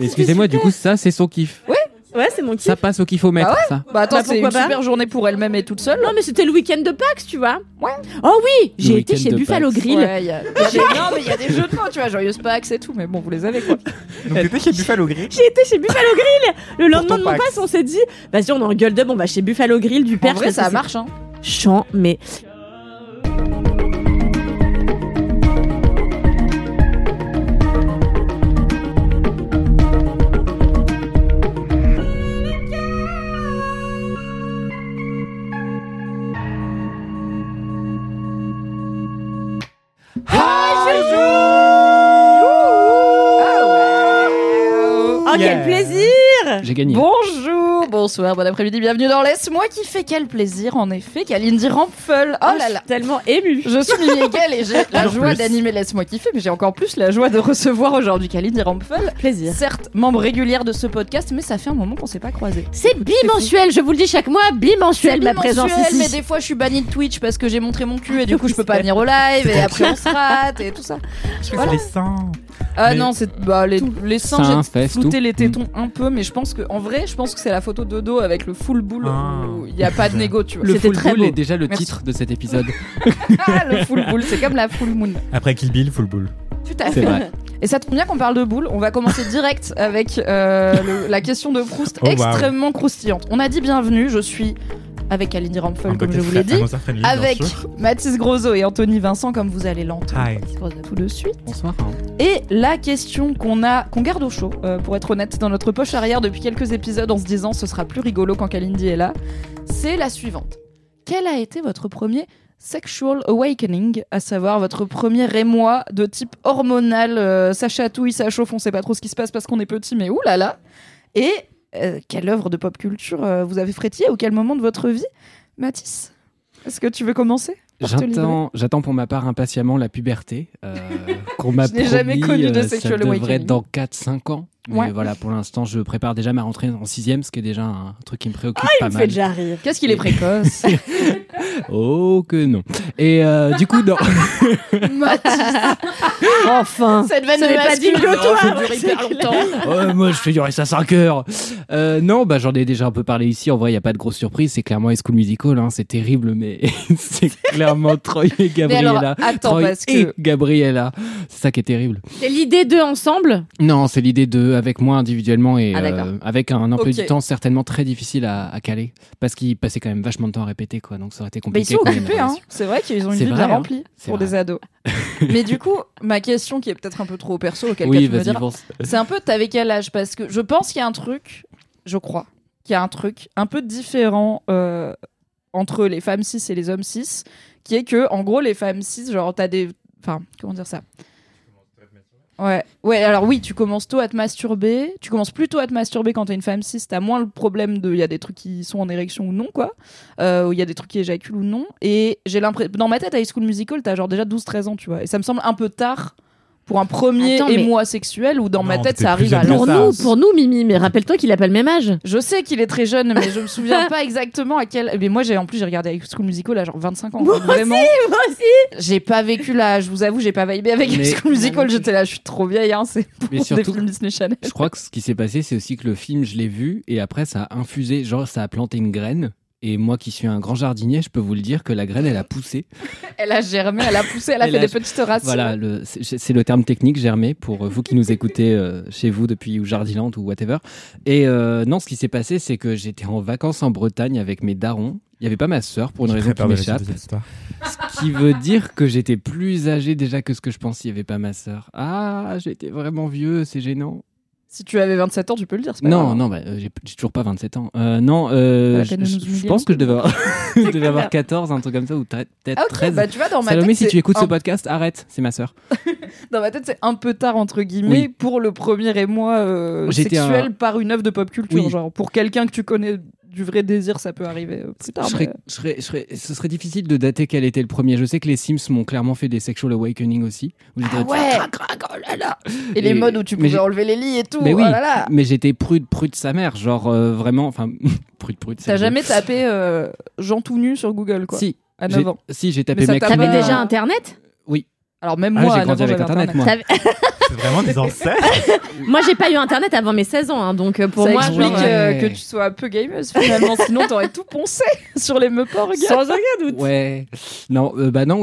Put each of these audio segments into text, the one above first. Excusez-moi, du coup, ça, c'est son kiff. Ouais. Ouais, c'est mon kiff. Ça passe au kiffomètre, ah ouais ça. Bah attends, bah, c'est une super journée pour elle-même et toute seule. Non, mais c'était le week-end de Pâques, tu vois. Ouais. Oh oui, j'ai été chez Buffalo Grill. Ouais, non, mais il y a des jeux de mots, tu vois, joyeuse Pâques et tout, mais bon, vous les avez quoi. Donc t'étais chez Buffalo Grill. J'ai été chez Buffalo Grill. Le lendemain de mon passe, on s'est dit, vas-y, on engueule d'hub, on va chez Buffalo Grill du père. En vrai, ça marche, hein. Chant, mais. Oh, quel plaisir! J'ai gagné. Bonjour, bonsoir, bon après-midi, bienvenue dans Laisse-moi kiffer. Quel plaisir, en effet, Kalindi Ramphul. Oh là là. Je suis tellement émue. Je suis Miguel et j'ai la joie d'animer Laisse-moi kiffer, mais j'ai encore plus la joie de recevoir aujourd'hui Kalindi Ramphul. Plaisir. Certes, membre régulière de ce podcast, mais ça fait un moment qu'on s'est pas croisés. C'est bimensuel, je vous le dis chaque mois, bimensuel ma présence ici. Mais des fois, je suis bannie de Twitch parce que j'ai montré mon cul et du coup, je peux pas venir au live et après, on se rate et tout ça. Je fais les seins. Ah non, c'est les seins, j'ai flouté les tétons un peu, mais je pense que en vrai, je pense que c'est la photo de dos avec le full boule. Il y a pas de négo, tu vois. Le full boule est déjà le titre de cet épisode. Le full boule, c'est comme la full moon. Après Kill Bill, full boule. Tout à fait. Et ça te convient qu'on parle de boules? On va commencer direct avec la question de Proust, extrêmement croustillante. On a dit bienvenue, je suis avec Kalindi Ramphul, comme je vous l'ai dit, avec Mathis Grosso et Anthony Vincent, comme vous allez l'entendre tout de suite. Bonsoir. Et la question qu'on garde au chaud, pour être honnête, dans notre poche arrière depuis quelques épisodes, en se disant ce sera plus rigolo quand Kalindi est là, c'est la suivante. Quel a été votre premier sexual awakening, à savoir votre premier émoi de type hormonal, ça chatouille, ça chauffe, on sait pas trop ce qui se passe parce qu'on est petit, mais oulala. Et quelle œuvre de pop culture vous avez frétillé ou quel moment de votre vie? Mathis, est-ce que tu veux commencer? J'attends pour ma part impatiemment la puberté qu'on m'a promis. Je n'ai jamais connu de sexual awakening. Ça devrait être dans 4-5 ans. Mais voilà, pour l'instant, je prépare déjà ma rentrée en 6ème, ce qui est déjà un truc qui me préoccupe pas mal. Il me fait déjà rire. Qu'est-ce qu'il est précoce. Oh que non. Et du coup, non. Enfin, cette vanne n'est pas digne de toi. Ça dure hyper longtemps. Moi, je fais durer ça 5 heures. Non, bah j'en ai déjà un peu parlé ici. En vrai, il y a pas de grosse surprise. C'est clairement High School Musical. Hein. C'est terrible, mais c'est clairement Troy et Gabriella. Mais alors, attends, Troy parce que Gabriella, c'est ça qui est terrible. C'est l'idée d'eux ensemble. Non, c'est l'idée d'eux avec moi individuellement et avec un emploi du temps certainement très difficile à caler parce qu'ils passaient quand même vachement de temps à répéter quoi, donc ça aurait été compliqué. Mais ils sont occupés, hein. C'est vrai qu'ils ont une vie bien remplie pour des ados. Mais du coup, ma question qui est peut-être un peu trop perso, auquel tu me diras, c'est un peu t'avais quel âge, parce que je pense qu'il y a un truc, un peu différent entre les femmes cis et les hommes cis, qui est que en gros les femmes cis, genre t'as des, enfin comment dire ça. Ouais, alors oui, tu commences tôt à te masturber. Tu commences plutôt à te masturber quand t'es une femme cis. T'as moins le problème de. Il y a des trucs qui sont en érection ou non, quoi. Ou il y a des trucs qui éjaculent ou non. Et j'ai l'impression. Dans ma tête, à High School Musical, t'as genre déjà 12-13 ans, tu vois. Et ça me semble un peu tard pour un premier émoi sexuel où dans ma tête ça arrive à pour nous Mimi, mais rappelle-toi qu'il a pas le même âge. Je sais qu'il est très jeune, mais je me souviens pas exactement à quel. Mais moi j'ai regardé High School Musical à genre 25 ans. Moi aussi. J'ai pas vécu là, je vous avoue, j'ai pas vibé avec High School Musical, j'étais là, je suis trop vieille hein, c'est pour des films Disney Channel. Je crois que ce qui s'est passé c'est aussi que le film je l'ai vu et après ça a infusé, genre ça a planté une graine. Et moi qui suis un grand jardinier, je peux vous le dire que la graine, elle a poussé. Elle a germé, elle a poussé, elle a fait des petites racines. Voilà, c'est le terme technique, germé, pour vous qui nous écoutez chez vous depuis ou Jardiland ou whatever. Et non, ce qui s'est passé, c'est que j'étais en vacances en Bretagne avec mes darons. Il n'y avait pas ma sœur pour une raison qui m'échappe. Ce qui veut dire que j'étais plus âgé déjà que ce que je pensais. Il n'y avait pas ma sœur. Ah, j'étais vraiment vieux, c'est gênant. Si tu avais 27 ans, tu peux le dire. C'est pas grave. Non, j'ai toujours pas 27 ans. Je pense que je devais avoir 14, un truc comme ça, ou peut-être 13. Bah, tu vois, dans ma Salomé, tête, si tu écoutes ce podcast, arrête, c'est ma sœur. Dans ma tête, c'est un peu tard, entre guillemets, oui, pour le premier émoi sexuel par une œuvre de pop culture. Oui. Genre, pour quelqu'un que tu connais, du vrai désir, ça peut arriver plus tard. Ce serait difficile de dater quel était le premier. Je sais que les Sims m'ont clairement fait des sexual awakening aussi. Et les modes où tu pouvais enlever les lits et tout. Mais oui, oh là là. Mais j'étais prude sa mère. Genre vraiment, enfin, prude. T'as jamais tapé Jean tout nu sur Google, quoi? Si. À 9 ans. Si, j'ai tapé mec. T'avais déjà Internet? Oui. Alors même moi, j'ai grandi avec Internet, moi. C'est vraiment des ancêtres. Moi, j'ai pas eu Internet avant mes 16 ans, hein, donc pour ça moi, explique que tu sois peu gameuse finalement. Sinon, t'aurais tout poncé sur les meufs, sans aucun doute. Ouais. Non,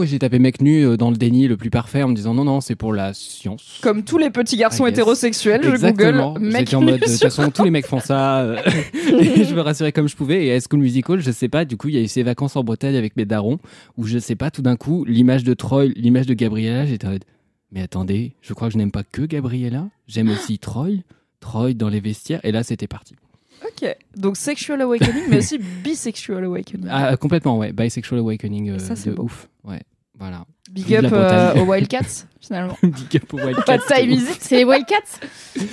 j'ai tapé mec nu dans le déni le plus parfait en me disant non, c'est pour la science. Comme tous les petits garçons hétérosexuels, exactement. Je Google mec nu. En mode, de toute façon, tous les mecs font ça. Et je me rassurais comme je pouvais. Et à High School Musical, je sais pas. Du coup, il y a eu ces vacances en Bretagne avec mes darons où je sais pas. Tout d'un coup, l'image de Troy, l'image de Gabriel. J'étais en mode, mais attendez, je crois que je n'aime pas que Gabriella, j'aime aussi Troy dans les vestiaires, et là c'était parti. Ok, donc sexual awakening, mais aussi bisexual awakening. Ah, complètement, ouais, bisexual awakening, ça, c'est de ouf. Ouais, voilà. Big up aux Wildcats, finalement. Big up aux Wildcats. Pas de taille musique, c'est les Wildcats.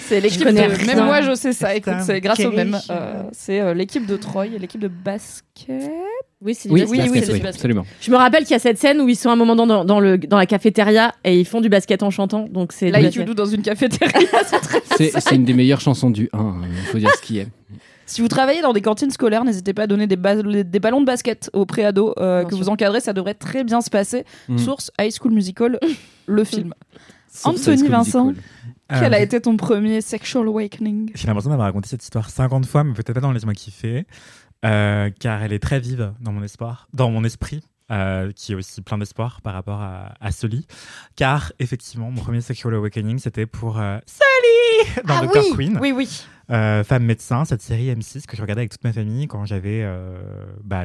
C'est l'équipe de... Même moi, je sais ça, écoute, c'est grâce au même. C'est l'équipe de Troy, l'équipe de basket. Oui, c'est du basket. Oui, absolument. Je me rappelle qu'il y a cette scène où ils sont à un moment dans la cafétéria et ils font du basket en chantant. Donc c'est Like You Do dans une cafétéria, c'est très c'est une des meilleures chansons du 1, il faut dire ce qu'il y a. Si vous travaillez dans des cantines scolaires, n'hésitez pas à donner des ballons de basket aux pré-ados que vous encadrez, ça devrait très bien se passer. Source High School Musical, le film. Anthony Vincent, quel a été ton premier sexual awakening? J'ai l'impression d'avoir raconté cette histoire 50 fois, mais peut-être pas dans Laisse-moi kiffer. Car elle est très vive dans mon esprit, qui est aussi plein d'espoir par rapport à Sully. Car effectivement, mon premier sexual awakening, c'était pour Sully dans Doctor Queen. Oui. Femme médecin, cette série M6 que je regardais avec toute ma famille quand j'avais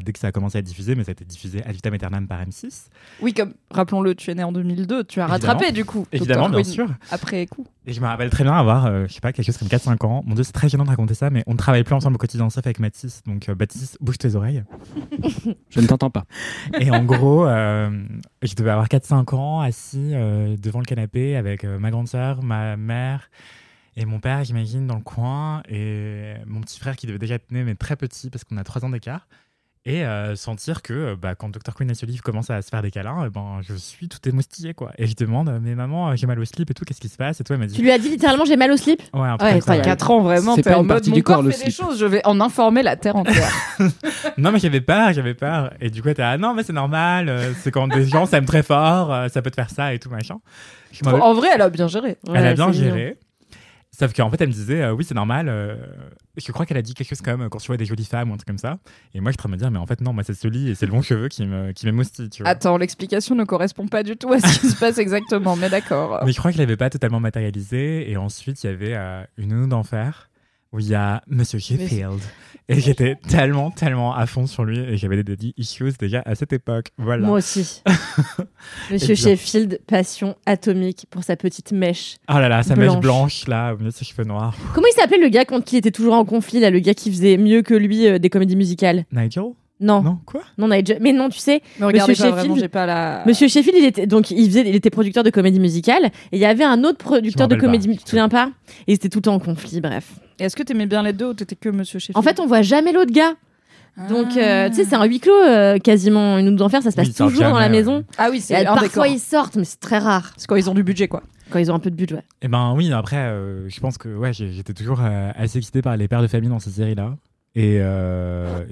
dès que ça a commencé à être diffusé, mais ça a été diffusé ad vitam aeternam par M6. Oui, comme rappelons-le, tu es né en 2002, tu as rattrapé du coup. Évidemment, bien sûr. Après coup. Et je me rappelle très bien avoir quelque chose comme 4-5 ans. Mon Dieu, c'est très gênant de raconter ça, mais on ne travaille plus ensemble au quotidien, sauf avec Mathis. Donc Baptiste, bouge tes oreilles. Je ne t'entends pas. Et en gros, je devais avoir 4-5 ans, assis devant le canapé avec ma grande sœur, ma mère et mon père, j'imagine, dans le coin, et mon petit frère qui devait déjà être né, mais très petit, parce qu'on a 3 ans d'écart, et sentir que quand Dr. Queen et ce livre commencent à se faire des câlins, je suis tout émoustillé, quoi. Et je demande, mais maman, j'ai mal au slip et tout, qu'est-ce qui se passe? Et toi, elle m'a dit... Tu lui as dit littéralement, j'ai mal au slip? Ouais, un peu. Ouais, t'as 4 ans, vraiment, t'es en mode, mon corps fait des choses, je vais en informer la terre entière. Non, mais j'avais peur. Et du coup, non, mais c'est normal, c'est quand des gens s'aiment très fort, ça peut te faire ça et tout, machin. En vrai, elle a bien géré. Ouais, elle a bien géré. Sauf qu'en fait, elle me disait, oui, c'est normal. Je crois qu'elle a dit quelque chose comme quand tu vois des jolies femmes ou un truc comme ça. Et moi, je traîne à me dire, mais en fait, non, moi, c'est ce lit et c'est le long cheveu qui m'émoustille. Attends, l'explication ne correspond pas du tout à ce qui se passe exactement, mais d'accord. Mais je crois qu'elle l'avait pas totalement matérialisé. Et ensuite, il y avait une nounou d'enfer où il y a Monsieur Sheffield. Et j'étais tellement à fond sur lui. Et j'avais des daddy issues déjà à cette époque. Voilà. Moi aussi. Monsieur Sheffield, passion atomique pour sa petite mèche. Oh là là, sa mèche blanche, là, au milieu de ses cheveux noirs. Comment il s'appelait le gars contre qui était toujours en conflit, là, le gars qui faisait mieux que lui des comédies musicales? Nigel? Non, quoi? Non, Nigel. Mais non, tu sais, Monsieur Sheffield, Monsieur Sheffield, il était producteur de comédie musicale. Et il y avait un autre producteur de comédie musicale, tu te souviens pas? Et c'était tout le temps en conflit, bref. Et est-ce que t'aimais bien les deux ou t'étais que Monsieur Sheffield? En fait, on voit jamais l'autre gars. Donc, tu sais, c'est un huis clos, quasiment une Nounou d'enfer, ça se passe toujours dans la maison. Ah oui, c'est un décor. Parfois, ils sortent, mais c'est très rare. C'est quand ils ont du budget, quoi. Quand ils ont un peu de budget, ouais. Et oui, après, je pense que j'étais toujours assez excitée par les pères de famille dans ces séries-là. Et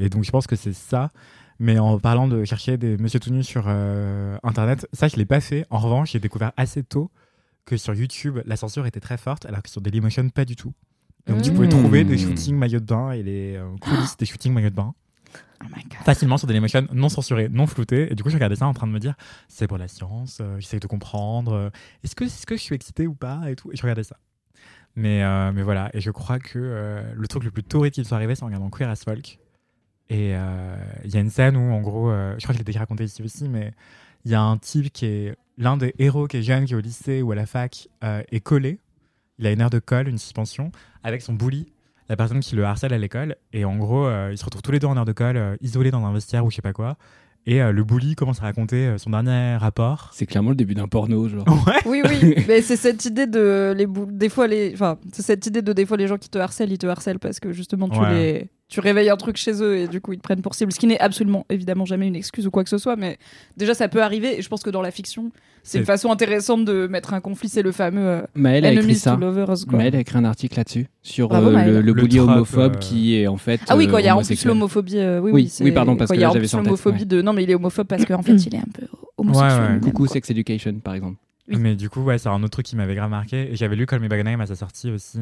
donc, je pense que c'est ça. Mais en parlant de chercher des Monsieur tout nus sur Internet, ça, je l'ai pas fait. En revanche, j'ai découvert assez tôt que sur YouTube, la censure était très forte, alors que sur Dailymotion, pas du tout. Donc tu pouvais trouver des shootings maillot de bain et les coulisses des shootings maillot de bain facilement sur Dailymotion, non censuré, non flouté. Et du coup, je regardais ça en train de me dire, c'est pour la science, j'essaie de comprendre, est-ce que je suis excité ou pas et tout. Et je regardais ça. Mais voilà, et je crois que le truc le plus torride qui me soit arrivé, c'est en regardant Queer as Folk. Et il y a une scène où, en gros, je crois que je l'ai déjà raconté ici aussi, mais il y a un type qui est l'un des héros qui est jeune, qui est au lycée ou à la fac, est collé il a une aire de colle, une suspension, avec son bully, la personne qui le harcèle à l'école. Et en gros, ils se retrouvent tous les deux en aire de colle, isolés dans un vestiaire ou je sais pas quoi. Et le bully commence à raconter son dernier rapport. C'est clairement le début d'un porno, genre. Ouais. Oui, oui. Mais c'est cette idée de des fois les gens qui te harcèlent, ils te harcèlent parce que justement tu réveilles un truc chez eux et du coup ils te prennent pour cible. Ce qui n'est absolument évidemment jamais une excuse ou quoi que ce soit, mais déjà ça peut arriver. Et je pense que dans la fiction, c'est une façon intéressante de mettre un conflit. C'est le fameux enemies to lovers. Maëlle a écrit un article là-dessus sur le bully homophobe qui est en fait. Ah oui, quand il y a en plus l'homophobie. Parce que là, j'avais ça en tête. Non, mais il est homophobe parce qu'en fait, il est un peu homosexuel. Ouais, ouais. Coucou Sex Education, par exemple. Oui. Mais du coup, c'est un autre truc qui m'avait grave marqué. Et j'avais lu Call Me By Name à sa sortie aussi,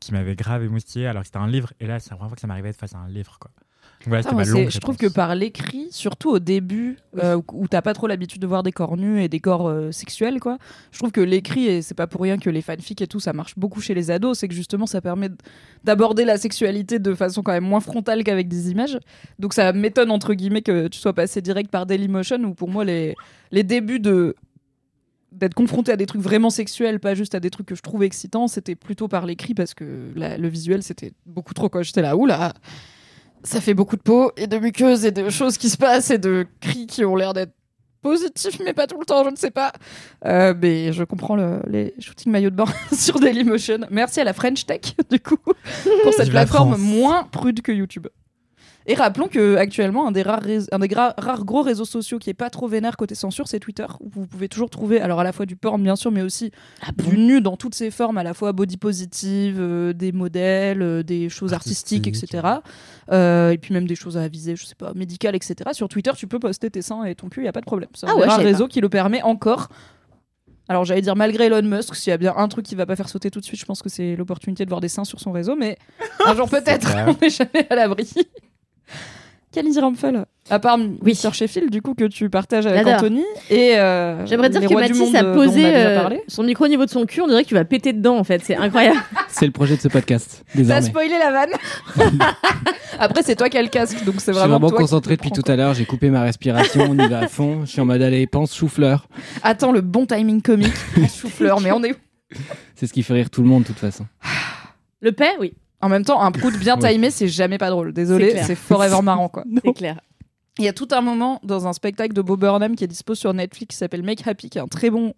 qui m'avait grave émoustillé, alors que c'était un livre. Et là, c'est la première fois que ça m'arrivait de face à un livre, quoi. Je trouve que par l'écrit, surtout au début, où t'as pas trop l'habitude de voir des corps nus et des corps sexuels, quoi. Je trouve que l'écrit, et c'est pas pour rien que les fanfics et tout, ça marche beaucoup chez les ados, c'est que justement ça permet d'aborder la sexualité de façon quand même moins frontale qu'avec des images. Donc ça m'étonne entre guillemets que tu sois passé direct par Dailymotion, où pour moi les débuts d'être confronté à des trucs vraiment sexuels, pas juste à des trucs que je trouve excitants, c'était plutôt par l'écrit, parce que le visuel c'était beaucoup trop, quoi. J'étais là, oula, ça fait beaucoup de peau et de muqueuses et de choses qui se passent et de cris qui ont l'air d'être positifs, mais pas tout le temps, je ne sais pas. Mais je comprends les shootings maillots de bain sur Dailymotion. Merci à la French Tech, du coup, pour cette plateforme moins prude que YouTube. Et rappelons qu'actuellement, un des rares gros réseaux sociaux qui n'est pas trop vénère côté censure, c'est Twitter, où vous pouvez toujours trouver, alors à la fois du porn, bien sûr, mais aussi du nu dans toutes ses formes, à la fois body positive, des modèles, des choses artistiques, etc. Et puis même des choses à viser, je sais pas, médicales, etc. Sur Twitter, tu peux poster tes seins et ton cul, il n'y a pas de problème. C'est un réseau qui le permet encore. Alors j'allais dire, malgré Elon Musk, s'il y a bien un truc qui va pas faire sauter tout de suite, je pense que c'est l'opportunité de voir des seins sur son réseau, mais un jour peut-être, on n'est jamais à l'abri. Kalindi Ramphul, à part Mr. Sheffield, du coup, que tu partages avec Anthony. Et j'aimerais dire que Mathis a posé son micro au niveau de son cul, on dirait que tu vas péter dedans, en fait, c'est incroyable. C'est le projet de ce podcast, désormais. T'as spoilé la vanne. Après, c'est toi qui as le casque, donc c'est vraiment toi. Je suis vraiment concentré depuis tout à l'heure, j'ai coupé ma respiration, on y va à fond, je suis en mode allez, pense souffleur. Attends, le bon timing comique, souffleur, mais on est où? C'est ce qui fait rire tout le monde, de toute façon. Le paix, oui. En même temps, un prout bien timé, c'est jamais pas drôle. Désolé, c'est forever marrant, quoi. C'est clair. Il y a tout un moment dans un spectacle de Bo Burnham qui est dispo sur Netflix qui s'appelle Make Happy, qui est un très bon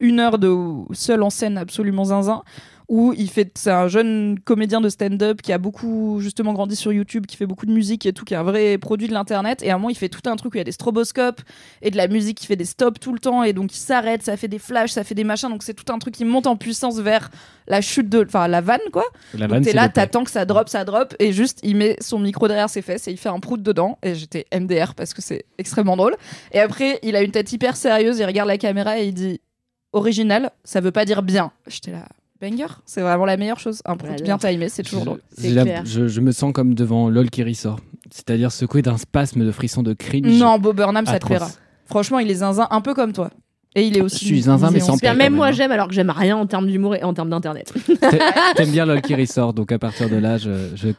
une heure de seul en scène absolument zinzin, où c'est un jeune comédien de stand-up qui a beaucoup justement grandi sur YouTube, qui fait beaucoup de musique et tout, qui est un vrai produit de l'internet. Et à un moment, il fait tout un truc où il y a des stroboscopes et de la musique qui fait des stops tout le temps, et donc il s'arrête, ça fait des flashs, ça fait des machins, donc c'est tout un truc qui monte en puissance vers la chute la vanne, quoi. La vanne, donc t'es là, t'attends que ça drop, et juste il met son micro derrière ses fesses et il fait un prout dedans. Et j'étais MDR parce que c'est extrêmement drôle. Et après, il a une tête hyper sérieuse, il regarde la caméra et il dit original, ça veut pas dire bien. J'étais là, banger, c'est vraiment la meilleure chose. Un prout bien timé, c'est toujours drôle. Je me sens comme devant LOL qui ressort, c'est-à-dire secoué d'un spasme de frisson de cringe. Non, Bo Burnham, ça te plaira. Franchement, il est zinzin un peu comme toi. Et il est aussi. Je suis zinzin, mais sans pire. Même moi, j'aime, alors que j'aime rien en termes d'humour et en termes d'internet. T'aimes bien LOL qui ressort, donc à partir de là, je.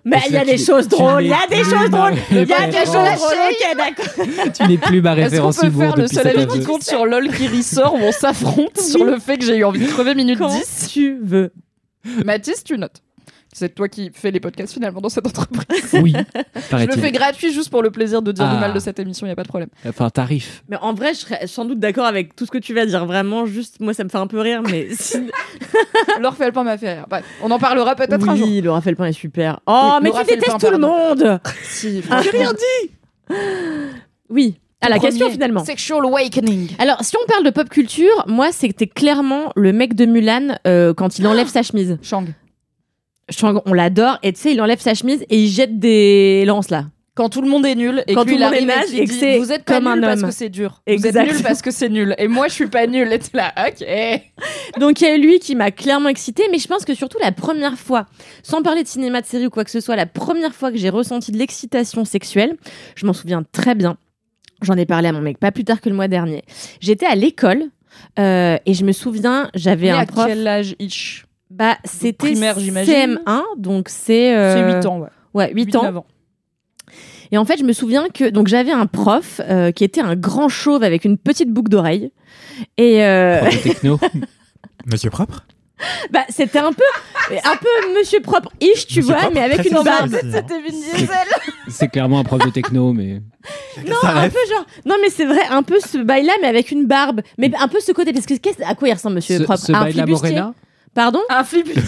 Mais il y a des choses drôles, il y a des choses drôles, ok, d'accord. Tu n'es plus ma référence humour. Est-ce qu'on peut faire le seul avis qui compte sur LOL qui ressort où on s'affronte sur le fait que j'ai eu envie de crever minute 10 si tu veux. Mathis, tu notes. C'est toi qui fais les podcasts finalement dans cette entreprise. Oui, paraît-il. Je le fais gratuit juste pour le plaisir de dire du mal de cette émission, il n'y a pas de problème. Enfin, tarif. Mais en vrai, je serais sans doute d'accord avec tout ce que tu vas dire. Vraiment, juste, moi, ça me fait un peu rire, mais... Raphaël Pain m'a fait rire. Bah, on en parlera peut-être un jour. Oui, le Raphaël Pain est super. Oh, oui, mais tu détestes tout le monde. Si, j'ai rien dit. Oui. À la question finalement. Sexual awakening. Alors, si on parle de pop culture, moi, c'était clairement le mec de Mulan quand il enlève sa chemise. Shang, on l'adore, et tu sais, il enlève sa chemise et il jette des lances là. Quand tout le monde est nul et que lui il arrive et qu'il dit vous êtes comme un homme parce que c'est dur. Exactement. Vous êtes nul parce que c'est nul. Et moi je suis pas nul. Et t'es là, ok. Donc il y a lui qui m'a clairement excitée, mais je pense que surtout la première fois, sans parler de cinéma, de série ou quoi que ce soit, la première fois que j'ai ressenti de l'excitation sexuelle, je m'en souviens très bien. J'en ai parlé à mon mec pas plus tard que le mois dernier. J'étais à l'école et je me souviens, j'avais un prof. À quel âge ish? Bah, c'était primaire, CM1, donc c'est 8 ans, ouais. Ouais, 8 ans. Ans. Et en fait, je me souviens que donc j'avais un prof qui était un grand chauve avec une petite boucle d'oreille. Et prof de techno. Monsieur Propre. Bah, c'était un peu monsieur propre-ish, tu vois, mais avec une barbe. C'était Vin Diesel. C'est clairement un prof de techno, mais. Non, un peu genre. Non, mais c'est vrai, un peu ce bail-là, mais avec une barbe. Mais un peu ce côté. Parce que à quoi il ressemble, monsieur propre? Un bail-là Morena. Pardon? Un flibustier.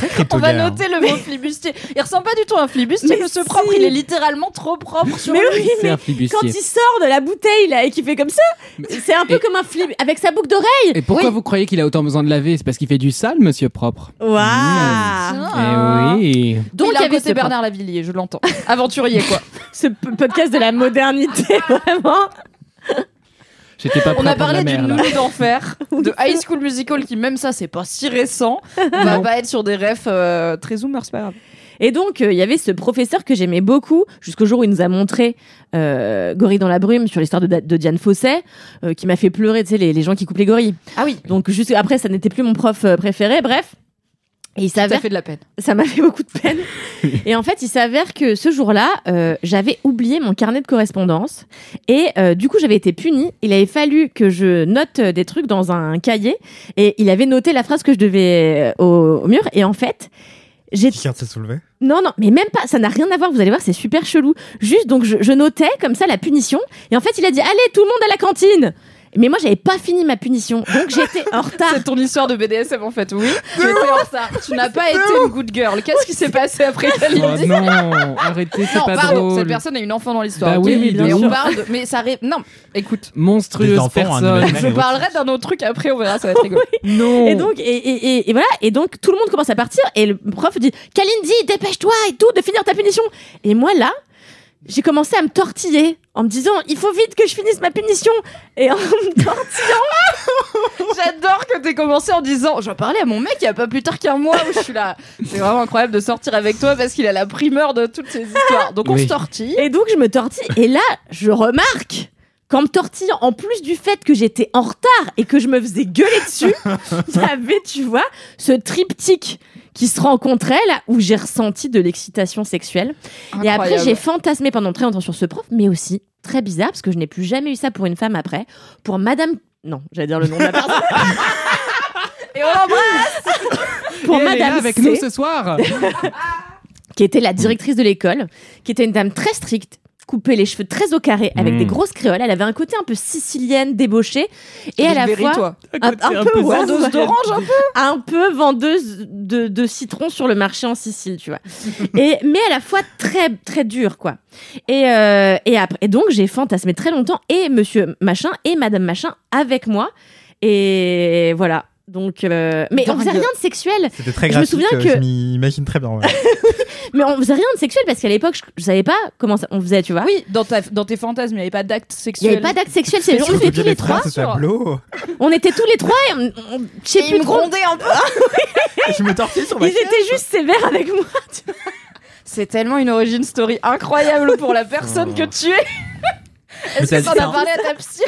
C'est très on va noter le mot flibustier. Il ressemble pas du tout à un flibustier, mais monsieur propre, il est littéralement trop propre sur lui. C'est un flibustier. Quand il sort de la bouteille là, et qu'il fait comme ça, mais c'est un peu comme un flib avec sa boucle d'oreille. Et pourquoi vous croyez qu'il a autant besoin de laver? C'est parce qu'il fait du sale, monsieur propre. Waouh. Oui. Donc il y avait Bernard Lavilliers, je l'entends. Aventurier quoi. Ce podcast de la modernité, vraiment. On a parlé d'une nounou d'enfer, de High School Musical qui, même ça, c'est pas si récent. On va pas être sur des refs très zoomers, c'est pas grave. Et donc, il y avait ce professeur que j'aimais beaucoup, jusqu'au jour où il nous a montré Gorille dans la brume sur l'histoire de Diane Fossé, qui m'a fait pleurer, tu sais, les gens qui coupent les gorilles. Ah oui. Donc, juste après, ça n'était plus mon prof préféré, bref. Et il s'avère... Ça fait de la peine. Ça m'a fait beaucoup de peine. Et en fait, il s'avère que ce jour-là, j'avais oublié mon carnet de correspondance. Et du coup, j'avais été punie. Il avait fallu que je note des trucs dans un cahier. Et il avait noté la phrase que je devais au mur. Et en fait, j'ai... Qui s'est soulevé ? Non, mais même pas. Ça n'a rien à voir. Vous allez voir, c'est super chelou. Juste, donc, je notais comme ça la punition. Et en fait, il a dit « Allez, tout le monde à la cantine !» Mais moi, j'avais pas fini ma punition, donc j'étais en retard. C'est ton histoire de BDSM, en fait, oui. Tu étais en retard. Tu n'as pas été une good girl. Qu'est-ce qui s'est passé après Kalindi ? Non, arrêtez, c'est pas drôle. Cette personne a une enfant dans l'histoire. Bah oui, mais on parle de... Mais ça... Non, écoute. Monstrueuse personne. Je parlerai d'un autre truc après, on verra, ça va être rigolo. Non. Et donc, et voilà. Et donc, tout le monde commence à partir, et le prof dit « Kalindi, dépêche-toi et tout, de finir ta punition !» Et moi, là... J'ai commencé à me tortiller en me disant il faut vite que je finisse ma punition et en me tortillant. J'adore que t'aies commencé en disant j'en parlais à mon mec il y a pas plus tard qu'un mois où je suis là. C'est vraiment incroyable de sortir avec toi parce qu'il a la primeur de toutes ces histoires. Donc on se tortille. Et donc je me tortille et là je remarque qu'en me tortillant, en plus du fait que j'étais en retard et que je me faisais gueuler dessus, il y avait, tu vois, ce triptyque qui se rencontrait là où j'ai ressenti de l'excitation sexuelle. Incroyable. Et après, j'ai fantasmé pendant très longtemps sur ce prof, mais aussi, très bizarre, parce que je n'ai plus jamais eu ça pour une femme après, pour madame... Non, j'allais dire le nom de la personne. Et on l'embrasse. Pour et madame elle est là avec C, nous ce soir. Qui était la directrice de l'école, qui était une dame très stricte, coupée, les cheveux très au carré, avec des grosses créoles. Elle avait un côté un peu sicilienne, débauchée, et à la fois toi. Un peu vendeuse d'orange, un peu vendeuse de citron sur le marché en Sicile, tu vois. Mais à la fois très très dure, quoi. Et donc j'ai fantasmé très longtemps et Monsieur Machin et Madame Machin avec moi, et voilà. Donc, mais on faisait rien de sexuel. C'était très graphique, je me souviens que... je m'imagine très bien. Ouais. Mais on faisait rien de sexuel parce qu'à l'époque, je savais pas comment on faisait, tu vois. Oui, dans tes fantasmes, il n'y avait pas d'acte sexuel. Il n'y avait pas d'acte sexuel, c'est juste on était tous les trois. On était tous les trois et on je sais plus ils me grondaient un peu. Je me tortillais sur ma chaise. Ils étaient juste sévères avec moi. C'est tellement une origin story incroyable pour la personne que tu es. Est-ce que t'en as parlé à ta psy?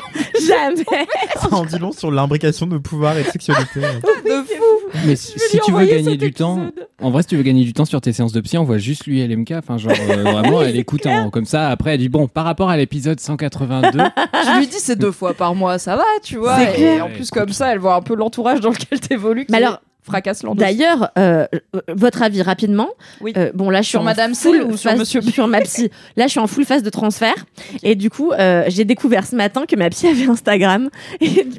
Jamais. Ça en dit long sur l'imbrication de pouvoir et de sexualité. De fou. Mais si tu veux gagner du temps, en vrai, si tu veux gagner du temps sur tes séances de psy, on voit juste lui et LMK. Enfin, genre, vraiment, elle écoute comme ça. Après, elle dit bon, par rapport à l'épisode 182, je lui dis c'est 2 fois par mois, ça va, tu vois. C'est clair. Et en plus, comme ça, elle voit un peu l'entourage dans lequel t'évolues. Mais alors. D'ailleurs, votre avis rapidement. Oui. Bon, là, je suis sur Madame C ou sur Monsieur sur ma psy. Là, je suis en full phase de transfert. Okay. Et du coup, j'ai découvert ce matin que ma psy avait Instagram,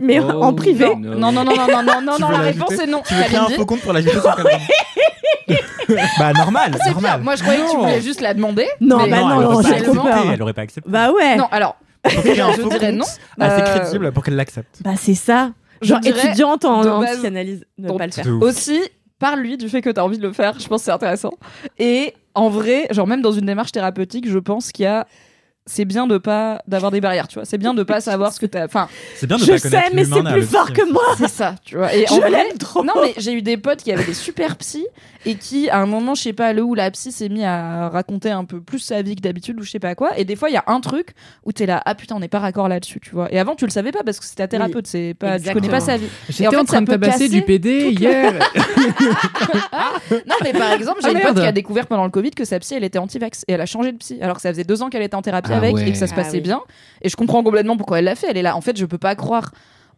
mais en privé. Non. La réponse est non. Tu veux créer un faux compte pour l'ajouter sur Instagram? Bah normal. C'est normal. Bien. Moi, je croyais que tu voulais juste la demander. Non, elle aurait pas accepté. Bah ouais. Non, alors. Je dirais non. C'est crédible pour qu'elle l'accepte. Bah c'est ça. Genre étudiante en psychanalyse, ne pas le faire. Aussi, parle-lui du fait que t'as envie de le faire, je pense que c'est intéressant. Et en vrai, genre même dans une démarche thérapeutique, je pense qu'il y a... C'est bien de pas d'avoir des barrières, tu vois. C'est bien de pas savoir ce que t'as... Enfin, c'est bien de je pas connaître sais, mais c'est plus fort que moi. C'est ça, tu vois. Et je l'aime trop. Non, mais j'ai eu des potes qui avaient des super psys et qui, à un moment, je sais pas, le où la psy s'est mis à raconter un peu plus sa vie que d'habitude ou je sais pas quoi. Et des fois, il y a un truc où t'es là, ah putain, on n'est pas raccord là-dessus, tu vois. Et avant, tu le savais pas parce que c'était ta thérapeute, c'est pas, tu connais pas sa vie. J'étais en train de tabasser du PD hier. Non, mais par exemple, j'ai une pote qui a découvert pendant le Covid que sa psy, elle était anti-vax et elle a changé de psy alors que ça faisait 2 ans qu'elle était en thérapie. Avec et que ça se passait bien, et je comprends complètement pourquoi elle l'a fait. Elle est là, en fait je peux pas croire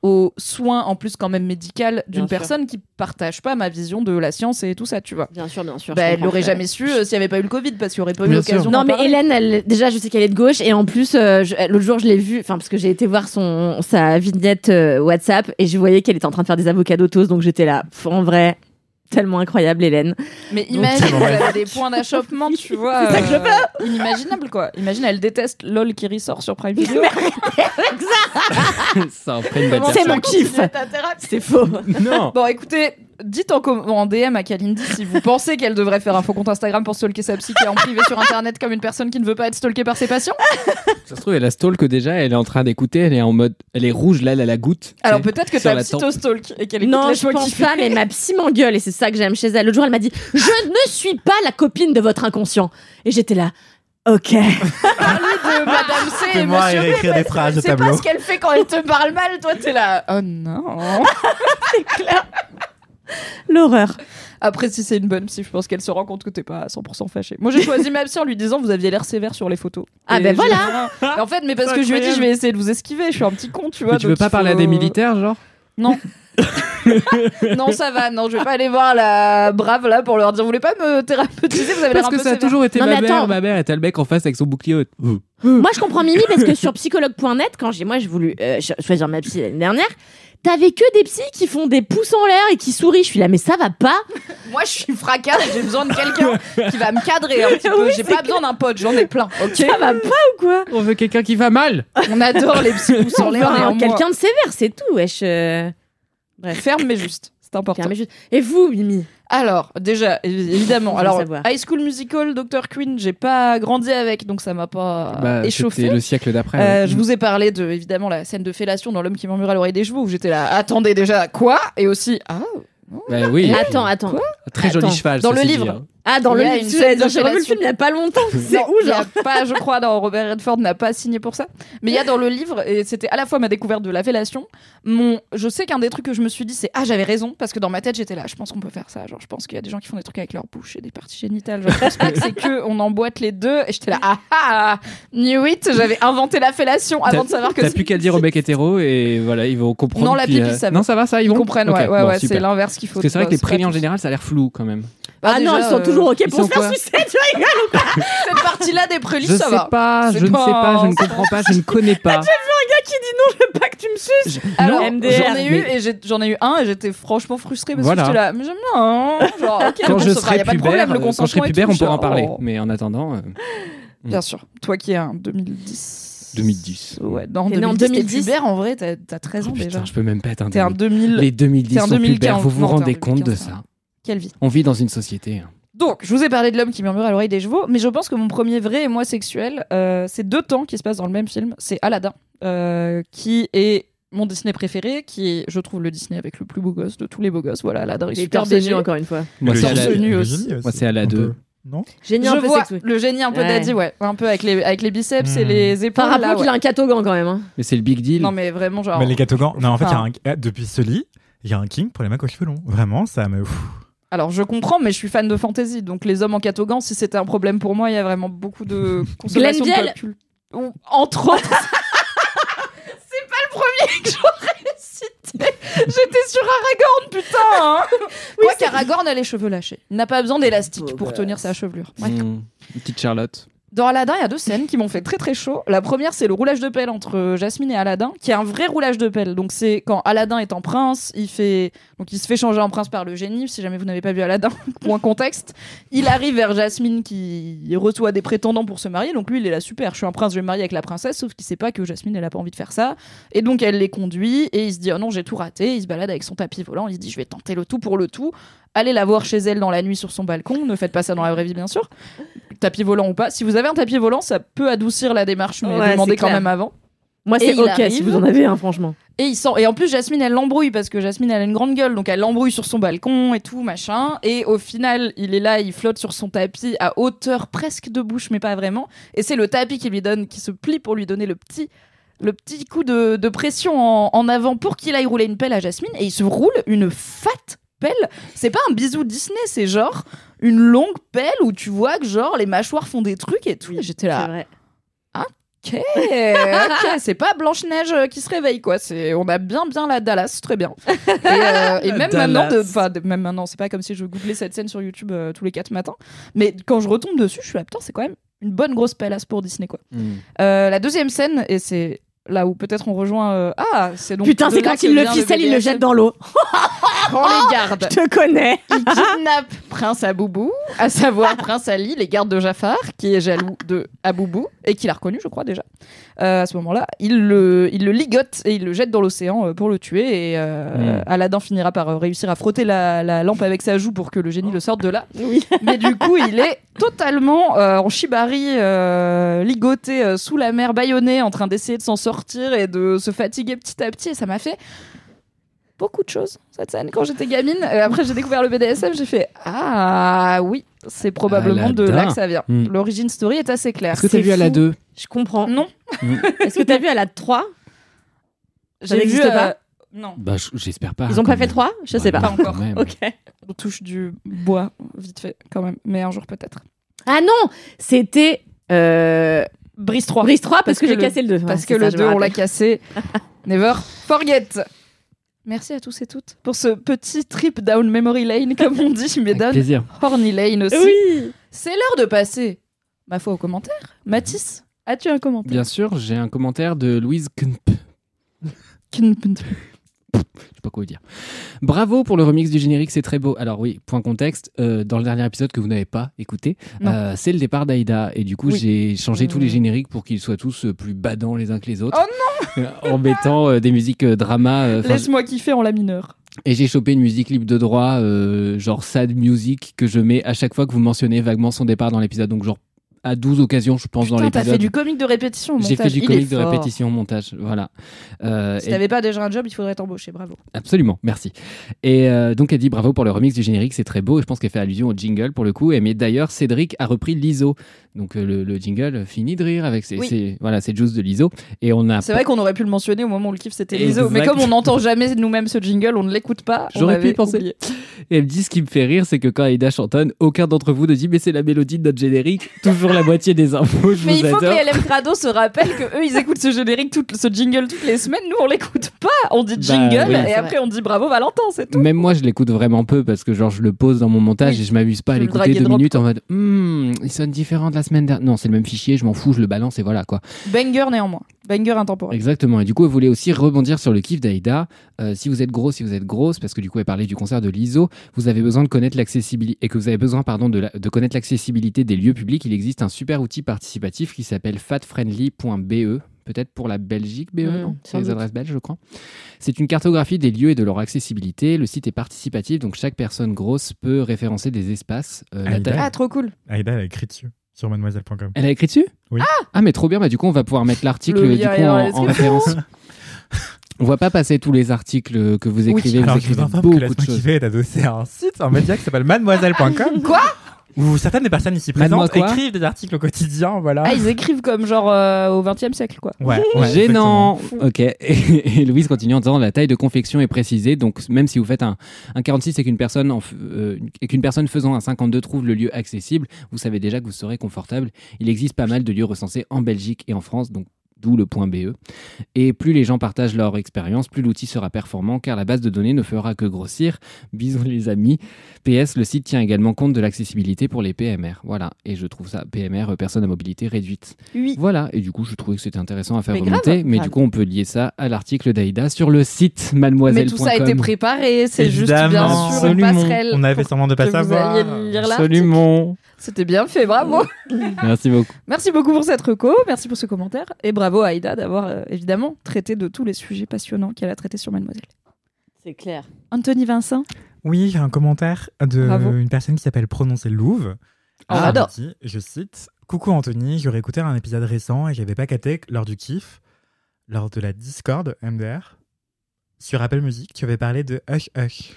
aux soins, en plus quand même médical, d'une personne qui partage pas ma vision de la science et tout ça, tu vois. Bien sûr. Bah, elle l'aurait jamais su s'il n'y avait pas eu le Covid, parce qu'il n'y aurait pas eu l'occasion. Non, mais Hélène, elle, déjà, je sais qu'elle est de gauche, et en plus, l'autre jour, je l'ai vue, enfin, parce que j'ai été voir sa vignette WhatsApp, et je voyais qu'elle était en train de faire des avocados toast, donc j'étais là, en vrai. Tellement incroyable, Hélène. Mais imagine, elle a des points d'achoppement, tu vois. C'est ça que je veux. Inimaginable, quoi. Imagine, elle déteste LOL qui ressort sur Prime Video. Ça en fait une belle C'est mon kiff. C'est faux. Non. Bon, écoutez, dites en DM à Kalindi si vous pensez qu'elle devrait faire un faux compte Instagram pour stalker sa psy qui est en privé sur Internet comme une personne qui ne veut pas être stalkée par ses patients. Ça se trouve, elle a stalk déjà, elle est en train d'écouter, elle est en mode, elle est rouge, là, elle a la goutte. Alors peut-être que ta psy te stalk et qu'elle écoute les choix qui fait. Non, je pense pas, mais ma psy m'engueule et c'est ça que j'aime chez elle. L'autre jour, elle m'a dit, je ne suis pas la copine de votre inconscient. Et j'étais là, ok. De Madame C et Monsieur B, écrire des phrases de tableau. C'est pas ce qu'elle fait quand elle te parle mal, toi t'es là, oh non. C'est clair. L'horreur. Après, si c'est une bonne psy, je pense qu'elle se rend compte que t'es pas à 100% fâchée. Moi, j'ai choisi ma psy en lui disant vous aviez l'air sévère sur les photos. Ah et ben voilà. En fait, mais parce que je lui ai dit je vais essayer de vous esquiver. Je suis un petit con, tu vois. Mais tu veux pas parler à des militaires, genre? Non. Non, ça va. Non, je vais pas aller voir la brave là pour leur dire vous voulez pas me thérapeutiser, vous avez l'air un peu sévère. Parce que ça a toujours été ma mère. Ma mère était le mec en face avec son bouclier. Moi, je comprends Mimi parce que sur psychologue.net, quand j'ai voulu choisir ma psy l'année dernière. T'avais que des psys qui font des pouces en l'air et qui sourient. Je suis là, mais ça va pas. Moi, je suis fracasse et j'ai besoin de quelqu'un qui va me cadrer un petit peu. Oui, j'ai pas besoin d'un pote, j'en ai plein. Okay. Ça va pas ou quoi? On veut quelqu'un qui va mal. On adore les psys pouces en l'air. Quelqu'un de sévère, c'est tout, wesh. Bref. Ferme mais juste, c'est important. Et vous, Mimi? Alors, déjà, évidemment, alors, High School Musical, Doctor Queen, j'ai pas grandi avec, donc ça m'a pas échauffé. C'était le siècle d'après. Je vous ai parlé de, évidemment, la scène de fellation dans L'homme qui murmure à l'oreille des chevaux, où j'étais là, attendez déjà, quoi? Et aussi, oui. Attends. Quoi? Très joli cheval. Dans le livre. Dit, hein. Ah, dans le livre. J'ai revu le film il n'y a pas longtemps. C'est non, où, genre pas, je crois, dans Robert Redford n'a pas signé pour ça. Mais il y a dans le livre, et c'était à la fois ma découverte de la fellation. Je sais qu'un des trucs que je me suis dit, c'est j'avais raison, parce que dans ma tête, j'étais là, je pense qu'on peut faire ça. Genre, je pense qu'il y a des gens qui font des trucs avec leur bouche et des parties génitales. Genre, je pense pas que c'est qu'on emboîte les deux. Et j'étais là, new it, j'avais inventé la fellation avant de savoir que t'as plus qu'à le dire au mec hétéro, et voilà, ils vont comprendre. Non, la pipi, ça va. Non, ça va, ça, ils vont comprendre. Ouais, c'est l'inverse qu'il faut. Parce que c'est vrai que les prélims en général, ça a l'air flou quand même. Ah non, ils sont toujours ok pour se faire sucer, tu rigoles ou pas? Cette partie-là des prélims, ça va. Je ne sais pas, je ne comprends pas, je ne connais pas. J'ai vu un gars qui dit non, je veux pas que tu me suces. Alors, j'en ai eu un et j'étais franchement frustrée parce que j'étais là, mais j'aime bien, genre, ok, quand je serai pubère, on pourra en parler. Mais en attendant... Bien sûr, toi qui es un 2010. Ouais, non, en 2010. Pubère, en vrai, t'as 13 ans déjà. Putain, je peux même pas être un 2000. Les 2010 sont pubères, vous vous rendez compte de ça? Quelle vie. On vit dans une société. Donc, je vous ai parlé de l'homme qui murmure à l'oreille des chevaux, mais je pense que mon premier vrai émoi sexuel, c'est deux temps qui se passent dans le même film. C'est Aladdin, qui est mon Disney préféré, qui est, je trouve, le Disney avec le plus beau gosse de tous les beaux gosses. Voilà, Aladdin, il est super BG, encore une fois. Moi, c'est Aladdin. Non. Génie un peu sexué. Le génie un peu daddy, ouais. Un peu avec les biceps et les épaules. Par rapport qu'il a un catogan quand même. Hein. Mais c'est le big deal. Non, mais vraiment, genre. Mais les catogans, non, en fait, depuis ce lit, il y a un king pour les mecs aux cheveux longs. Vraiment, ça me. Alors, je comprends, mais je suis fan de fantasy. Donc, les hommes en catogan, si c'était un problème pour moi, il y a vraiment beaucoup de consommation de calcul. Entre autres. C'est pas le premier que j'aurais cité. J'étais sur Aragorn, putain. Hein. Oui, quoi qu'Aragorn a les cheveux lâchés. Il n'a pas besoin d'élastique pour tenir sa chevelure. Ouais. Une petite Charlotte. Dans Aladdin, il y a deux scènes qui m'ont fait très très chaud. La première, c'est le roulage de pelle entre Jasmine et Aladdin, qui est un vrai roulage de pelle. Donc c'est quand Aladdin est en prince, il se fait changer en prince par le génie. Si jamais vous n'avez pas vu Aladdin, point contexte, il arrive vers Jasmine qui reçoit des prétendants pour se marier. Donc lui, il est là, super, je suis un prince, je vais me marier avec la princesse, sauf qu'il sait pas que Jasmine, elle a pas envie de faire ça. Et donc elle les conduit et il se dit oh non, j'ai tout raté. Il se balade avec son tapis volant, il se dit je vais tenter le tout pour le tout. Allez la voir chez elle dans la nuit sur son balcon. Ne faites pas ça dans la vraie vie, bien sûr. Tapis volant ou pas. Si vous avez un tapis volant, ça peut adoucir la démarche, mais demandez quand même avant. Moi, c'est ok si vous en avez un, franchement. Et en plus, Jasmine, elle l'embrouille parce que Jasmine, elle a une grande gueule. Donc, elle l'embrouille sur son balcon et tout, machin. Et au final, il est là, il flotte sur son tapis à hauteur presque de bouche, mais pas vraiment. Et c'est le tapis qui se plie pour lui donner le petit coup de pression en avant pour qu'il aille rouler une pelle à Jasmine. Et il se roule une fat. C'est pas un bisou Disney, c'est genre une longue pelle où tu vois que genre les mâchoires font des trucs et tout. Et j'étais là, Ok, c'est pas Blanche-Neige qui se réveille, quoi. C'est, on a bien la Dallas, très bien. Et même Dallas. Même maintenant, c'est pas comme si je googlais cette scène sur YouTube tous les 4 matins. Mais quand je retombe dessus, je suis là, putain, c'est quand même une bonne grosse palace pour Disney, quoi. La deuxième scène, et c'est là où peut-être on rejoint. C'est donc. Putain, c'est quand il le ficelle, il le jette dans l'eau. Prends les gardes. Je te connais. Il kidnappe Prince Aboubou, à savoir Prince Ali, les gardes de Jafar, qui est jaloux de Aboubou et qui l'a reconnu, je crois déjà. À ce moment-là, il le ligote et il le jette dans l'océan pour le tuer. Et Aladdin finira par réussir à frotter la lampe avec sa joue pour que le génie le sorte de là. Oui. Mais du coup, il est totalement en shibari, ligoté sous la mer, bâillonné, en train d'essayer de s'en sortir et de se fatiguer petit à petit. Et ça m'a fait beaucoup de choses, cette scène. Quand j'étais gamine, après j'ai découvert le BDSM, j'ai fait « Ah oui, c'est probablement de là que ça vient. » L'origine story est assez claire. Est-ce que t'as vu à la 2 ? Je comprends. Non. Est-ce que t'as vu à la 3 ? Ça n'existe pas ? Non. Bah, j'espère pas. Ils ont pas fait 3 ? Je sais pas. Pas encore. Ok. On touche du bois, vite fait, quand même. Mais un jour, peut-être. Ah non ! C'était... Brise 3. Brise 3, parce que j'ai cassé le 2. Parce que le 2, on l'a cassé. Never forget. Merci à tous et toutes pour ce petit trip down memory lane, comme on dit, mais down horny lane aussi. Oui. C'est l'heure de passer, ma foi, aux commentaires. Mathis, as-tu un commentaire ? Bien sûr, j'ai un commentaire de Louise Knp. Knp. Je sais pas quoi vous dire. Bravo pour le remix du générique, c'est très beau. Alors oui, point contexte, dans le dernier épisode que vous n'avez pas écouté, c'est le départ d'Aïda. Et du coup, j'ai changé tous les génériques pour qu'ils soient tous plus badants les uns que les autres. Oh non. En mettant des musiques drama. Laisse-moi kiffer en la mineure. Et j'ai chopé une musique libre de droit, genre sad music, que je mets à chaque fois que vous mentionnez vaguement son départ dans l'épisode. Donc genre à 12 occasions, je pense, dans l'épisode. T'as fait du comique de répétition au montage. J'ai fait du comique de répétition au montage, voilà. Si t'avais pas déjà un job, il faudrait t'embaucher, bravo. Absolument, merci. Et donc, elle dit bravo pour le remix du générique, c'est très beau. Et je pense qu'elle fait allusion au jingle, pour le coup. Mais d'ailleurs, Cédric a repris l'ISO. Donc, le jingle finit de rire avec ses juices de l'ISO. Et c'est vrai qu'on aurait pu le mentionner au moment où le kiff, c'était l'ISO. Mais comme on n'entend jamais nous-mêmes ce jingle, on ne l'écoute pas. J'aurais pu y penser. Et elle me dit, ce qui me fait rire, c'est que quand Aïda chantonne, aucun d'entre vous ne dit, mais c'est la mélodie de notre générique. Toujours la moitié des infos, je vous adore. Mais il faut que les LM Crado se rappellent qu'eux, ils écoutent ce générique, ce jingle toutes les semaines. Nous, on l'écoute pas. On dit jingle et après, on dit bravo Valentin, c'est tout. Même moi, je l'écoute vraiment peu parce que genre, je le pose dans mon montage et je m'amuse pas à l'écouter 2 minutes en mode il sonne différent de la semaine dernière. Non, c'est le même fichier, je m'en fous, je le balance et voilà quoi. Banger néanmoins. Banger intemporel. Exactement. Et du coup, elle voulait aussi rebondir sur le kiff d'Aïda. Si vous êtes gros, si vous êtes grosse, parce que du coup, elle parlait du concert de l'ISO, vous avez besoin de connaître l'accessibilité et que vous avez besoin, de connaître l'accessibilité des lieux publics. Il existe un super outil participatif qui s'appelle fatfriendly.be. Peut-être pour la Belgique, non, c'est les adresses belges, je crois. C'est une cartographie des lieux et de leur accessibilité. Le site est participatif, donc chaque personne grosse peut référencer des espaces. Ah, trop cool. Aïda, elle a écrit dessus. Sur mademoiselle.com. Elle a écrit dessus ? Oui. Ah, mais trop bien. Bah, du coup, on va pouvoir mettre l'article en référence. On voit pas passer tous les articles que vous écrivez. Vous écrivez beaucoup de choses. Qui est adossé à un site, un média qui s'appelle mademoiselle.com. Quoi ? Où certaines des personnes ici présentes écrivent des articles au quotidien, voilà. Ah, ils écrivent comme genre au XXe siècle, quoi. Ouais, gênant. Ok. Et Louise continue en disant la taille de confection est précisée, donc même si vous faites un 46 et qu'une personne faisant un 52 trouve le lieu accessible, vous savez déjà que vous serez confortable. Il existe pas mal de lieux recensés en Belgique et en France, donc d'où le point BE. Et plus les gens partagent leur expérience, plus l'outil sera performant, car la base de données ne fera que grossir. Bisous les amis. PS, le site tient également compte de l'accessibilité pour les PMR. Voilà. Et je trouve ça, PMR, personne à mobilité réduite. Oui. Voilà. Et du coup, je trouvais que c'était intéressant à faire remonter. Mais du coup, on peut lier ça à l'article d'Aïda sur le site mademoiselle.com. Mais tout ça a été préparé. C'est évidemment, juste bien sûr une passerelle. On avait sûrement de pas savoir. Absolument. C'était bien fait. Bravo. Merci beaucoup. Merci beaucoup pour cette reco. Merci pour ce commentaire. Et bravo à Aïda d'avoir évidemment traité de tous les sujets passionnants qu'elle a traités sur Mademoiselle. C'est clair. Anthony Vincent ? Oui, un commentaire d'une personne qui s'appelle Prononcé Louve. Adore. Je cite : Coucou Anthony, j'aurais écouté un épisode récent et j'avais pas capté lors du kiff, lors de la Discord MDR, sur Apple Music, tu avais parlé de Hush Hush.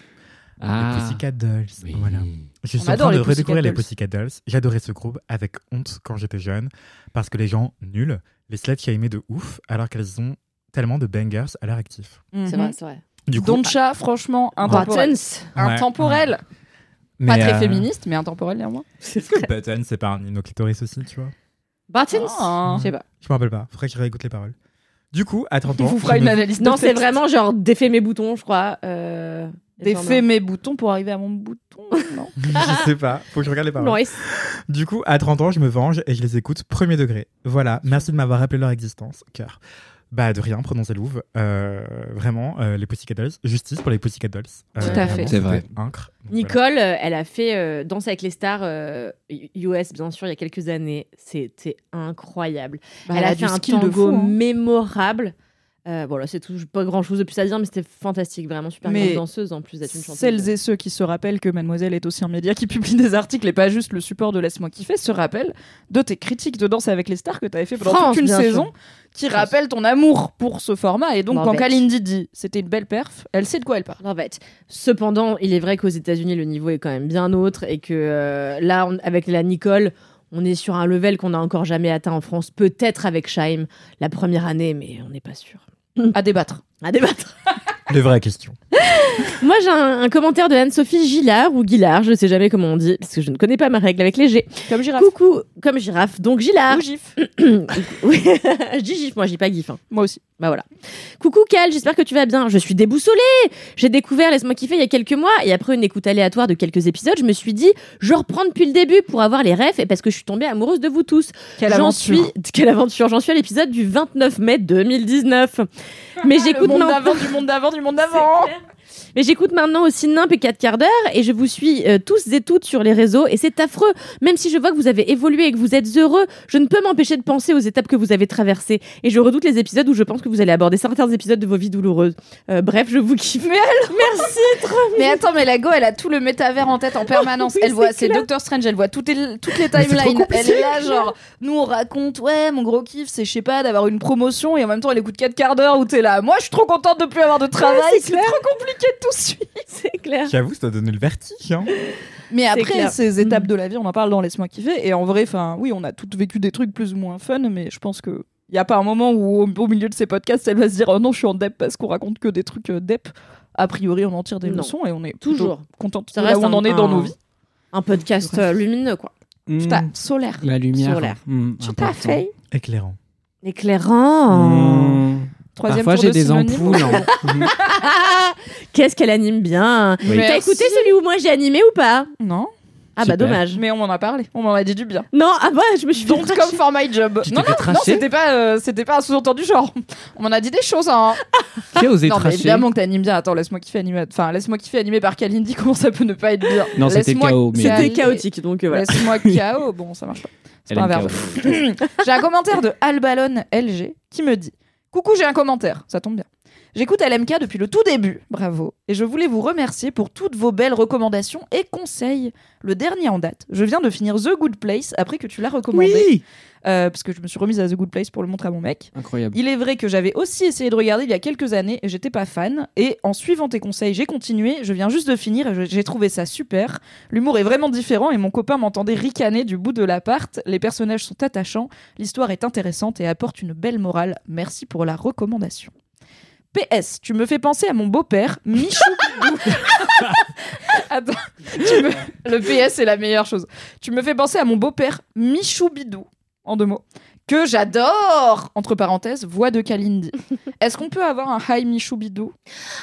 Les Pussycat Dolls. Oui. Voilà. Je suis en train de redécouvrir les Pussycat Dolls. J'adorais ce groupe avec honte quand j'étais jeune parce que les gens nuls les slaps qui a aimé de ouf alors qu'elles ont tellement de bangers à leur actif. Mm-hmm. C'est vrai. Du coup, Doncha, franchement, intemporel. Intemporel. Ouais. Pas très féministe, mais intemporel néanmoins. Est-ce que le Button, c'est pas un clitoris aussi, tu vois ? Buttons Je sais pas. Je me rappelle pas. Faudrait qu'il réécoute les paroles. Du coup, à 30 ans. Il vous fera une analyse. Non, c'est vraiment genre défais mes boutons, je crois. Défais mes boutons pour arriver à mon bouton. Non. Je sais pas. Faut que je regarde les paroles. Nice. Du coup, à 30 ans, je me venge et je les écoute premier degré. Voilà. Merci de m'avoir rappelé leur existence. Cœur. Bah, de rien, prononcez Louvre. Vraiment, les Pussycat Dolls. Justice pour les Pussycat Dolls. Tout à fait. C'est vrai. Incre. Nicole, voilà. Elle a fait Danse avec les stars US, bien sûr, il y a quelques années. C'était incroyable. Bah, elle a fait un tango mémorable. Voilà, c'est tout, pas grand chose de plus à dire, mais c'était fantastique, vraiment super grande danseuse en plus d'être une chanteuse. Celles et ceux qui se rappellent que Mademoiselle est aussi un média qui publie des articles et pas juste le support de Laisse-moi kiffer se rappellent de tes critiques de Danse avec les stars que t'avais fait pendant toute une saison qui rappellent ton amour pour ce format. Et donc, quand Kalindi dit c'était une belle perf, elle sait de quoi elle parle. En fait, cependant, il est vrai qu'aux États-Unis le niveau est quand même bien autre et que là, avec la Nicole, on est sur un level qu'on n'a encore jamais atteint en France, peut-être avec Shaim la première année, mais on n'est pas sûr. À débattre. À débattre. Les vraies questions. Moi, j'ai un commentaire de Anne-Sophie Gillard ou Guillard, je ne sais jamais comment on dit, parce que je ne connais pas ma règle avec les G. Comme girafe. Coucou, comme girafe. Donc Gillard. Ou gif. Oui, je dis gif, moi, je dis pas gif. Hein. Moi aussi. Bah voilà. Coucou Cal, j'espère que tu vas bien. Je suis déboussolée. J'ai découvert Laisse-moi kiffer il y a quelques mois, et après une écoute aléatoire de quelques épisodes, je me suis dit, je reprends depuis le début pour avoir les refs, et parce que je suis tombée amoureuse de vous tous. Quelle aventure. J'en suis à l'épisode du 29 mai 2019. Mais j'écoute du monde d'avant. Mais j'écoute maintenant aussi Nymp et 4 quarts d'heure et je vous suis tous et toutes sur les réseaux et c'est affreux. Même si je vois que vous avez évolué et que vous êtes heureux, je ne peux m'empêcher de penser aux étapes que vous avez traversées et je redoute les épisodes où je pense que vous allez aborder certains épisodes de vos vies douloureuses. Bref, je vous kiffe. Mais alors... Merci, trop. Mais attends, mais la go, elle a tout le métavers en tête en permanence. Oui, elle voit, c'est Doctor Strange, elle voit toutes les timelines. Elle est là, genre, nous on raconte, ouais, mon gros kiff, c'est, je sais pas, d'avoir une promotion et en même temps elle écoute 4 quarts d'heure où t'es là. Moi, je suis trop contente de plus avoir de travail. Ouais, c'est trop compliqué. Tout suit, c'est clair. J'avoue, ça donne le vertige. Hein. Mais après, ces étapes de la vie, on en parle dans Laisse-moi kiffer. Et en vrai, oui, on a toutes vécu des trucs plus ou moins fun, mais je pense qu'il n'y a pas un moment où, au milieu de ces podcasts, elle va se dire « Oh non, je suis en dep parce qu'on raconte que des trucs dep ». A priori, on en tire des leçons et on est toujours contente de là où on en est dans nos vies. Un podcast lumineux, quoi. Putain, solaire. La lumière. Solaire. Tout à fait. Éclairant. Éclairant. Parfois, j'ai des ampoules. Qu'est-ce qu'elle anime bien. Oui. T'as écouté celui où moi j'ai animé ou pas? Non. Ah super. Bah dommage. Mais on m'en a parlé. On m'en a dit du bien. Non, ah bah je me suis donc comme for my job. Non, c'était pas un sous-entendu genre. On m'en a dit des choses. Hein. Qui a osé tracher? Non, mais évidemment que t'animes bien. Attends, laisse-moi kiffer animé par Kalindi. Comment ça peut ne pas être bien? Non, c'était chaos. C'était chaotique donc voilà. Laisse-moi chaos. Bon, ça marche pas. C'est pas un verbe. J'ai un commentaire de Albalon LG qui me dit. Coucou, j'ai un commentaire, ça tombe bien. J'écoute LMK depuis le tout début, bravo. Et je voulais vous remercier pour toutes vos belles recommandations et conseils. Le dernier en date, je viens de finir The Good Place après que tu l'as recommandé. Oui. Parce que je me suis remise à The Good Place pour le montrer à mon mec. Incroyable. Il est vrai que j'avais aussi essayé de regarder il y a quelques années et j'étais pas fan. Et en suivant tes conseils, j'ai continué. Je viens juste de finir et j'ai trouvé ça super. L'humour est vraiment différent et mon copain m'entendait ricaner du bout de l'appart. Les personnages sont attachants, l'histoire est intéressante et apporte une belle morale. Merci pour la recommandation. PS, tu me fais penser à mon beau-père, Michou. Attends, le PS c'est la meilleure chose. Tu me fais penser à mon beau-père, Michou Bidou. En deux mots, que j'adore, entre parenthèses, voix de Kalindi. Est-ce qu'on peut avoir un Hi Michou Bidou?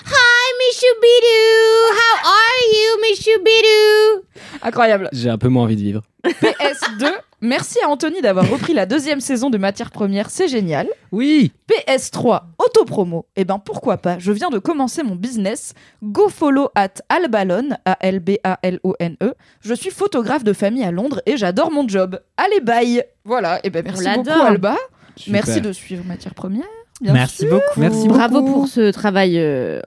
Hi Michou Bidou, how are you Michou Bidou? Incroyable. J'ai un peu moins envie de vivre. PS2, merci à Anthony d'avoir repris la deuxième saison de Matière Première, c'est génial. Oui. PS3, autopromo, eh ben pourquoi pas, je viens de commencer mon business, gofollow @albalone, A-L-B-A-L-O-N-E, je suis photographe de famille à Londres et j'adore mon job. Allez, bye. Voilà, et ben merci beaucoup Alba. Super. Merci de suivre Matière Première. Merci beaucoup. Merci beaucoup. Bravo pour ce travail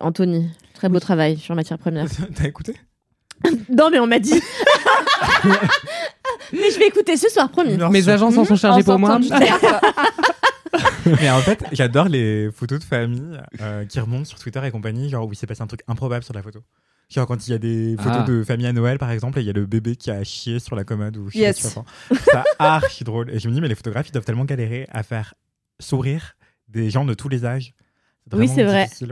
Anthony. Très beau travail sur Matière Première. T'as écouté? Non mais on m'a dit. Mais je vais écouter ce soir, promis. Mes agents s'en sont chargés pour moi. Mais en fait, j'adore les photos de famille qui remontent sur Twitter et compagnie, genre où il s'est passé un truc improbable sur la photo. Genre quand il y a des photos de famille à Noël par exemple et il y a le bébé qui a chié sur la commode ou chié sur le sapin. C'est archi drôle. Et je me dis mais les photographes ils doivent tellement galérer à faire sourire des gens de tous les âges. Oui c'est vrai. Ouais.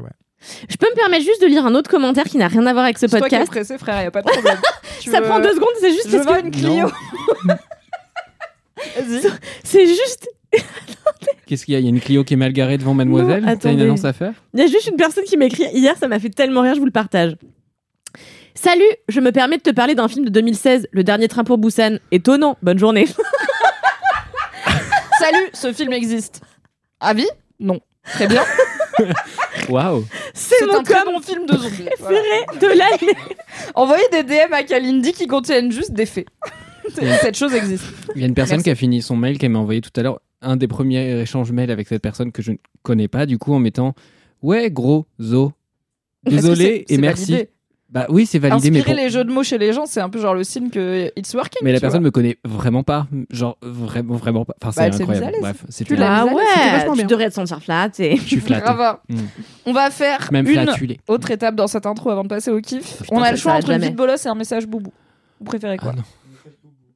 Je peux me permettre juste de lire un autre commentaire qui n'a rien à voir avec ce podcast. C'est toi qui es pressé frère, il n'y a pas de problème. Ça prend 2 secondes, c'est juste parce que... une Clio. C'est juste... Qu'est-ce qu'il y a ? Il y a une Clio qui est mal garée devant Mademoiselle ? Non, t'as une annonce à faire ? Il y a juste une personne qui m'a écrit hier, ça m'a fait tellement rire, je vous le partage. Salut, je me permets de te parler d'un film de 2016, Le Dernier Train pour Busan. Étonnant, bonne journée. Salut, ce film existe. Avis ? Non. Très bien. Waouh. C'est mon très bon film de zombies préféré de l'année. Envoyez des DM à Kalindi qui contiennent juste des faits. Cette chose existe. Il y a une personne qui a fini son mail qu'elle m'a envoyé tout à l'heure, un des premiers échanges mail avec cette personne que je ne connais pas, du coup en mettant ouais gros zo. Désolé c'est et merci. Validé. Bah oui, c'est validé. Inspirer les jeux de mots chez les gens, c'est un peu genre le signe que it's working. Mais la personne me connaît vraiment pas, genre vraiment pas. Enfin, c'est incroyable. Bref, c'est tout. Ah ouais. Tu devrais te sentir flatté. Je suis flatté. On va faire même une autre étape dans cette intro avant de passer au kiff. Putain, on a le choix entre une vie de bolos et un message boubou. Vous préférez quoi ?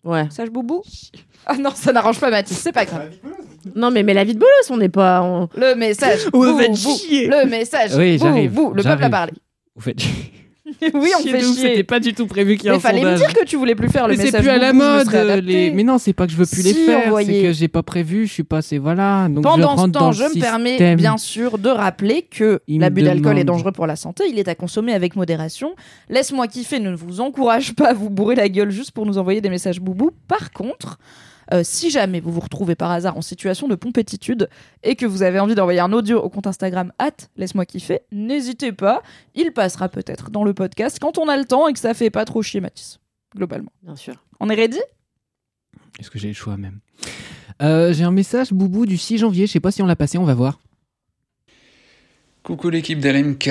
Ouais. Message boubou ? Ah non, ça n'arrange pas Mathis, c'est pas grave. Non mais la vie de bolos, on n'est pas. Le message. Vous faites chier. Le message. Oui, j'arrive. Le peuple a parlé. Vous faites. Oui, on fait chier. C'était pas du tout prévu qu'il y ait un sondage. Mais fallait me dire que tu voulais plus faire le message. Mais c'est plus à la mode. Mais non, c'est pas que je veux plus les faire. C'est que j'ai pas prévu. Je suis passé. Voilà. Donc pendant ce temps, je me permets bien sûr de rappeler que l'abus d'alcool est dangereux pour la santé. Il est à consommer avec modération. Laisse-moi kiffer. Ne vous encourage pas à vous bourrer la gueule juste pour nous envoyer des messages boubou. Par contre. Si jamais vous vous retrouvez par hasard en situation de pompétitude et que vous avez envie d'envoyer un audio au compte Instagram @laisse-moi-kiffer, n'hésitez pas, il passera peut-être dans le podcast quand on a le temps et que ça fait pas trop chier Mathis, globalement. Bien sûr. On est ready ? Est-ce que j'ai le choix même ? J'ai un message boubou du 6 janvier, je sais pas si on l'a passé, on va voir. Coucou l'équipe d'LMK,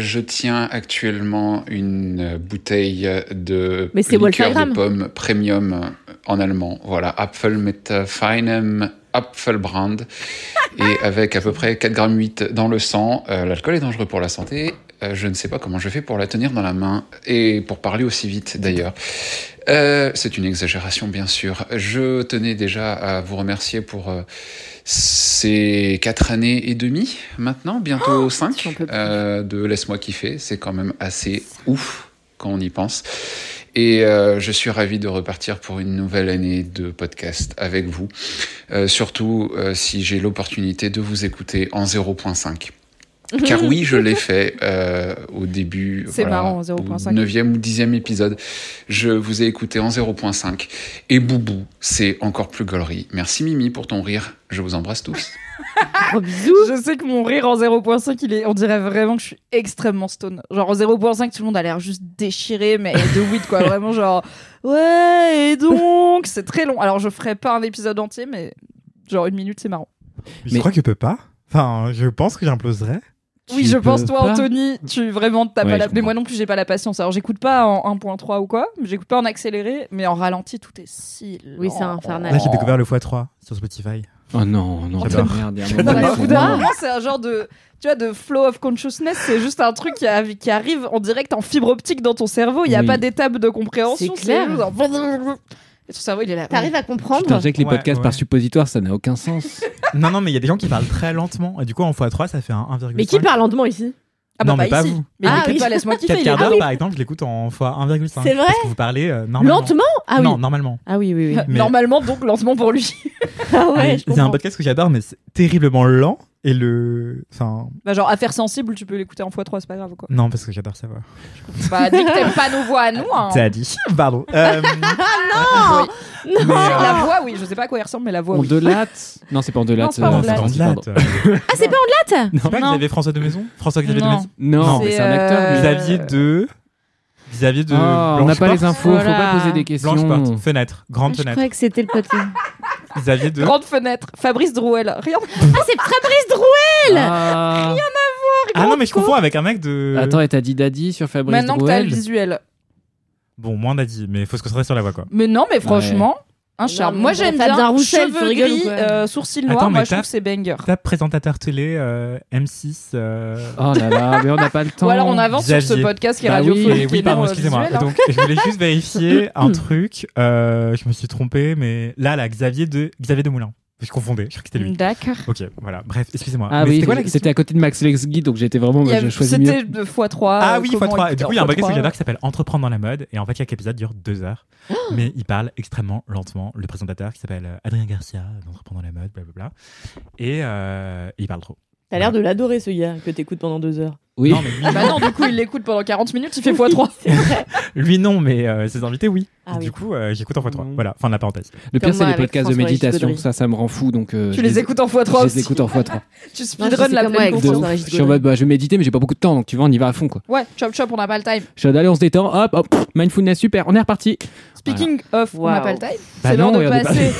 je tiens actuellement une bouteille de liqueur de pommes premium en allemand. Voilà, Apfel mit feinem Apfelbrand. Et avec à peu près 4,8 g dans le sang, l'alcool est dangereux pour la santé. Je ne sais pas comment je fais pour la tenir dans la main et pour parler aussi vite d'ailleurs. C'est une exagération bien sûr. Je tenais déjà à vous remercier pour ces 4 années et demie maintenant, bientôt 5 de Laisse-moi kiffer. C'est quand même assez ouf quand on y pense. Et je suis ravi de repartir pour une nouvelle année de podcast avec vous. Surtout si j'ai l'opportunité de vous écouter en 0.5. Car oui, je l'ai fait au début, c'est voilà, marrant, 0.5. Au 9e ou 10e épisode. Je vous ai écouté en 0.5. Et boubou, c'est encore plus gaulerie. Merci Mimi pour ton rire. Je vous embrasse tous. Je sais que mon rire en 0.5, on dirait vraiment que je suis extrêmement stone. Genre en 0.5, tout le monde a l'air juste déchiré, mais de weed quoi. Vraiment genre, ouais, et donc, c'est très long. Alors je ferai pas un épisode entier, mais genre 1 minute, c'est marrant. Mais je crois que tu peux pas. Enfin, je pense que j'imploserais. Oui, je pense, toi, Anthony, tu vraiment t'as pas la... Mais moi non plus, j'ai pas la patience. Alors, j'écoute pas en 1.3 ou quoi, j'écoute pas en accéléré, mais en ralenti, tout est si lent. Oui, c'est infernal. Là, j'ai découvert le x3 sur Spotify. Oh non, non, c'est merde. C'est un genre de, tu vois, de flow of consciousness. C'est juste un truc qui arrive en direct en fibre optique dans ton cerveau. Il n'y a pas d'étape de compréhension. C'est clair. Et ton cerveau, il est là. T'arrives à comprendre. Je pensais que les podcasts par suppositoire, ça n'a aucun sens. Non, mais il y a des gens qui parlent très lentement. Et du coup, en x3, ça fait un 1,5. Mais qui parle lentement ici ? Ah bah non, mais pas ici. Vous. Mais oui. Pas, laisse-moi kiffer. 4 quarts d'heure, par exemple, je l'écoute en x1,5. C'est vrai ? Parce que vous parlez normalement. Lentement ? Ah oui. Non, normalement. Ah oui. Mais... Normalement, donc lentement pour lui. Ah ouais. C'est un podcast que j'adore, mais c'est terriblement lent. Et enfin... Bah genre, affaire sensible, tu peux l'écouter en x3, c'est pas grave ou quoi ? Non, parce que j'adore savoir. Bah, dis que t'aimes pas nos voix à nous, hein. T'as dit, pardon. Non, oui. Non. La voix, oui, je sais pas à quoi elle ressemble, mais la voix, oui. Ondelate ? Non, c'est pas Ondelate. Ah, c'est pas Ondelate ? Non, c'est pas Xavier François de Maison ? François Xavier de Maison ? Non, mais c'est un acteur. Xavier de Blanche-Porte. On n'a pas les infos, voilà. Faut pas poser des questions. Blanche-Porte, fenêtre, grande fenêtre. Je croyais que c'était le podcast. Xavier de... Grande fenêtre, Fabrice Drouel. Rien. Ah, c'est Fabrice Drouel. Rien à voir. Ah non, mais je confonds avec un mec de... Attends, et t'as dit Daddy sur Fabrice Drouel ? Maintenant que t'as le visuel. Bon, moins Daddy, mais faut se concentrer sur la voix, quoi. Mais non, mais franchement, un charme. Non, moi, j'aime bien Roussel, cheveux gris, sourcils noirs. Attends, moi, je trouve que c'est banger. Tape présentateur télé M6. Oh là là, mais on n'a pas le temps. Ou alors on avance sur ce podcast qui est radiophonique. Oui, pardon, excusez-moi. Visuel, hein. Donc, je voulais juste vérifier un truc. Je me suis trompé, mais là, Xavier de Moulin. Je confondais, je crois que c'était lui. D'accord. Ok, voilà. Bref, excusez-moi. Ah mais oui, c'était quoi la question ? C'était à côté de Max Lex Guy, donc j'étais vraiment. J'ai choisi c'était mieux. x3. Ah oui, x3. Et du coup, il y a un podcast que j'adore qui s'appelle Entreprendre dans la mode. Et en fait, chaque épisode dure 2 heures. Mais il parle extrêmement lentement. Le présentateur qui s'appelle Adrien Garcia, d'Entreprendre dans la mode, blablabla. Et il parle trop. T'as l'air de l'adorer, ce gars, que t'écoutes pendant 2 heures. Oui. Non, mais bah non, du coup, il l'écoute pendant 40 minutes, il fait x3. C'est vrai. Lui, non, mais ses invités, oui. Ah, du coup, j'écoute en x3. Mmh. Voilà, fin de la parenthèse. Le pire, c'est les podcasts de méditation, ça me rend fou. Donc, tu les écoutes en x3 aussi. Je les écoute en x3. Tu speedrun la pleine conscience. Je suis en mode, je vais méditer, mais j'ai pas beaucoup de temps, donc tu vois, on y va à fond, quoi. Ouais, chop chop, on n'a pas le time. Je suis allé, on se détend, hop, hop, mindfulness, super, on est reparti. Speaking of, on n'a pas le time, c'est l'heure de passer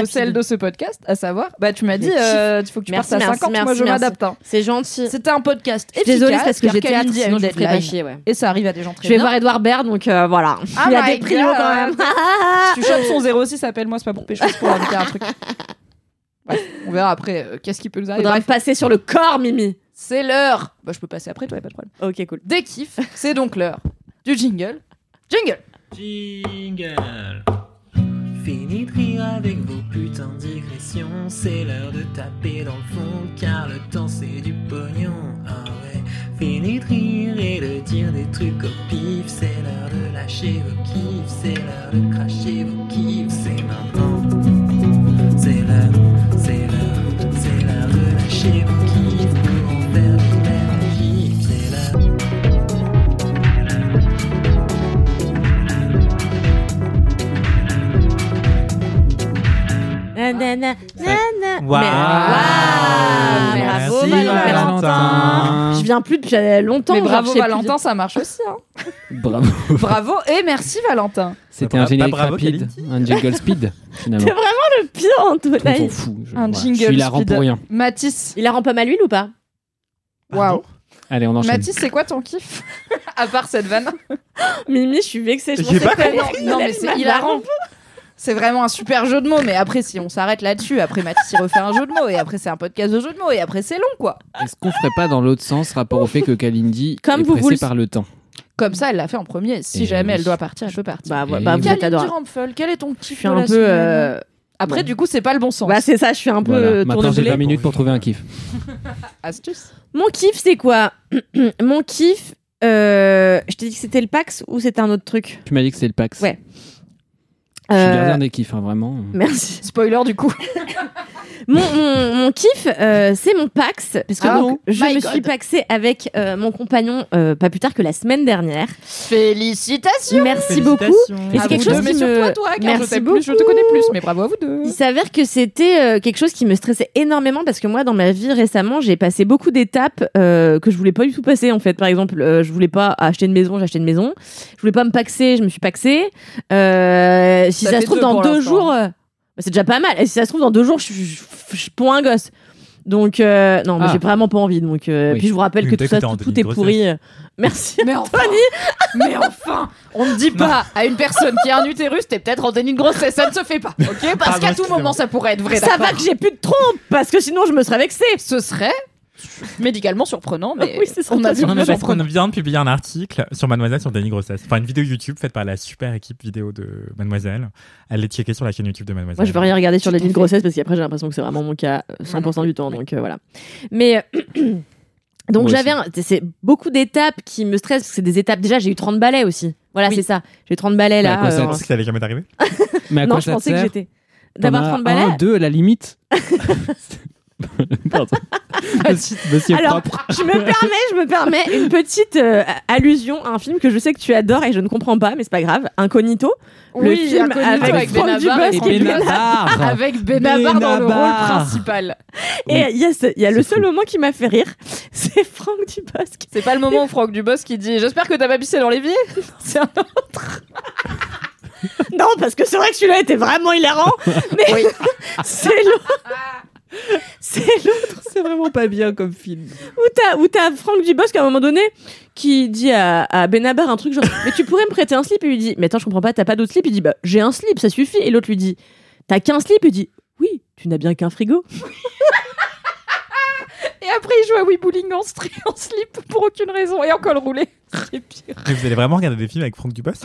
au sel de ce podcast, à savoir, tu m'as dit, il faut que tu passes à 50, moi je m'adapte. C'est gentil. C'était un podcast efficace. Désolée, parce que j'étais hâte, sinon je ferais pas chier. Et ça arrive à des gens très bien. Je vais voir Edouard Baird, donc voilà. Il a des prios. Quand même. Si tu chopes son 06, appelle-moi, c'est pas pour pécho, c'est pour inviter un truc. Ouais, on verra après qu'est-ce qui peut nous arriver. On va passer sur le corps, Mimi. C'est l'heure. Je peux passer après, toi, y'a pas de problème. Ok, cool. Des kiffs, c'est donc l'heure du jingle. Jingle. Jingle. Fini de rire avec vos putains de digressions. C'est l'heure de taper dans le fond, car le temps c'est du pognon. Ah ouais. Fini de rire et de dire des trucs au pif. C'est l'heure de lâcher vos kiffs. C'est l'heure de cracher vos kiffs. C'est maintenant. C'est l'heure, c'est l'heure, c'est l'heure de lâcher vos kiffs. Pour en faire des merdes kiffs. C'est l'heure. Nanana, nanana. Wow. Bravo Valentin. Je viens plus depuis longtemps. Mais bravo Valentin, ça marche aussi. Hein. Bravo. Bravo et merci Valentin. C'était un générique rapide, un jingle speed finalement. C'est vraiment le pire en tout cas. On s'en fout. Je suis hilarant pour rien. Mathis, il la rend pas mal l'huile ou pas? Waouh. Allez, on enchaîne. Mathis, c'est quoi ton kiff? À part cette vanne. Mimi, je suis vexée. Je sais pas. Non mais c'est hilarant. C'est vraiment un super jeu de mots, mais après, si on s'arrête là-dessus, après Mathis, il refait un jeu de mots, et après, c'est un podcast de jeu de mots, et après, c'est long, quoi. Est-ce qu'on ferait pas dans l'autre sens, rapport au fait que Kalindi est pressée par le temps ? Comme ça, elle l'a fait en premier. Si et jamais elle doit partir, elle peut partir. Kalindi Ramphul, quel est ton kiff un peu Après, du coup, c'est pas le bon sens. Bah, c'est ça, je suis un peu tournée. Maintenant, j'ai 20 minutes pour trouver un kiff. Astuce. Mon kiff, c'est quoi ? Mon kiff, je t'ai dit que c'était le Pax ou c'était un autre truc ? Tu m'as dit que c'était le Pax. Ouais. Je suis gardien des kiffs, hein, vraiment. Merci. Spoiler, du coup. mon kiff, c'est mon Pax. Parce que je me suis paxée avec mon compagnon pas plus tard que la semaine dernière. Félicitations. Merci beaucoup. Et c'est quelque chose qui me... Merci beaucoup. Je te connais plus, mais bravo à vous deux. Il s'avère que c'était quelque chose qui me stressait énormément parce que moi, dans ma vie récemment, j'ai passé beaucoup d'étapes que je voulais pas du tout passer, en fait. Par exemple, je voulais pas acheter une maison, j'ai acheté une maison. Je voulais pas me paxer, je me suis paxée. Si ça se trouve dans 2 jours, c'est déjà pas mal. Et si ça se trouve dans 2 jours, je pond un gosse. Donc non, mais j'ai vraiment pas envie. Donc puis je vous rappelle que tout est pourri. Merci, mais Anthony. Mais enfin, on ne dit pas à une personne qui a un utérus, t'es peut-être en déni de grossesse. Ça ne se fait pas, ok ? Parce qu'à tout moment, ça pourrait être vrai. Ça va que j'ai plus de trompe, parce que sinon je me serais vexée. Ce serait médicalement surprenant, mais on vient de publier un article sur Mademoiselle sur déni grossesse, enfin une vidéo YouTube faite par la super équipe vidéo de Mademoiselle. Elle est checkée sur la chaîne YouTube de Mademoiselle. Moi je veux rien regarder sur déni de grossesse parce qu'après j'ai l'impression que c'est vraiment mon cas 100% du temps, donc voilà. Mais donc c'est beaucoup d'étapes qui me stressent parce que c'est des étapes. Déjà j'ai eu 30 balais aussi, voilà. C'est ça, j'ai 30 balais là. Je pensais que ça allait jamais t'arriver. Mais à quoi ça te sert d'avoir 30 balais? 1, 2 à la limite. Alors, je me permets une petite allusion à un film que je sais que tu adores et je ne comprends pas, mais c'est pas grave. Incognito, le film avec Benabar, avec Benabar dans le rôle principal. Et il y a le seul moment qui m'a fait rire, c'est Franck Dubosc. C'est pas le moment où Franck Dubosc qui dit j'espère que t'as pas pissé dans l'évier. C'est un autre. Non, parce que c'est vrai que celui-là était vraiment hilarant, mais c'est l'autre. C'est l'autre, c'est vraiment pas bien comme film. Où t'as Franck Dubosc à un moment donné qui dit à Benabar un truc genre mais tu pourrais me prêter un slip, et lui dit mais attends je comprends pas, t'as pas d'autre slip? Il dit bah j'ai un slip, ça suffit. Et l'autre lui dit t'as qu'un slip? Il dit oui, tu n'as bien qu'un frigo. Et après il joue à Weebowling en slip pour aucune raison et en col roulé. C'est pire. Mais vous allez vraiment regarder des films avec Franck Dubosc?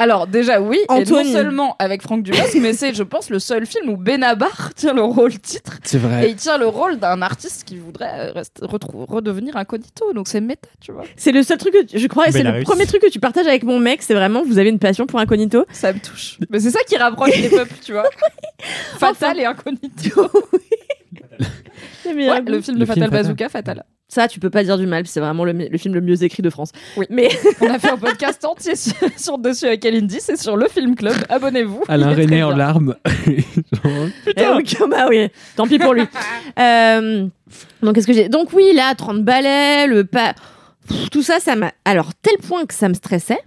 Alors déjà oui, Anthony. Et non seulement avec Franck Dubosc, mais c'est je pense le seul film où Benabar tient le rôle titre. C'est vrai. Et il tient le rôle d'un artiste qui voudrait redevenir incognito, donc c'est méta, tu vois. C'est le seul truc que je crois, et c'est le premier truc que tu partages avec mon mec, c'est vraiment vous avez une passion pour Incognito. Ça me touche. Mais c'est ça qui rapproche les peuples, tu vois. Fatal et Incognito. Ouais, le film de Fatal Bazooka, Fatal. Ça, tu peux pas dire du mal, c'est vraiment le film le mieux écrit de France. Oui. Mais on a fait un podcast entier sur le dossier avec Kalindi, c'est sur le Film Club. Abonnez-vous. Alain René en larmes. Putain. Et donc, bah oui, tant pis pour lui. Donc, qu'est-ce que j'ai ? Donc oui, là, 30 balais, le pas, tout ça, ça m'a. Alors tel point que ça me stressait.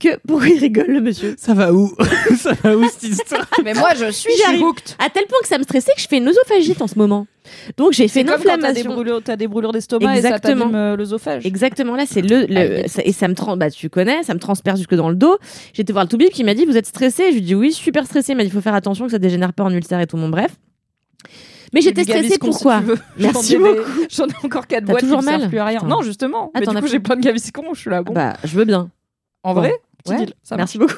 Que pourquoi il rigole le monsieur ? Ça va où ? Ça va où cette histoire ? Mais moi je suis chiroucte. À tel point que ça me stressait que je fais une œsophagite en ce moment. Donc j'ai fait une inflammation. T'as des brûlures d'estomac et ça t'abîme l'œsophage. Exactement, là c'est et ça me trempe, bah tu connais, ça me transperce jusque dans le dos. J'étais voir le toubib qui m'a dit vous êtes stressé, je lui dis oui, super stressé, il m'a dit faut faire attention que ça dégénère pas en ulcère et tout mon bref. Mais j'étais stressée, pourquoi si merci beaucoup. J'en ai encore 4 boîtes, toujours mal. Plus à rien. Non, justement, mais du coup j'ai plein de gaviscon, je suis là bon. Bah je veux bien. En vrai, ouais, deal, ça merci beaucoup.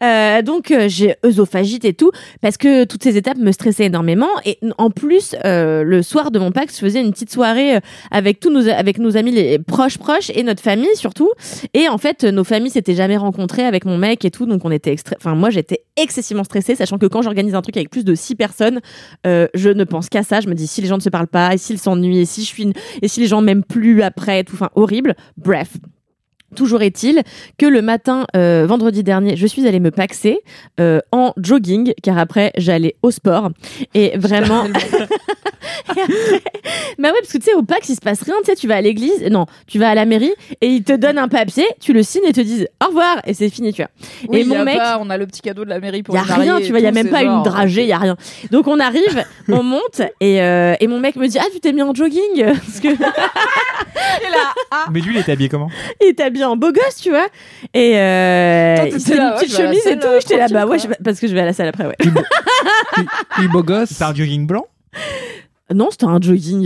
Et donc, j'ai œsophagite et tout, parce que toutes ces étapes me stressaient énormément. Et en plus, le soir de mon Pâques, je faisais une petite soirée avec nos amis les proches et notre famille surtout. Et en fait, nos familles s'étaient jamais rencontrées avec mon mec et tout, donc on était moi, j'étais excessivement stressée, sachant que quand j'organise un truc avec plus de 6 personnes, je ne pense qu'à ça. Je me dis si les gens ne se parlent pas, et s'ils s'ennuient, et si les gens m'aiment plus après, tout, enfin horrible. Bref. Toujours est-il que le matin, vendredi dernier, je suis allée me paxer en jogging, car après, j'allais au sport. Et vraiment... et après... Bah ouais, parce que tu sais, au Pax, il se passe rien. Tu sais, tu vas à l'église, non, tu vas à la mairie, et ils te donnent un papier, tu le signes et te disent au revoir, et c'est fini, tu vois. Oui, et mon mec... Pas, on a le petit cadeau de la mairie pour les mariés. Y a rien, tu vois, y a même pas une dragée, y a rien. Donc on arrive, on monte, et mon mec me dit, ah, tu t'es mis en jogging parce que... Et là, ah. Mais lui, il était habillé comment ? Il était habillé en beau gosse, tu vois. Et il était une petite chemise et tout. J'étais là, bah ouais, parce que je vais à la salle après, ouais. Il beau gosse. C'est un jogging blanc ? Non, c'était un jogging.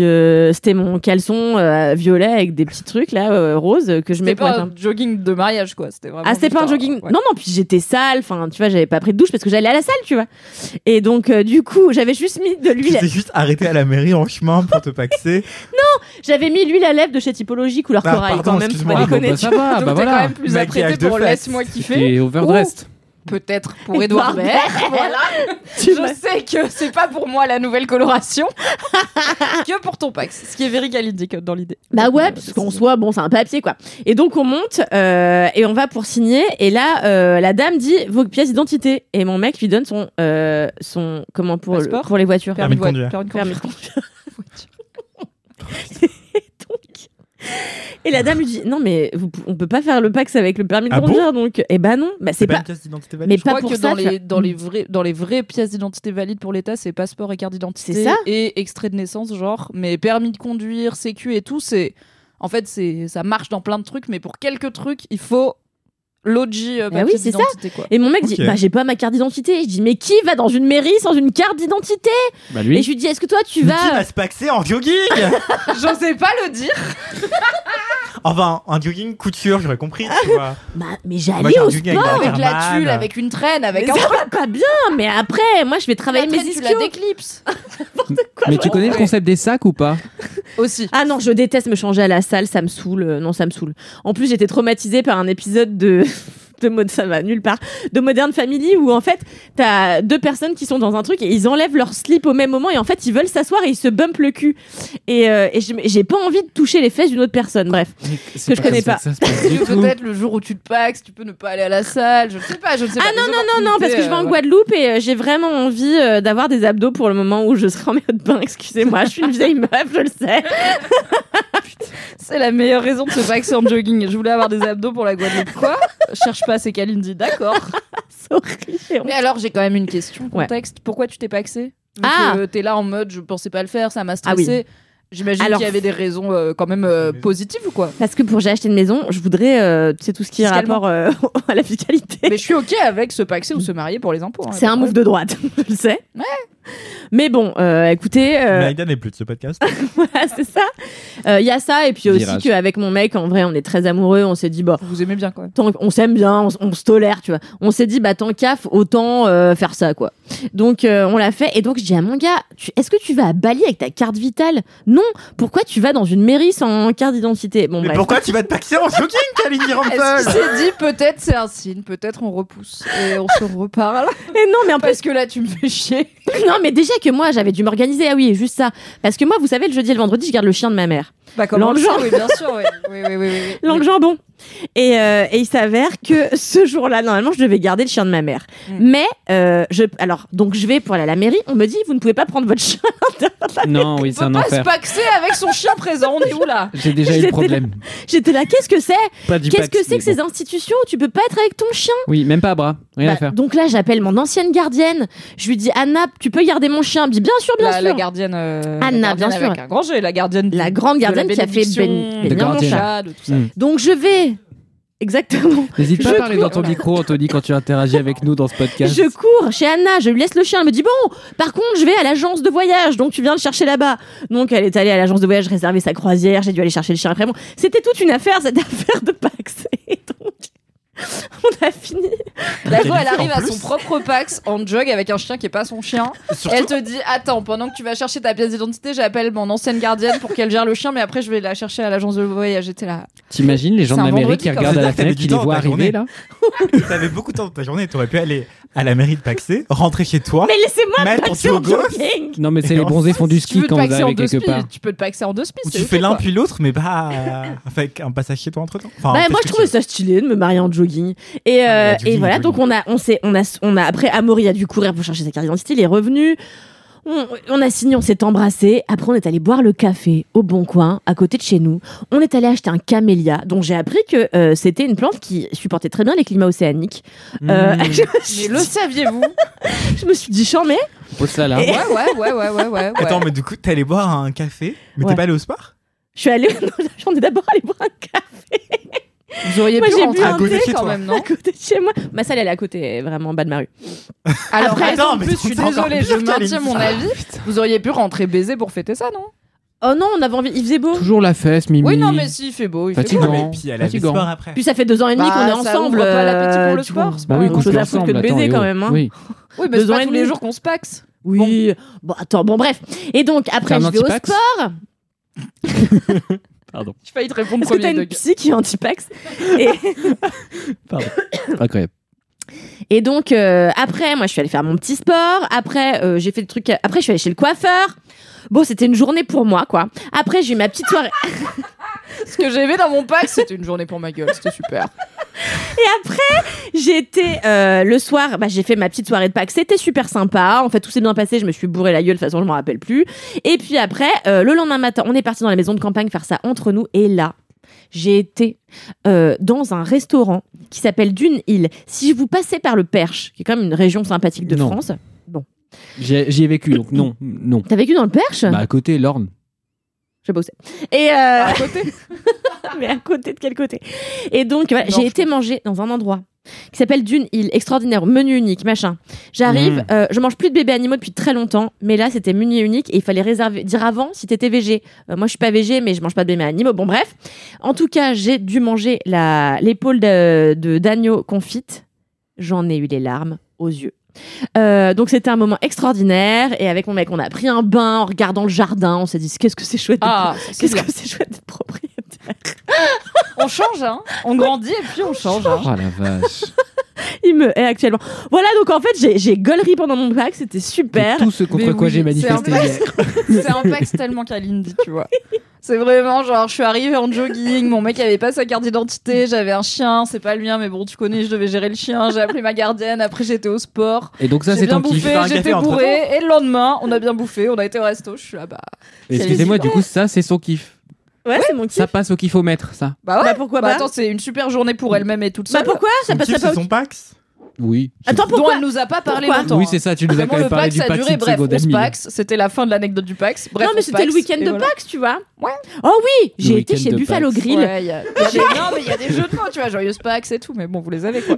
C'était mon caleçon violet avec des petits trucs là, roses, que je mets pour. C'était pas un jogging de mariage, quoi. C'était vraiment. Ah, c'était pas un jogging. Ouais. Non, non. Puis j'étais sale. Enfin, tu vois, j'avais pas pris de douche parce que j'allais à la salle, tu vois. Et donc, du coup, j'avais juste mis de l'huile. Tu t'es juste arrêté à la mairie en chemin pour te paxer. Non, j'avais mis l'huile à lèvres de chez Typologie couleur corail quand même. Pour les connaître. Donc t'es quand même plus apprêté pour Laisse-moi kiffer. Et overdressed. Peut-être pour Edouard Baird. Voilà. Je sais que c'est pas pour moi la nouvelle coloration que pour ton Pax, ce qui est véridique dans l'idée. Bah ouais, parce qu'on soit bon, c'est un papier quoi. Et donc on monte et on va pour signer. Et là, la dame dit vos pièces d'identité. Et mon mec lui donne son comment pour les voitures. Permis de conduire. Et la dame lui dit non mais on peut pas faire le Pax avec le permis de conduire bon donc eh ben non bah c'est pas une pièce d'identité valide. Mais je pas crois pour que ça, dans les vraies pièces d'identité valides pour l'État c'est passeport et carte d'identité et extrait de naissance genre mais permis de conduire sécu et tout c'est en fait c'est ça marche dans plein de trucs mais pour quelques trucs il faut l'OG bah oui, c'est ça. Quoi. Et mon mec dit bah j'ai pas ma carte d'identité. Je dis mais qui va dans une mairie sans une carte d'identité ? Bah lui. Et je lui dis est-ce que toi tu vas qui va se paxer en jogging ? J'osais pas le dire. Enfin un jogging couture, j'aurais compris, tu vois. Bah mais j'allais au sport avec la tulle, avec une traîne, avec mais un ça va pas bien, mais après moi je vais travailler mes ischios. Tu la déclipses. Mais tu connais le concept des sacs ou pas ? Aussi. Ah non, je déteste me changer à la salle, ça me saoule. Non, ça me saoule. En plus, j'étais traumatisée par un épisode ça va nulle part, de Modern Family où en fait t'as deux personnes qui sont dans un truc et ils enlèvent leur slip au même moment et en fait ils veulent s'asseoir et ils se bumpent le cul et j'ai pas envie de toucher les fesses d'une autre personne bref que je connais pas peut-être le jour où tu te paxes tu peux ne pas aller à la salle je ne sais pas ah non parce que je vais en Guadeloupe et j'ai vraiment envie d'avoir des abdos pour le moment où je serai en mode bain excusez-moi je suis une vieille meuf je le sais c'est la meilleure raison de se paxer en jogging je voulais avoir des abdos pour la Guadeloupe quoi cherche pas c'est Kalindi d'accord sorry mais alors j'ai quand même une question contexte ouais. Pourquoi tu t'es paxé t'es là en mode je pensais pas le faire ça m'a stressé j'imagine alors, qu'il y avait des raisons quand même positives ou quoi parce que pour j'ai acheté une maison je voudrais tu sais tout ce qui est rapport à la fiscalité mais je suis ok avec se paxer ou se marier pour les impôts hein, c'est un move de droite je le sais ouais Mais bon, écoutez... Maïda n'est plus de ce podcast. Voilà, c'est ça. Il y a ça, et puis aussi qu'avec mon mec, en vrai, on est très amoureux, on s'est dit... Bah, vous aimez bien, quoi. On s'aime bien, on se tolère, tu vois. On s'est dit, bah tant qu'à, autant faire ça, quoi. Donc, on l'a fait, et donc je dis à mon gars, est-ce que tu vas à Bali avec ta carte vitale? Non. Pourquoi tu vas dans une mairie sans carte d'identité? Bon, mais bref, pourquoi tu vas te paxer en jogging, Kalindi Ramphul? J'ai dit, peut-être c'est un signe, peut-être on repousse, et on se reparle. Et non, mais en parce que là, tu me fais chier. Non, mais déjà que moi, j'avais dû m'organiser. Ah oui, juste ça. Parce que moi, vous savez, le jeudi et le vendredi, je garde le chien de ma mère. Bah, comme on le sait, oui, bien sûr, oui. Oui. Langue jambon. Et il s'avère que ce jour-là, normalement, je devais garder le chien de ma mère. Mais, donc je vais pour aller à la mairie, on me dit, vous ne pouvez pas prendre votre chien. Non, oui, c'est un enfer. On ne peut pas se paxer avec son chien présent, on est où là? J'ai déjà eu le problème. J'étais là, qu'est-ce que c'est? Qu'est-ce que c'est que ces institutions où tu peux pas être avec ton chien? Oui, même pas à bras, rien à faire. Donc là, j'appelle mon ancienne gardienne, je lui dis, Anna, tu peux garder mon chien? Bien sûr, bien sûr. La gardienne. Anna, bien sûr. Un grand jeu, la gardienne. La grande gardienne qui a fait bénir mon chat. Donc je vais. Exactement. N'hésite pas à parler dans ton micro, Anthony, quand tu interagis avec nous dans ce podcast. Je cours chez Anna, je lui laisse le chien. Elle me dit, bon, par contre, je vais à l'agence de voyage, donc tu viens le chercher là-bas. Donc elle est allée à l'agence de voyage réserver sa croisière, j'ai dû aller chercher le chien après. Bon, c'était toute une affaire, cette affaire de Pax. Et donc, on a fini. La voix, elle arrive à son propre Pax en jog avec un chien qui n'est pas son chien. Surtout... Elle te dit, attends, pendant que tu vas chercher ta pièce d'identité, j'appelle mon ancienne gardienne pour qu'elle gère le chien, mais après je vais la chercher à l'agence de voyage. J'étais là. T'imagines les gens de la mairie qui regardent à la fenêtre, qui les voient arriver là? T'avais beaucoup de temps de ta journée, t'aurais pu aller à la mairie de Paxé, rentrer chez toi. Mais laissez-moi me paxer en jogging. Non, mais c'est les bronzés font du ski quand vous allez quelque part. Tu peux te paxer en deux spies. Tu fais l'un puis l'autre, mais pas avec un passage chez toi entre temps. Moi je trouve ça stylé de me marier en jogging. Et voilà, donc on a après Amaury a dû courir pour chercher sa carte d'identité, il est revenu. On a signé, on s'est embrassé. Après, on est allé boire le café au Bon Coin, à côté de chez nous. On est allé acheter un camélia, dont j'ai appris que c'était une plante qui supportait très bien les climats océaniques. Mais le saviez-vous? Je me suis dit, charmé. On pose ça là. Ouais. Attends, mais du coup, t'es allé boire un café, mais t'es pas allé au spa? Je suis allée. On est d'abord allé boire un café. Vous auriez pu rentrer à côté chez toi. Même, non? À côté de chez moi. Ma salle, elle est à côté, vraiment en bas de ma rue. Alors, après, attends, en plus, je suis désolée, je maintiens mon avis. Vous auriez pu rentrer baiser pour fêter ça, non? Oh non, on avait envie, il faisait beau. Toujours la fesse, Mimi. Oui, non, mais si, il fait beau. Fatigant. Puis elle a du sport après. Puis ça fait 2 ans et demi qu'on est ensemble. On pas l'appétit pour le sport. C'est pas une chose à foutre que de baiser quand même. Oui, mais c'est pas tous les jours qu'on se paxe. Oui. Bon, attends, bon, bref. Et donc, après, je vais au sport. Pardon. J'ai failli te répondre. Est-ce que t'as une psy qui est anti-pax? Pardon. Incroyable. Et donc, après, moi, je suis allée faire mon petit sport. Après, j'ai fait des trucs. Après, je suis allée chez le coiffeur. Bon, c'était une journée pour moi, quoi. Après, j'ai eu ma petite soirée. Ce que j'ai aimé dans mon pack, c'était une journée pour ma gueule. C'était super. Et après, j'ai été le soir, j'ai fait ma petite soirée de Pâques. C'était super sympa. En fait, tout s'est bien passé. Je me suis bourré la gueule. De toute façon, je m'en rappelle plus. Et puis après, le lendemain matin, on est parti dans la maison de campagne faire ça entre nous. Et là, j'ai été dans un restaurant qui s'appelle Dune Hill. Si vous passez par le Perche, qui est quand même une région sympathique de France. Bon. J'y ai vécu, donc non. T'as vécu dans le Perche? Bah, à côté, l'Orne. Je sais pas où c'est. Et à côté. Mais à côté de quel côté? Et donc voilà, j'ai été manger dans un endroit qui s'appelle Dune Hill, extraordinaire, menu unique, machin. J'arrive, je mange plus de bébés animaux depuis très longtemps, mais là c'était menu unique et il fallait réserver, dire avant si t'étais végé. Moi je suis pas végé, mais je mange pas de bébés animaux. Bon bref, en tout cas j'ai dû manger l'épaule d'agneau confite. J'en ai eu les larmes aux yeux. Donc c'était un moment extraordinaire et avec mon mec on a pris un bain en regardant le jardin, on s'est dit qu'est-ce que c'est chouette que c'est chouette d'être propriétaire. On change hein, on grandit et puis on change. Oh la vache. Il me est actuellement. Voilà, donc en fait, j'ai gollerie pendant mon pack, c'était super. Tout ce contre quoi j'ai manifesté hier. C'est un pack tellement Kalindi, tu vois. C'est vraiment genre, je suis arrivée en jogging, mon mec avait pas sa carte d'identité, j'avais un chien, c'est pas le mien, mais bon, tu connais, je devais gérer le chien, j'ai appelé ma gardienne, après j'étais au sport. Et donc ça, c'est ton kiff. J'étais bourrée, et le lendemain, on a bien bouffé, on a été au resto, je suis là, excusez-moi, du coup, ça, c'est son kiff. Ouais, c'est mon kiff. Ça passe au kiffomètre, ça. Bah ouais. Pourquoi pas? Attends, c'est une super journée pour elle-même et toute seule. Pourquoi ça passe pas au kiff? Oui. Attends, pourquoi elle nous a pas parlé longtemps. Oui, c'est ça, tu nous as quand même parlé du Pax. Le Pax a duré, bref, on se Pax, c'était la fin de l'anecdote du Pax. Bref, non, mais c'était le week-end de Pax, tu vois. Ouais. Oh oui, j'ai été chez Buffalo Grill. Ouais, non, mais il y a des jeux de mots, tu vois, Joyeuse Pax et tout, mais bon, vous les avez quoi.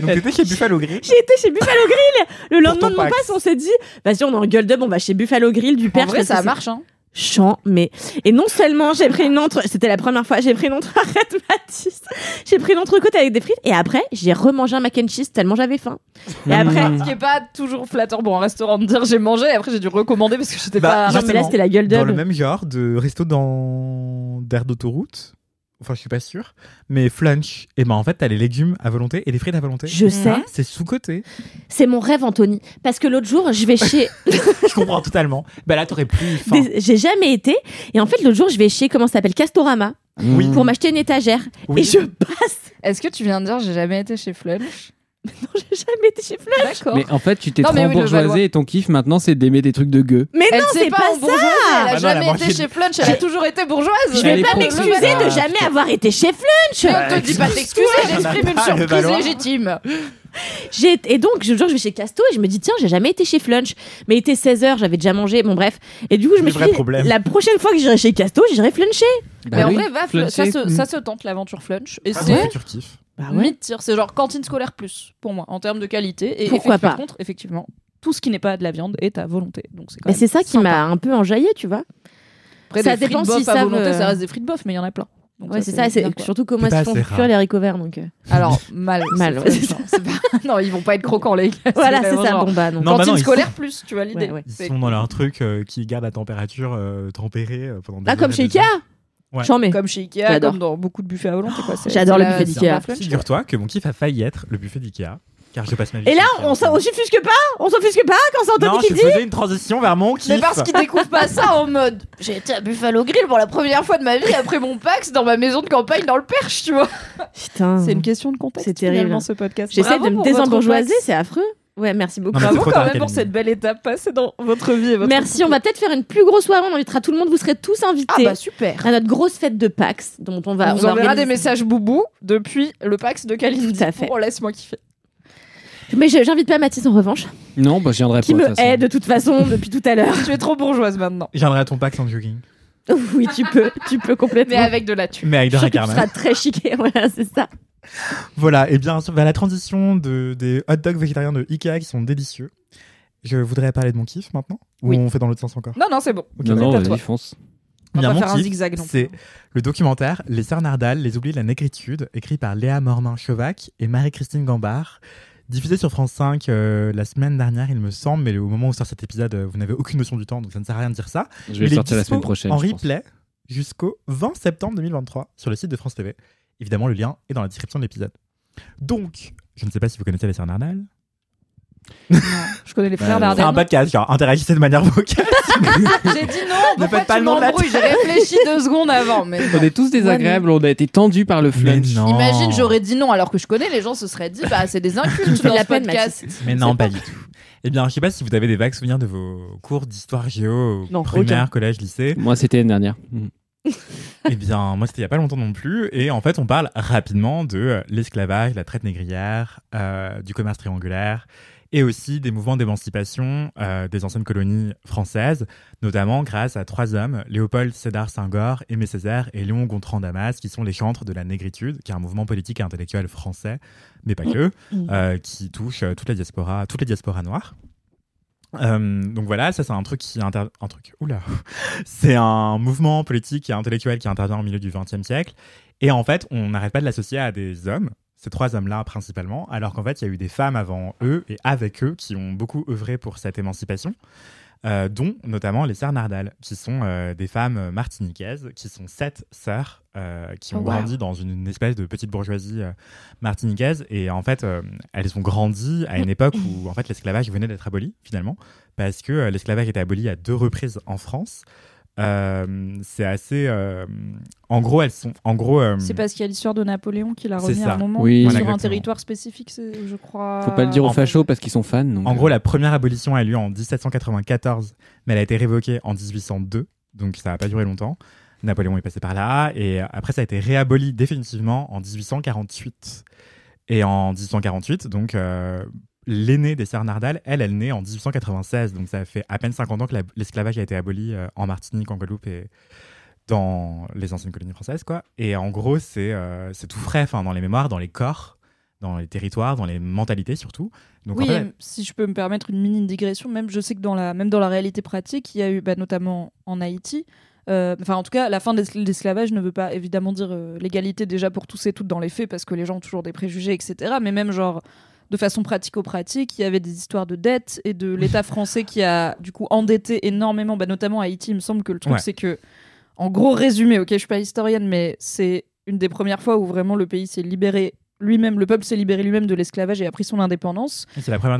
Donc t'étais chez Buffalo Grill. J'ai été chez Buffalo Grill. Le lendemain de mon Pax, on s'est dit, vas-y, on est en gueule de, on va chez Buffalo Grill du père. En vrai, ça marche, hein. Chant, mais. Et non seulement j'ai pris une entrecôte, c'était la première fois, j'ai pris une entrecôte, Mathis. J'ai pris une entrecôte avec des frites, et après, j'ai remangé un mac and cheese tellement j'avais faim. Et après. Ce qui est pas toujours flatteur, bon, un restaurant de dire j'ai mangé, et après j'ai dû recommander parce que j'étais pas. Non, mais là, c'était la gueule d'homme. Dans le même genre de resto d'air d'autoroute. Enfin, je suis pas sûre, mais Flunch, et ben en fait, t'as les légumes à volonté et les frites à volonté. Je sais. C'est sous-coté. C'est mon rêve, Anthony. Parce que l'autre jour, je vais chez. Je comprends totalement. Ben là, t'aurais plus faim. J'ai jamais été. Et en fait, l'autre jour, je vais chez, comment ça s'appelle, Castorama, pour m'acheter une étagère. Oui. Et je passe. Est-ce que tu viens de dire, j'ai jamais été chez Flunch? Mais non, j'ai jamais été chez Flunch. D'accord. Mais en fait, tu t'es trop bourgeoisée et ton kiff maintenant, c'est d'aimer des trucs de gueux. Mais non, c'est pas ça. Elle a jamais été chez Flunch, elle a toujours été bourgeoise. Je vais pas m'excuser de jamais avoir été chez Flunch. On te dit pas t'excuser, j'exprime une surprise légitime. Et donc, je vais chez Casto et je me dis, tiens, j'ai jamais été chez Flunch. Mais il était 16h, j'avais déjà mangé, bon bref. Et du coup, je me suis dit, la prochaine fois que j'irai chez Casto, j'irai fluncher. Mais en vrai, ça se tente l'aventure Flunch. Et c'est. Bah ouais. Mid-tier, c'est genre cantine scolaire plus pour moi en termes de qualité et pourquoi pas. Par contre, effectivement, tout ce qui n'est pas de la viande est à volonté. Donc c'est quand même. Mais c'est ça qui m'a un peu enjaillé, tu vois. Après, ça dépend si ça volonté, ça reste des frites boeuf, mais il y en a plein. Donc ouais, ça, c'est bizarre, surtout comment ils font cuire les haricots verts donc. Alors mal. C'est pas... Non, ils vont pas être croquants les gars. Voilà, c'est ça genre... Bomba. Donc cantine scolaire plus, tu vois l'idée. Ils sont dans leur truc qui garde à température tempérée pendant des. Ah comme chez Ikea. Ouais. Comme chez Ikea, comme dans beaucoup de buffets à volonté. Quoi. J'adore le buffet d'Ikea. Figure-toi que mon kiff a failli être le buffet d'Ikea, car je passe ma vie. Et là, on s'offusque pas quand ça entend qui dit. Je faisais une transition vers mon kiff. Mais parce qu'ils découvrent pas ça en mode j'ai été à Buffalo Grill pour la première fois de ma vie après mon Pax dans ma maison de campagne dans le Perche, tu vois. Putain. C'est une question de contexte. C'est terrible ce podcast. J'essaie de me désembourgeoiser, c'est affreux. Ouais, merci beaucoup. Bravo quand même pour cette belle étape passée dans votre vie et votre Merci, couple. On va peut-être faire une plus grosse soirée, on invitera tout le monde, vous serez tous invités. Ah bah super. À notre grosse fête de Pax dont on vous enverra des messages boubou depuis le Pax de Kalindi. Tout à fait. Laisse-moi kiffer. Mais j'invite pas Mathis en revanche. Non, bah je viendrai pas. Qui me hait de toute façon depuis tout à l'heure. Tu es trop bourgeoise maintenant. Je viendrai à ton Pax en jogging. Oui, tu peux complètement. Mais avec de la tulle. Mais avec de la carme. Tu seras très chiqué, voilà, c'est ça. Voilà, et bien vers la transition des hot dogs végétariens de Ikea qui sont délicieux. Je voudrais parler de mon kiff maintenant. Oui. Ou on fait dans l'autre sens encore? Non, c'est bon. Okay, non, fonce. On va faire un zigzag. C'est le documentaire Les Sœurs Nardal, les oubliés de la négritude, écrit par Léa Mormin-Chauvac et Marie-Christine Gambart, diffusé sur France 5 la semaine dernière, il me semble. Mais au moment où sort cet épisode, vous n'avez aucune notion du temps, donc ça ne sert à rien de dire ça. Je vais sortir la semaine prochaine. En replay jusqu'au 20 septembre 2023 sur le site de France TV. Évidemment, le lien est dans la description de l'épisode. Donc, je ne sais pas si vous connaissez les Sœurs Nardal. Non, je connais les frères Nardal. C'est un podcast, genre, interagissez de manière vocale. J'ai dit non, pourquoi tu m'embrouilles? J'ai réfléchi 2 secondes avant. Mais on est tous désagréables, on a été tendus par le flunch. Imagine, j'aurais dit non, alors que je connais, les gens se seraient dit, bah c'est des incultes dans ce podcast. Mais non, pas du tout. Eh bien, je ne sais pas si vous avez des vagues souvenirs de vos cours d'histoire géo, primaire, collège, lycée. Moi, c'était l'année dernière. Eh bien, moi, c'était il n'y a pas longtemps non plus. Et en fait, on parle rapidement de l'esclavage, la traite négrière, du commerce triangulaire et aussi des mouvements d'émancipation des anciennes colonies françaises, notamment grâce à 3 hommes, Léopold Sédar Senghor, Aimé Césaire et Léon Gontran Damas, qui sont les chantres de la négritude, qui est un mouvement politique et intellectuel français, mais pas que, qui touche toute la diaspora noire. Donc voilà, ça c'est un truc qui c'est un mouvement politique et intellectuel qui intervient au milieu du XXe siècle. Et en fait, on n'arrête pas de l'associer à des hommes, ces 3 hommes-là principalement, alors qu'en fait, il y a eu des femmes avant eux et avec eux qui ont beaucoup œuvré pour cette émancipation, dont notamment les sœurs Nardal, qui sont des femmes martiniquaises, qui sont 7 sœurs qui ont grandi dans une espèce de petite bourgeoisie martiniquaise. Et en fait, elles ont grandi à une époque où en fait, l'esclavage venait d'être aboli, finalement, parce que l'esclavage était aboli à 2 reprises en France. C'est assez en gros elles sont c'est parce qu'il y a l'histoire de Napoléon qui l'a remis à un moment sur exactement. Un territoire spécifique, je crois. Faut pas le dire aux fachos parce qu'ils sont fans donc. En gros la première abolition a eu lieu en 1794 mais elle a été révoquée en 1802 donc ça n'a pas duré longtemps. Napoléon est passé par là et après ça a été réaboli définitivement en 1848. Et en 1848, donc l'aînée des sœurs Nardal, elle naît en 1896. Donc ça fait à peine 50 ans que l'esclavage a été aboli en Martinique, en Guadeloupe et dans les anciennes colonies françaises, quoi. Et en gros, c'est tout frais, enfin, dans les mémoires, dans les corps, dans les territoires, dans les mentalités surtout. Donc, oui, en fait, si je peux me permettre une mini digression, même je sais que dans la réalité pratique, il y a eu, notamment en Haïti, enfin en tout cas la fin de l'esclavage ne veut pas évidemment dire l'égalité déjà pour tous et toutes dans les faits, parce que les gens ont toujours des préjugés, etc. Mais même genre de façon pratico-pratique, il y avait des histoires de dettes et de l'État français qui a du coup endetté énormément, notamment à Haïti. Il me semble que le truc, c'est que, en gros résumé, ok, je suis pas historienne, mais c'est une des premières fois où vraiment le pays s'est libéré lui-même, le peuple s'est libéré lui-même de l'esclavage et a pris son indépendance.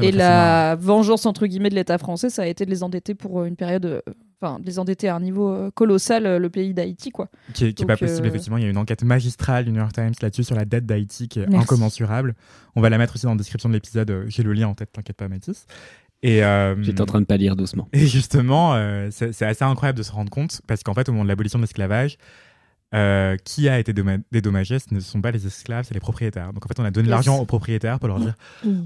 Et, la vengeance entre guillemets de l'État français, ça a été de les endetter pour une période, de les endetter à un niveau colossal, le pays d'Haïti, quoi. Qui n'est pas possible, effectivement. Il y a une enquête magistrale du New York Times là-dessus sur la dette d'Haïti qui est incommensurable. On va la mettre aussi dans la description de l'épisode. J'ai le lien en tête, t'inquiète pas, Mathis. Et j'étais en train de pâlir doucement. Et justement, c'est assez incroyable de se rendre compte, parce qu'en fait, au moment de l'abolition de l'esclavage, qui a été dédommagé, ce ne sont pas les esclaves, c'est les propriétaires. Donc en fait, on a donné l'argent aux propriétaires pour leur dire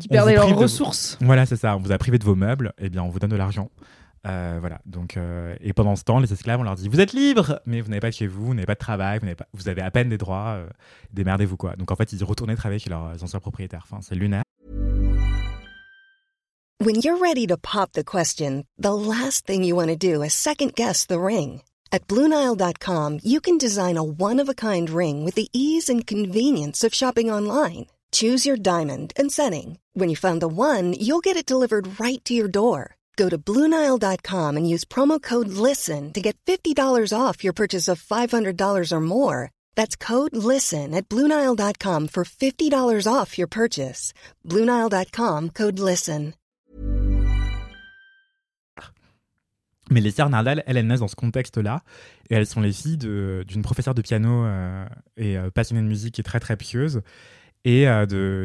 qui perdaient leurs ressources. Voilà, c'est ça. On vous a privé de vos meubles, et bien on vous donne de l'argent. Voilà. Donc et pendant ce temps, les esclaves, on leur dit vous êtes libres, mais vous n'avez pas de chez vous, vous n'avez pas de travail, vous avez à peine des droits. Démerdez-vous, quoi. Donc en fait, ils retournaient travailler chez leurs anciens propriétaires. Enfin, c'est lunaire. When you're ready to pop the question, the last thing you want to do is second guess the ring. At BlueNile.com, you can design a one-of-a-kind ring with the ease and convenience of shopping online. Choose your diamond and setting. When you find the one, you'll get it delivered right to your door. Go to BlueNile.com and use promo code LISTEN to get $50 off your purchase of $500 or more. That's code LISTEN at BlueNile.com for $50 off your purchase. BlueNile.com, code LISTEN. Mais les sœurs Nardal, elles naissent dans ce contexte-là, et elles sont les filles d'une professeure de piano et passionnée de musique et très très pieuse, et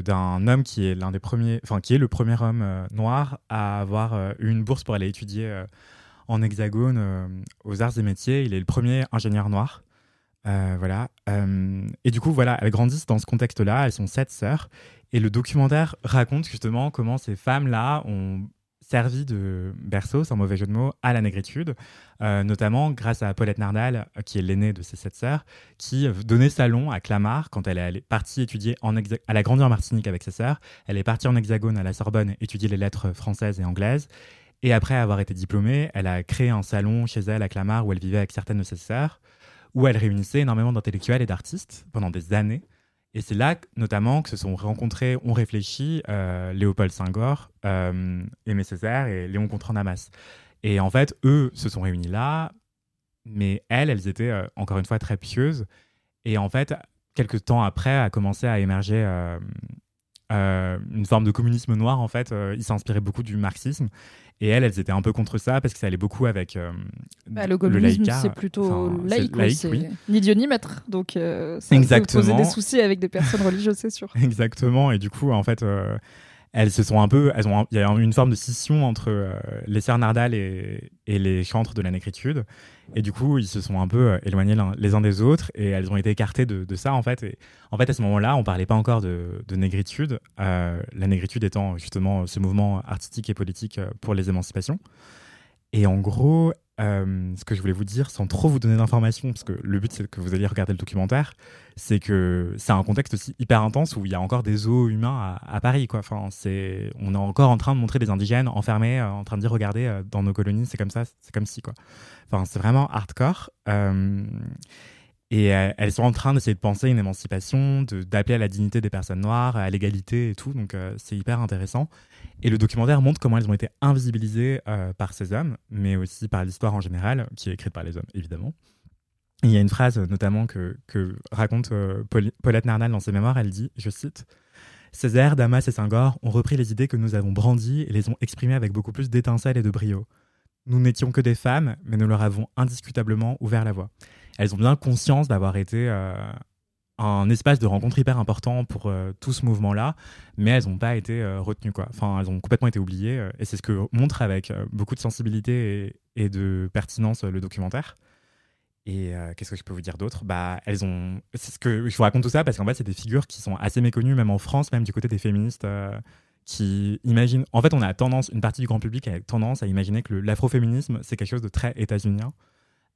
d'un homme qui est le premier homme noir à avoir eu une bourse pour aller étudier en Hexagone aux arts et métiers. Il est le premier ingénieur noir, voilà. Et du coup, voilà, elles grandissent dans ce contexte-là. Elles sont 7 sœurs, et le documentaire raconte justement comment ces femmes-là ont servi de berceau, sans mauvais jeu de mots, à la négritude, notamment grâce à Paulette Nardal, qui est l'aînée de ses 7 sœurs, qui donnait salon à Clamart quand elle est partie étudier elle a grandi en Martinique avec ses sœurs, elle est partie en Hexagone à la Sorbonne étudier les lettres françaises et anglaises, et après avoir été diplômée, elle a créé un salon chez elle à Clamart où elle vivait avec certaines de ses sœurs, où elle réunissait énormément d'intellectuels et d'artistes pendant des années. Et c'est là, notamment, que se sont rencontrés, on réfléchit, Léopold Senghor, Aimé Césaire et Léon Gontran Damas. Et en fait, eux se sont réunis là, mais elles étaient, encore une fois, très pieuses. Et en fait, quelques temps après, a commencé à émerger une forme de communisme noir, en fait. Ils s'inspiraient beaucoup du marxisme. Et elles étaient un peu contre ça, parce que ça allait beaucoup avec le communisme, laïca, c'est plutôt laïque, c'est ni Dieu ni maître. Donc ça peut poser des soucis avec des personnes religieuses, c'est sûr. Exactement. Et du coup, en fait, il y a une forme de scission entre les sœurs Nardal et les chantres de la négritude. Et du coup, ils se sont un peu éloignés les uns des autres, et elles ont été écartées de ça, en fait. Et en fait, à ce moment-là, on ne parlait pas encore de négritude, la négritude étant justement ce mouvement artistique et politique pour les émancipations. Et en gros, ce que je voulais vous dire, sans trop vous donner d'informations, parce que le but, c'est que vous alliez regarder le documentaire, c'est que c'est un contexte aussi hyper intense où il y a encore des zoos humains à Paris, quoi. Enfin, on est encore en train de montrer des indigènes enfermés, en train de dire, regardez, dans nos colonies, c'est comme ça, c'est comme si, quoi. Enfin, c'est vraiment hardcore. Et elles sont en train d'essayer de penser une émancipation, d'appeler à la dignité des personnes noires, à l'égalité et tout. Donc, c'est hyper intéressant. Et le documentaire montre comment elles ont été invisibilisées par ces hommes, mais aussi par l'histoire en général, qui est écrite par les hommes, évidemment. Et il y a une phrase, notamment, que raconte Paulette Nardal dans ses mémoires. Elle dit, je cite, « Césaire, Damas et Senghor ont repris les idées que nous avons brandies et les ont exprimées avec beaucoup plus d'étincelles et de brio. Nous n'étions que des femmes, mais nous leur avons indiscutablement ouvert la voie. » Elles ont bien conscience d'avoir été un espace de rencontre hyper important pour tout ce mouvement-là, mais elles n'ont pas été retenues, quoi. Enfin, elles ont complètement été oubliées, et c'est ce que montre avec beaucoup de sensibilité et de pertinence le documentaire. Et qu'est-ce que je peux vous dire d'autre ? Bah, elles ont... C'est ce que je vous raconte tout ça parce qu'en fait, c'est des figures qui sont assez méconnues, même en France, même du côté des féministes, qui imaginent... En fait, on a tendance, une partie du grand public a tendance à imaginer que l'afroféminisme, c'est quelque chose de très états-unien,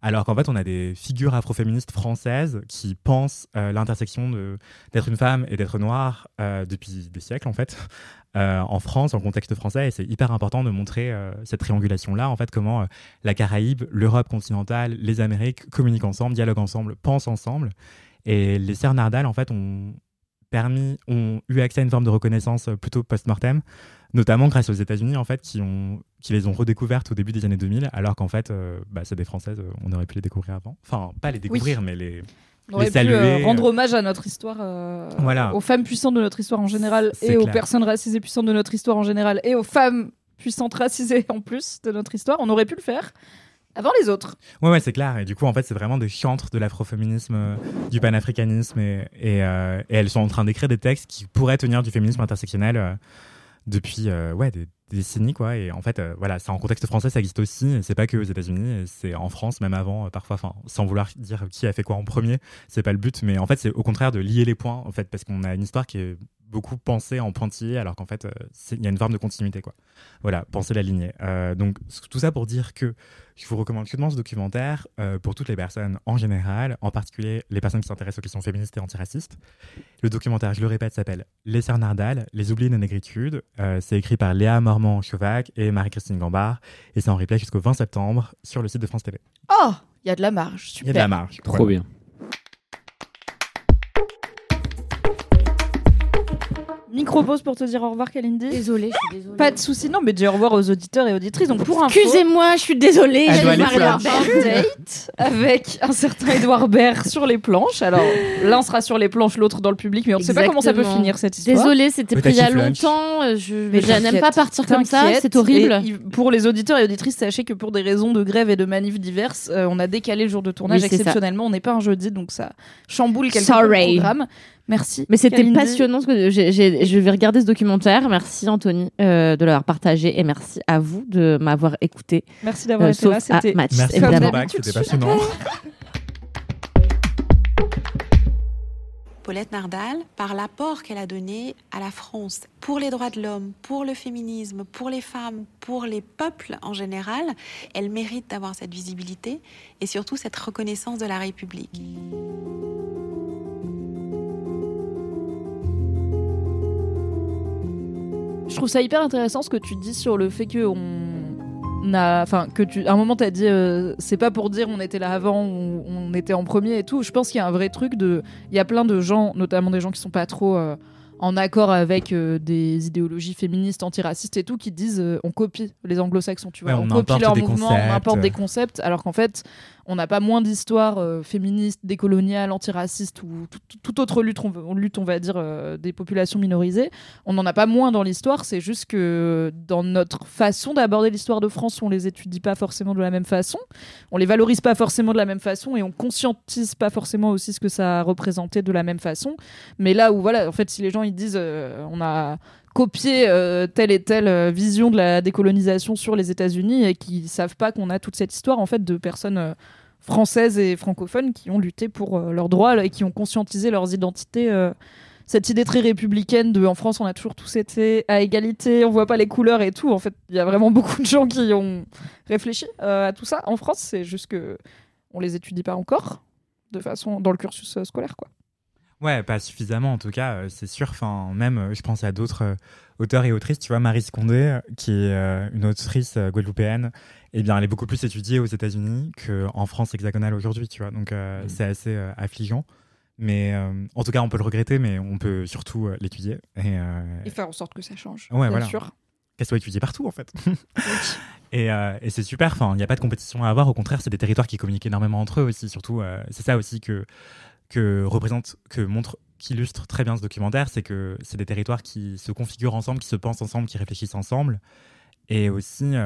alors qu'en fait, on a des figures afroféministes françaises qui pensent l'intersection d'être une femme et d'être noire depuis des siècles, en fait, en France, en contexte français. Et c'est hyper important de montrer cette triangulation-là, en fait, comment la Caraïbe, l'Europe continentale, les Amériques communiquent ensemble, dialoguent ensemble, pensent ensemble. Et les sœurs Nardal, en fait, ont eu accès à une forme de reconnaissance plutôt post-mortem, notamment grâce aux États-Unis, en fait, qui les ont redécouvertes au début des années 2000, alors qu'en fait, c'est des Françaises, on aurait pu les découvrir avant. Enfin, pas les découvrir, oui. Mais les saluer. On aurait pu rendre hommage à notre histoire, voilà. Aux femmes puissantes de notre histoire en général, aux personnes racisées puissantes de notre histoire en général, et aux femmes puissantes racisées en plus de notre histoire. On aurait pu le faire. Avant les autres. Ouais, c'est clair. Et du coup, en fait, c'est vraiment des chantres de l'afroféminisme, du panafricanisme. Et elles sont en train d'écrire des textes qui pourraient tenir du féminisme intersectionnel depuis des décennies, quoi. Et en fait, c'est en contexte français, ça existe aussi. Et c'est pas que aux États-Unis, c'est en France, même avant, parfois. Enfin, sans vouloir dire qui a fait quoi en premier, c'est pas le but. Mais en fait, c'est au contraire de lier les points, en fait, parce qu'on a une histoire qui est beaucoup pensée en pointillé, alors qu'en fait, il y a une forme de continuité, quoi. Voilà, penser la lignée. Donc, tout ça pour dire que je vous recommande chaudement ce documentaire pour toutes les personnes en général, en particulier les personnes qui s'intéressent aux questions féministes et antiracistes. Le documentaire, je le répète, s'appelle « Les sœurs Nardal, les oubliées de la négritude ». C'est écrit par Léa Mormin-Chauvac et Marie-Christine Gambart et c'est en replay jusqu'au 20 septembre sur le site de France TV. Oh, il y a de la marge, super. Il y a de la marge. Trop bien. Micro-pause pour te dire au revoir, Kalindi. Désolée, je suis désolée. Pas de soucis, non, mais dis au revoir aux auditeurs et auditrices. Donc, pour info... Excusez-moi, je suis désolée. Elle doit aller faire un date avec un certain Edouard Baird sur les planches. Alors, l'un sera sur les planches, l'autre dans le public, mais on ne sait pas comment ça peut finir cette histoire. Désolée, c'était pris il y a longtemps. Je n'aime pas partir comme ça, c'est horrible. Et pour les auditeurs et auditrices, sachez que pour des raisons de grève et de manifs diverses, on a décalé le jour de tournage exceptionnellement. Ça. On n'est pas un jeudi, donc ça chamboule quelques programmes. Merci. Mais c'était passionnant. Je vais regarder ce documentaire. Merci Anthony de l'avoir partagé et merci à vous de m'avoir écouté. Merci d'avoir été là. C'était match. Merci évidemment. C'était passionnant. Paulette Nardal, par l'apport qu'elle a donné à la France pour les droits de l'homme, pour le féminisme, pour les femmes, pour les peuples en général, elle mérite d'avoir cette visibilité et surtout cette reconnaissance de la République. Je trouve ça hyper intéressant ce que tu dis sur le fait que à un moment t'as dit c'est pas pour dire on était là avant, on était en premier et tout. Je pense qu'il y a un vrai truc il y a plein de gens, notamment des gens qui sont pas trop en accord avec des idéologies féministes, antiracistes et tout, qui disent on copie les anglo-saxons, tu vois, ouais, on copie leur mouvement, on importe des concepts, alors qu'en fait on n'a pas moins d'histoire féministe, décoloniale, antiraciste ou toute autre lutte, on va dire, des populations minorisées. On n'en a pas moins dans l'histoire, c'est juste que dans notre façon d'aborder l'histoire de France, on les étudie pas forcément de la même façon, on les valorise pas forcément de la même façon et on conscientise pas forcément aussi ce que ça représentait de la même façon. Mais là où, voilà, en fait, si les gens ils disent on a copier telle et telle vision de la décolonisation sur les États-Unis et qui savent pas qu'on a toute cette histoire en fait de personnes françaises et francophones qui ont lutté pour leurs droits et qui ont conscientisé leurs identités. Cette idée très républicaine de en France on a toujours tous été à égalité, on voit pas les couleurs et tout. En fait, il y a vraiment beaucoup de gens qui ont réfléchi à tout ça en France. C'est juste que on les étudie pas encore de façon dans le cursus scolaire, quoi. Ouais, pas suffisamment en tout cas, c'est sûr. Enfin, même, je pense à d'autres auteurs et autrices. Tu vois, Marie Scondé, qui est une autrice guadeloupéenne, eh bien, elle est beaucoup plus étudiée aux États-Unis qu'en France hexagonale aujourd'hui. Tu vois, donc c'est assez affligeant. Mais en tout cas, on peut le regretter, mais on peut surtout l'étudier et faire en sorte que ça change. Ouais, bien sûr. Qu'elle soit étudiée partout, en fait. Et c'est super. Enfin, il n'y a pas de compétition à avoir. Au contraire, c'est des territoires qui communiquent énormément entre eux aussi. Surtout, c'est ça aussi qu'illustre très bien ce documentaire, c'est que c'est des territoires qui se configurent ensemble, qui se pensent ensemble, qui réfléchissent ensemble. Et aussi, y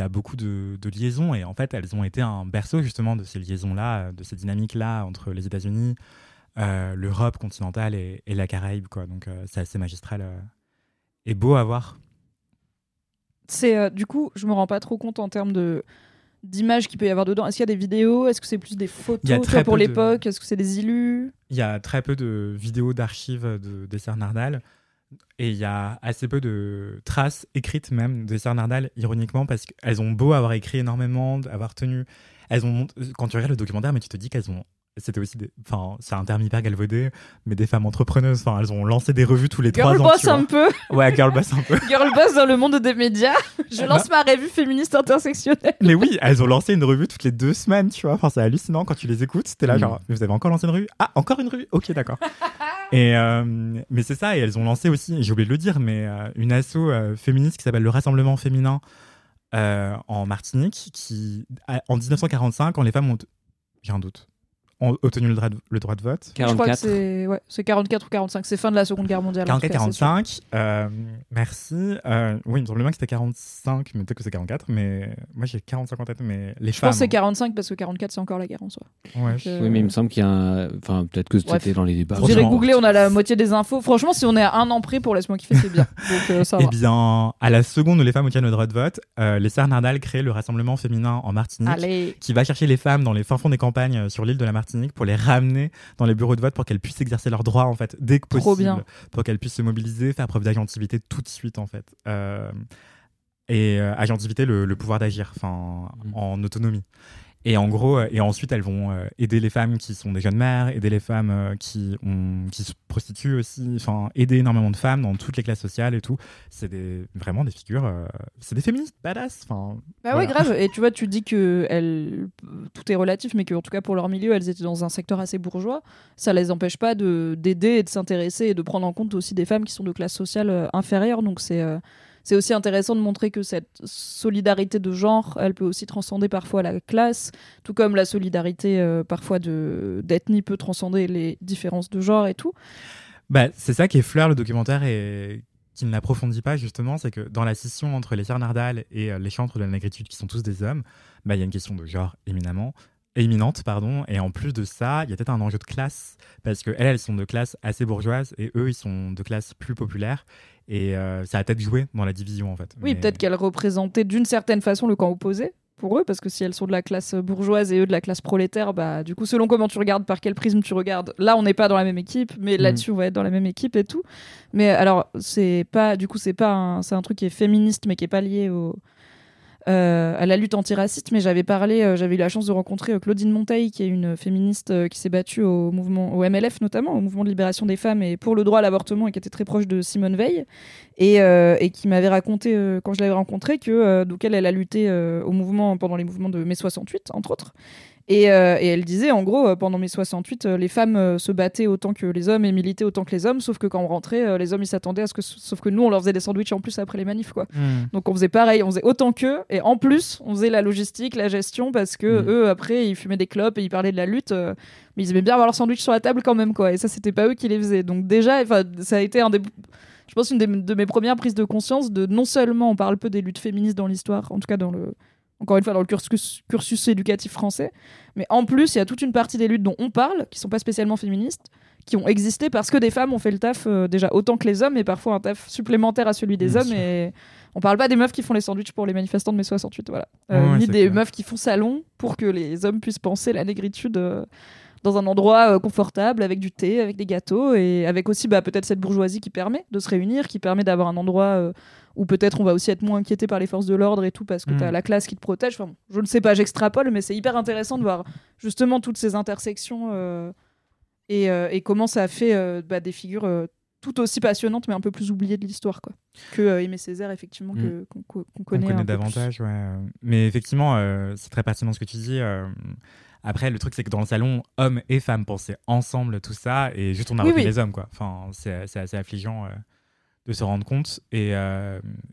a beaucoup de liaisons. Et en fait, elles ont été un berceau justement de ces liaisons-là, de ces dynamiques-là entre les États-Unis, l'Europe continentale et la Caraïbe, quoi. Donc, c'est assez magistral et beau à voir. Du coup, je me rends pas trop compte en termes de d'images qu'il peut y avoir dedans? Est-ce qu'il y a des vidéos? Est-ce que c'est plus des photos pour l'époque Est-ce que c'est des illus? Il y a très peu de vidéos d'archives des Sœurs Nardal. Et il y a assez peu de traces écrites même des Sœurs Nardal, ironiquement, parce qu'elles ont beau avoir écrit énormément, avoir tenu. Quand tu regardes le documentaire, mais tu te dis qu'elles ont... C'était aussi des... Enfin, c'est un terme hyper galvaudé, mais des femmes entrepreneuses. Enfin, elles ont lancé des revues tous les 3 ans. Girl boss un peu. Ouais, girl boss un peu. Girl boss dans le monde des médias. Je lance ma revue féministe intersectionnelle. Mais oui, elles ont lancé une revue toutes les 2 semaines, tu vois. Enfin, c'est hallucinant quand tu les écoutes. T'es là, genre, mais vous avez encore lancé une revue? Ah, encore une revue? Ok, d'accord. Mais c'est ça, et elles ont lancé aussi, j'ai oublié de le dire, mais une asso féministe qui s'appelle le Rassemblement Féminin en Martinique, qui, en 1945, quand les femmes ont... J'ai un doute. Ont obtenu le droit de vote. 44. Je crois que c'est 44 ou 45. C'est fin de la Seconde Guerre mondiale. 44-45. Merci. Oui, il me semblait que c'était 45, mais peut-être que c'est 44. Mais moi, j'ai 45 en tête. Mais les femmes. Je pense que c'est 45 parce que 44, c'est encore la guerre en soi. Ouais. Donc, oui, mais il me semble qu'il y a un... Enfin, peut-être que c'était dans les débats. J'irai googler, on a la moitié des infos. Franchement, si on est à 1 an près pour Laisse-moi kiffer, c'est bien. Donc, ça va. Eh bien, à la seconde où les femmes obtiennent le droit de vote, les Sœurs Nardal créent le Rassemblement Féminin en Martinique. Allez. Qui va chercher les femmes dans les fins fonds des campagnes sur l'île de la Martinique, pour les ramener dans les bureaux de vote pour qu'elles puissent exercer leurs droits en fait dès que possible, pour qu'elles puissent se mobiliser, faire preuve d'agentivité tout de suite en fait, et agentivité le pouvoir d'agir, enfin en autonomie. Et en gros, et ensuite elles vont aider les femmes qui sont des jeunes mères, aider les femmes qui se prostituent aussi, enfin aider énormément de femmes dans toutes les classes sociales et tout. C'est vraiment des figures, c'est des féministes badass. Enfin, bah voilà. Ouais, grave. Et tu vois, tu dis que tout est relatif, mais que en tout cas pour leur milieu, elles étaient dans un secteur assez bourgeois. Ça les empêche pas d'aider et de s'intéresser et de prendre en compte aussi des femmes qui sont de classe sociale inférieure. Donc c'est aussi intéressant de montrer que cette solidarité de genre, elle peut aussi transcender parfois la classe, tout comme la solidarité parfois d'ethnie peut transcender les différences de genre et tout. Bah, c'est ça qui effleure le documentaire et qui ne l'approfondit pas justement, c'est que dans la scission entre les Sœurs Nardal et les chantres de la négritude qui sont tous des hommes, bah, y a une question de genre éminente, et en plus de ça, il y a peut-être un enjeu de classe, parce qu'elles sont de classe assez bourgeoise, et eux, ils sont de classe plus populaire, et ça a peut-être joué dans la division, en fait. Oui, peut-être qu'elles représentaient d'une certaine façon le camp opposé, pour eux, parce que si elles sont de la classe bourgeoise et eux de la classe prolétaire, bah, du coup, selon comment tu regardes, par quel prisme tu regardes, là, on n'est pas dans la même équipe, mais là-dessus, on va être dans la même équipe et tout. Mais alors, c'est un truc qui est féministe, mais qui n'est pas lié à la lutte antiraciste, mais j'avais eu la chance de rencontrer Claudine Monteil, qui est une féministe qui s'est battue au MLF notamment, au mouvement de libération des femmes et pour le droit à l'avortement, et qui était très proche de Simone Veil, et qui m'avait raconté quand je l'avais rencontrée que donc elle a lutté au mouvement, pendant les mouvements de mai 68 entre autres, et elle disait en gros pendant mai 68 les femmes se battaient autant que les hommes et militaient autant que les hommes, sauf que quand on rentrait les hommes ils s'attendaient à ce que, sauf que nous on leur faisait des sandwichs en plus après les manifs quoi. Donc on faisait pareil, on faisait autant qu'eux et en plus on faisait la logistique, la gestion, parce que eux après ils fumaient des clopes et ils parlaient de la lutte, mais ils aimaient bien avoir leur sandwich sur la table quand même quoi, et ça c'était pas eux qui les faisaient. Donc déjà ça a été je pense une de mes premières prises de conscience de non seulement on parle peu des luttes féministes dans l'histoire, en tout cas dans le cursus éducatif français, mais en plus, il y a toute une partie des luttes dont on parle, qui ne sont pas spécialement féministes, qui ont existé parce que des femmes ont fait le taf déjà autant que les hommes, et parfois un taf supplémentaire à celui des hommes. Et on ne parle pas des meufs qui font les sandwichs pour les manifestants de mai 68, voilà. Ni des meufs qui font salon pour que les hommes puissent penser la négritude dans un endroit confortable, avec du thé, avec des gâteaux, et avec aussi peut-être cette bourgeoisie qui permet de se réunir, qui permet d'avoir un endroit... Ou peut-être on va aussi être moins inquiété par les forces de l'ordre et tout, parce que t'as la classe qui te protège. Enfin, je ne sais pas, j'extrapole, mais c'est hyper intéressant de voir justement toutes ces intersections et comment ça a fait des figures tout aussi passionnantes, mais un peu plus oubliées de l'histoire, quoi. Que Aimé Césaire, effectivement, qu'on connaît. On connaît davantage, ouais. Mais effectivement, c'est très pertinent ce que tu dis. Après, le truc, c'est que dans le salon, hommes et femmes pensaient ensemble tout ça, et juste on a repris les hommes, quoi. Enfin, c'est assez affligeant. De se rendre compte. Et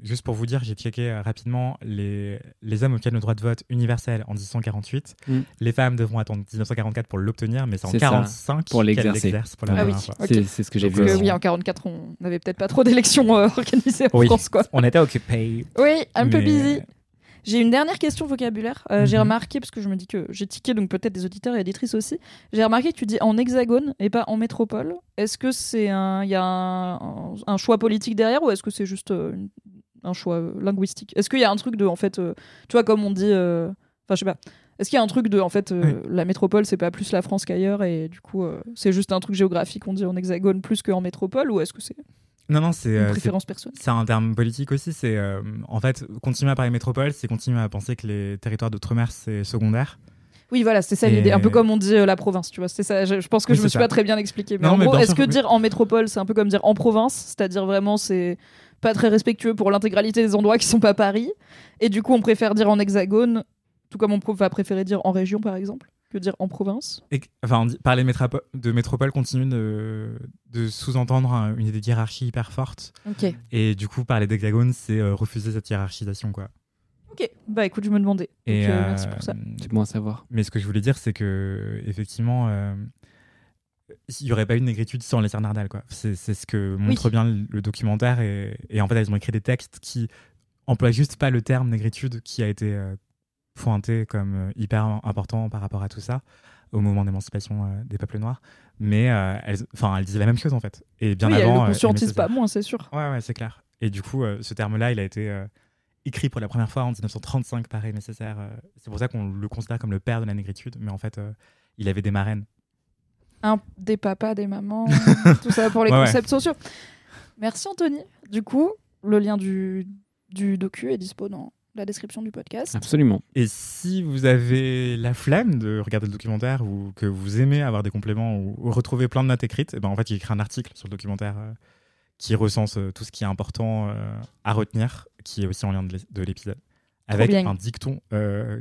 juste pour vous dire, j'ai checké rapidement, les hommes obtiennent le droit de vote universel en 1848. Les femmes devront attendre 1944 pour l'obtenir, mais c'est en 1945 qu'elles l'exercent pour la première fois. C'est ce que j'ai vu. Parce que en 1944, on n'avait peut-être pas trop d'élections organisées en France. Quoi. On était occupés. Oui, un peu busy. J'ai une dernière question vocabulaire. J'ai remarqué, parce que je me dis que j'ai tiqué, donc peut-être des auditeurs et auditrices aussi, j'ai remarqué que tu dis en hexagone et pas en métropole. Est-ce que il y a un choix politique derrière, ou est-ce que c'est juste un choix linguistique ? Est-ce qu'il y a un truc de, en fait, tu vois, comme on dit Enfin, je sais pas. Est-ce qu'il y a un truc de, en fait, la métropole, c'est pas plus la France qu'ailleurs et du coup, c'est juste un truc géographique, on dit en hexagone plus qu'en métropole, ou est-ce que c'est... Non, c'est une préférence personnelle. C'est un terme politique aussi. C'est en fait, continuer à parler métropole, c'est continuer à penser que les territoires d'outre-mer c'est secondaire. Oui, voilà, c'est ça l'idée. Un peu comme on dit la province, tu vois. C'est ça. Je pense que oui, je me suis pas très bien expliquée. Mais non, en gros, est-ce que dire en métropole, c'est un peu comme dire en province, c'est-à-dire vraiment c'est pas très respectueux pour l'intégralité des endroits qui sont pas Paris. Et du coup, on préfère dire en hexagone, tout comme on va préférer dire en région, par exemple. Que dire en province. Et, enfin, parler de métropole continue de sous-entendre une idée de hiérarchie hyper forte. Okay. Et du coup, parler d'hexagone, c'est refuser cette hiérarchisation, quoi. Ok, bah écoute, je me demandais. Et donc, merci pour ça. C'est bon à savoir. Mais ce que je voulais dire, c'est que, effectivement, il n'y aurait pas eu de négritude sans les Nardal, quoi. C'est ce que montre bien le documentaire. Et en fait, ils ont écrit des textes qui emploient juste pas le terme négritude qui a été. Pointé comme hyper important par rapport à tout ça au moment d'émancipation des peuples noirs, mais elles disaient la même chose en fait, et bien avant elles ne conscientisent pas moins, c'est sûr. Ouais, c'est clair. Et du coup ce terme là il a été écrit pour la première fois en 1935 par Aimé Césaire, c'est pour ça qu'on le considère comme le père de la négritude, mais en fait il avait des marraines, des papas, des mamans, tout ça pour les concepts sociaux. Merci Anthony. Du coup le lien du docu est dispo dans la description du podcast. Absolument. Et si vous avez la flemme de regarder le documentaire ou que vous aimez avoir des compléments ou retrouver plein de notes écrites, en fait, j'ai écrit un article sur le documentaire qui recense tout ce qui est important à retenir, qui est aussi en lien de l'épisode, avec un dicton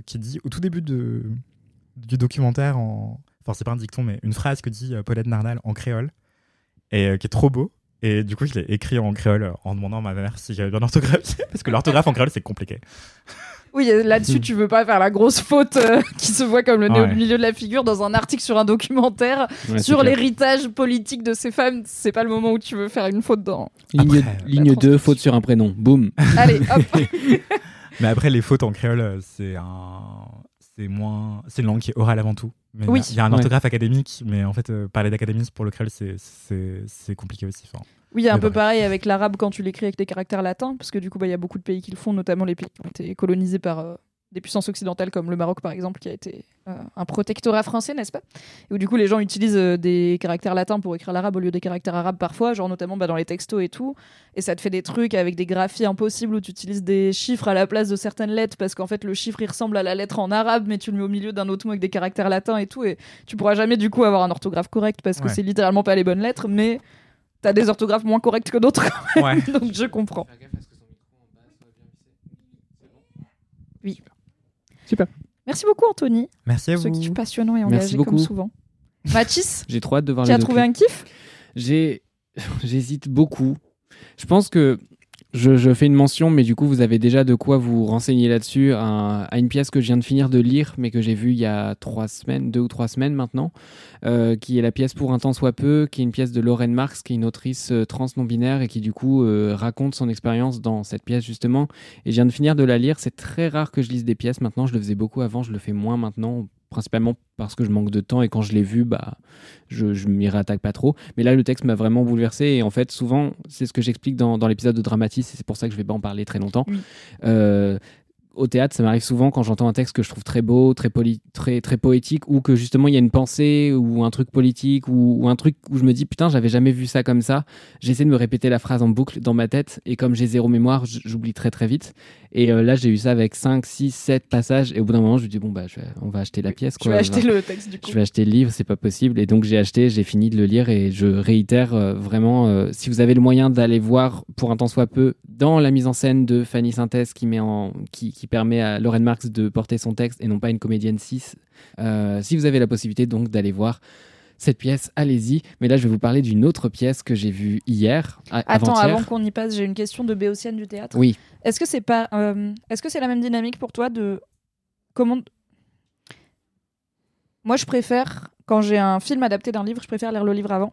qui dit au tout début du documentaire, enfin, c'est pas un dicton, mais une phrase que dit Paulette Nardal en créole et qui est trop beau. Et du coup, je l'ai écrit en créole en demandant à ma mère si j'avais bien orthographié, parce que l'orthographe en créole, c'est compliqué. Oui, là-dessus, tu veux pas faire la grosse faute qui se voit comme le nez au milieu de la figure dans un article sur un documentaire sur l'héritage politique de ces femmes. C'est pas le moment où tu veux faire une faute dans... Ligne 2, faute sur un prénom. Boum. Allez, hop. Mais après, les fautes en créole, c'est une langue qui est orale avant tout. Mais oui. Il y a un orthographe académique, mais en fait, parler d'académisme pour le créole, c'est compliqué aussi. Enfin, oui, il y a un peu pareil avec l'arabe quand tu l'écris avec des caractères latins, parce que du coup, il y a beaucoup de pays qui le font, notamment les pays qui ont été colonisés par des puissances occidentales, comme le Maroc, par exemple, qui a été un protectorat français, n'est-ce pas ? Et où du coup, les gens utilisent des caractères latins pour écrire l'arabe au lieu des caractères arabes parfois, genre notamment dans les textos et tout. Et ça te fait des trucs avec des graphies impossibles où tu utilises des chiffres à la place de certaines lettres, parce qu'en fait, le chiffre, il ressemble à la lettre en arabe, mais tu le mets au milieu d'un autre mot avec des caractères latins et tout. Et tu pourras jamais, du coup, avoir un orthographe correct, parce que c'est littéralement pas les bonnes lettres, mais t'as des orthographes moins correctes que d'autres. Donc, je comprends. Oui. Super. Merci beaucoup Anthony. Merci à vous. Ce kiff passionnant et engagé comme souvent. Mathis, j'ai trop hâte de voir les documents. Tu as trouvé un kiff ? J'hésite beaucoup. Je pense que je fais une mention, mais du coup vous avez déjà de quoi vous renseigner là-dessus à une pièce que je viens de finir de lire, mais que j'ai vue il y a 2 ou 3 semaines maintenant, qui est la pièce Pour un temps soit peu, qui est une pièce de Laurène Marx, qui est une autrice trans non-binaire et qui du coup raconte son expérience dans cette pièce justement. Et je viens de finir de la lire. C'est très rare que je lise des pièces maintenant. Je le faisais beaucoup avant, je le fais moins maintenant, principalement parce que je manque de temps, et quand je l'ai vu, je m'y réattaque pas trop. Mais là, le texte m'a vraiment bouleversé, et en fait, souvent, c'est ce que j'explique dans l'épisode de Dramatis, et c'est pour ça que je vais pas en parler très longtemps. Au théâtre, ça m'arrive souvent quand j'entends un texte que je trouve très beau, très poétique, ou que justement il y a une pensée ou un truc politique ou un truc où je me dis putain j'avais jamais vu ça comme ça. J'essaie de me répéter la phrase en boucle dans ma tête, et comme j'ai zéro mémoire, j'oublie très très vite. Et là j'ai eu ça avec 5, 6, 7 passages, et au bout d'un moment je me dis bon on va acheter la pièce, quoi. Je vais acheter le texte du coup. Je vais acheter le livre, c'est pas possible. Et donc j'ai fini de le lire, et je réitère vraiment si vous avez le moyen d'aller voir Pour un temps soit peu, dans la mise en scène de Fanny Sintès qui permet à Laurène Marx de porter son texte et non pas une comédienne cis. Si vous avez la possibilité donc d'aller voir cette pièce, allez-y. Mais là, je vais vous parler d'une autre pièce que j'ai vue hier. Avant-hier. Avant qu'on y passe, j'ai une question de béotienne du théâtre. Oui. Est-ce que c'est la même dynamique pour toi de comment... Moi, je préfère, quand j'ai un film adapté d'un livre, je préfère lire le livre avant.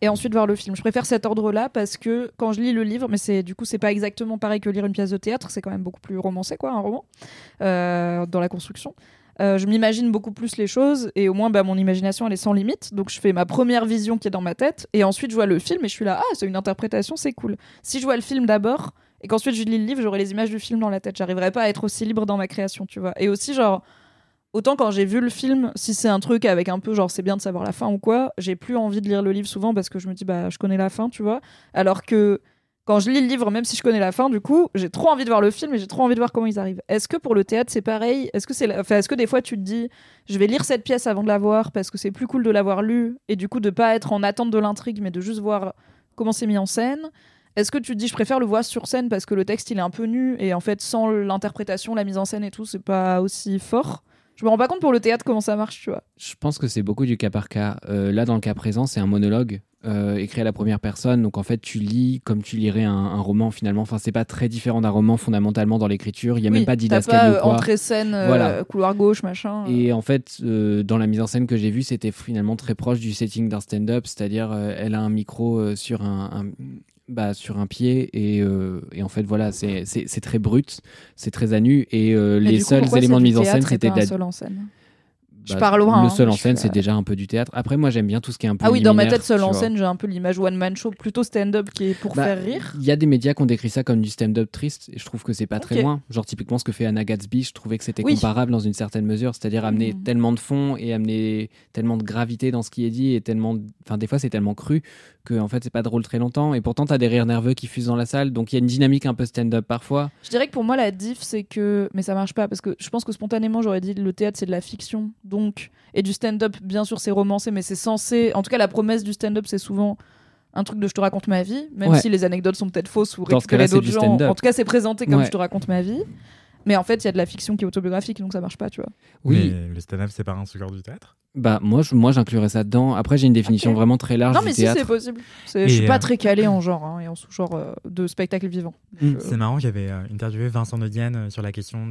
Et ensuite voir le film. Je préfère cet ordre-là parce que quand je lis le livre, mais c'est pas exactement pareil que lire une pièce de théâtre, c'est quand même beaucoup plus romancé, quoi, un roman, dans la construction. Je m'imagine beaucoup plus les choses, et au moins mon imagination elle est sans limite, donc je fais ma première vision qui est dans ma tête, et ensuite je vois le film et je suis là, ah c'est une interprétation, c'est cool. Si je vois le film d'abord et qu'ensuite je lis le livre, j'aurai les images du film dans la tête, j'arriverai pas à être aussi libre dans ma création, tu vois. Et aussi genre Autant quand j'ai vu le film, si c'est un truc avec un peu genre c'est bien de savoir la fin ou quoi, j'ai plus envie de lire le livre souvent parce que je me dis bah je connais la fin, tu vois. Alors que quand je lis le livre, même si je connais la fin, du coup, j'ai trop envie de voir le film et j'ai trop envie de voir comment ils arrivent. Est-ce que pour le théâtre c'est pareil ? Est-ce que des fois tu te dis je vais lire cette pièce avant de la voir parce que c'est plus cool de l'avoir lue et du coup de pas être en attente de l'intrigue mais de juste voir comment c'est mis en scène ? Est-ce que tu te dis je préfère le voir sur scène parce que le texte il est un peu nu et en fait sans l'interprétation, la mise en scène et tout, c'est pas aussi fort ? Je me rends pas compte pour le théâtre comment ça marche, tu vois. Je pense que c'est beaucoup du cas par cas. Là, dans le cas présent, c'est un monologue écrit à la première personne. Donc en fait, tu lis comme tu lirais un roman finalement. Enfin, c'est pas très différent d'un roman fondamentalement dans l'écriture. Il y a même pas didascalie. T'as pas entrée-scène, voilà. Couloir gauche, machin. Et en fait, dans la mise en scène que j'ai vue, c'était finalement très proche du setting d'un stand-up. C'est-à-dire, elle a un micro sur sur un pied et en fait voilà c'est très brut, c'est très à nu et les seuls éléments de mise en scène c'était un seul en scène. Je parle loin. Le seul en scène, c'est déjà un peu du théâtre. Après, moi, j'aime bien tout ce qui est un peu liminaire. Dans ma tête, seul en scène, j'ai un peu l'image one-man show, plutôt stand-up qui est pour faire rire. Il y a des médias qui ont décrit ça comme du stand-up triste et je trouve que c'est pas très loin. Genre, typiquement, ce que fait Anna Gatsby, je trouvais que c'était comparable dans une certaine mesure, c'est-à-dire amener tellement de fond et amener tellement de gravité dans ce qui est dit et tellement. Enfin, des fois, c'est tellement cru que, en fait, c'est pas drôle très longtemps et pourtant, t'as des rires nerveux qui fusent dans la salle. Donc, il y a une dynamique un peu stand-up parfois. Je dirais que pour moi, la diff, c'est que. Mais ça marche pas parce que je pense que spontanément, j'aurais dit le théâtre, c'est de la fiction. Donc, et du stand-up, bien sûr, c'est romancé, mais c'est censé. En tout cas, la promesse du stand-up, c'est souvent un truc de je te raconte ma vie, même si les anecdotes sont peut-être fausses ou récupérées d'autres gens. En tout cas, c'est présenté comme je te raconte ma vie. Mais en fait, il y a de la fiction qui est autobiographique, donc ça marche pas, tu vois. Oui, mais le stand-up, c'est pas un secteur du théâtre ? Bah, moi, j'inclurais ça dedans. Après, j'ai une définition vraiment très large du théâtre. Non, mais si, c'est possible. Je suis pas très calée en genre et en sous-genre de spectacle vivant. C'est marrant, j'avais interviewé Vincent Dedienne sur la question